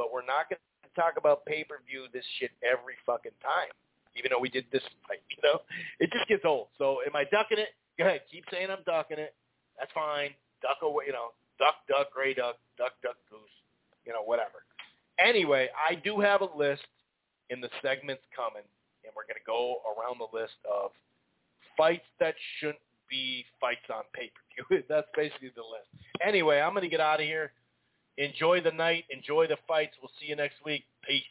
but we're not going to talk about pay-per-view this shit every fucking time, even though we did this fight, you know? It just gets old. So am I ducking it? Go ahead. Keep saying I'm ducking it. That's fine. Duck away, you know. Duck, duck, gray duck, duck, duck, goose, you know, whatever. Anyway, I do have a list in the segments coming, and we're going to go around the list of fights that shouldn't be fights on pay-per-view. That's basically the list. Anyway, I'm going to get out of here. Enjoy the night. Enjoy the fights. We'll see you next week. Peace.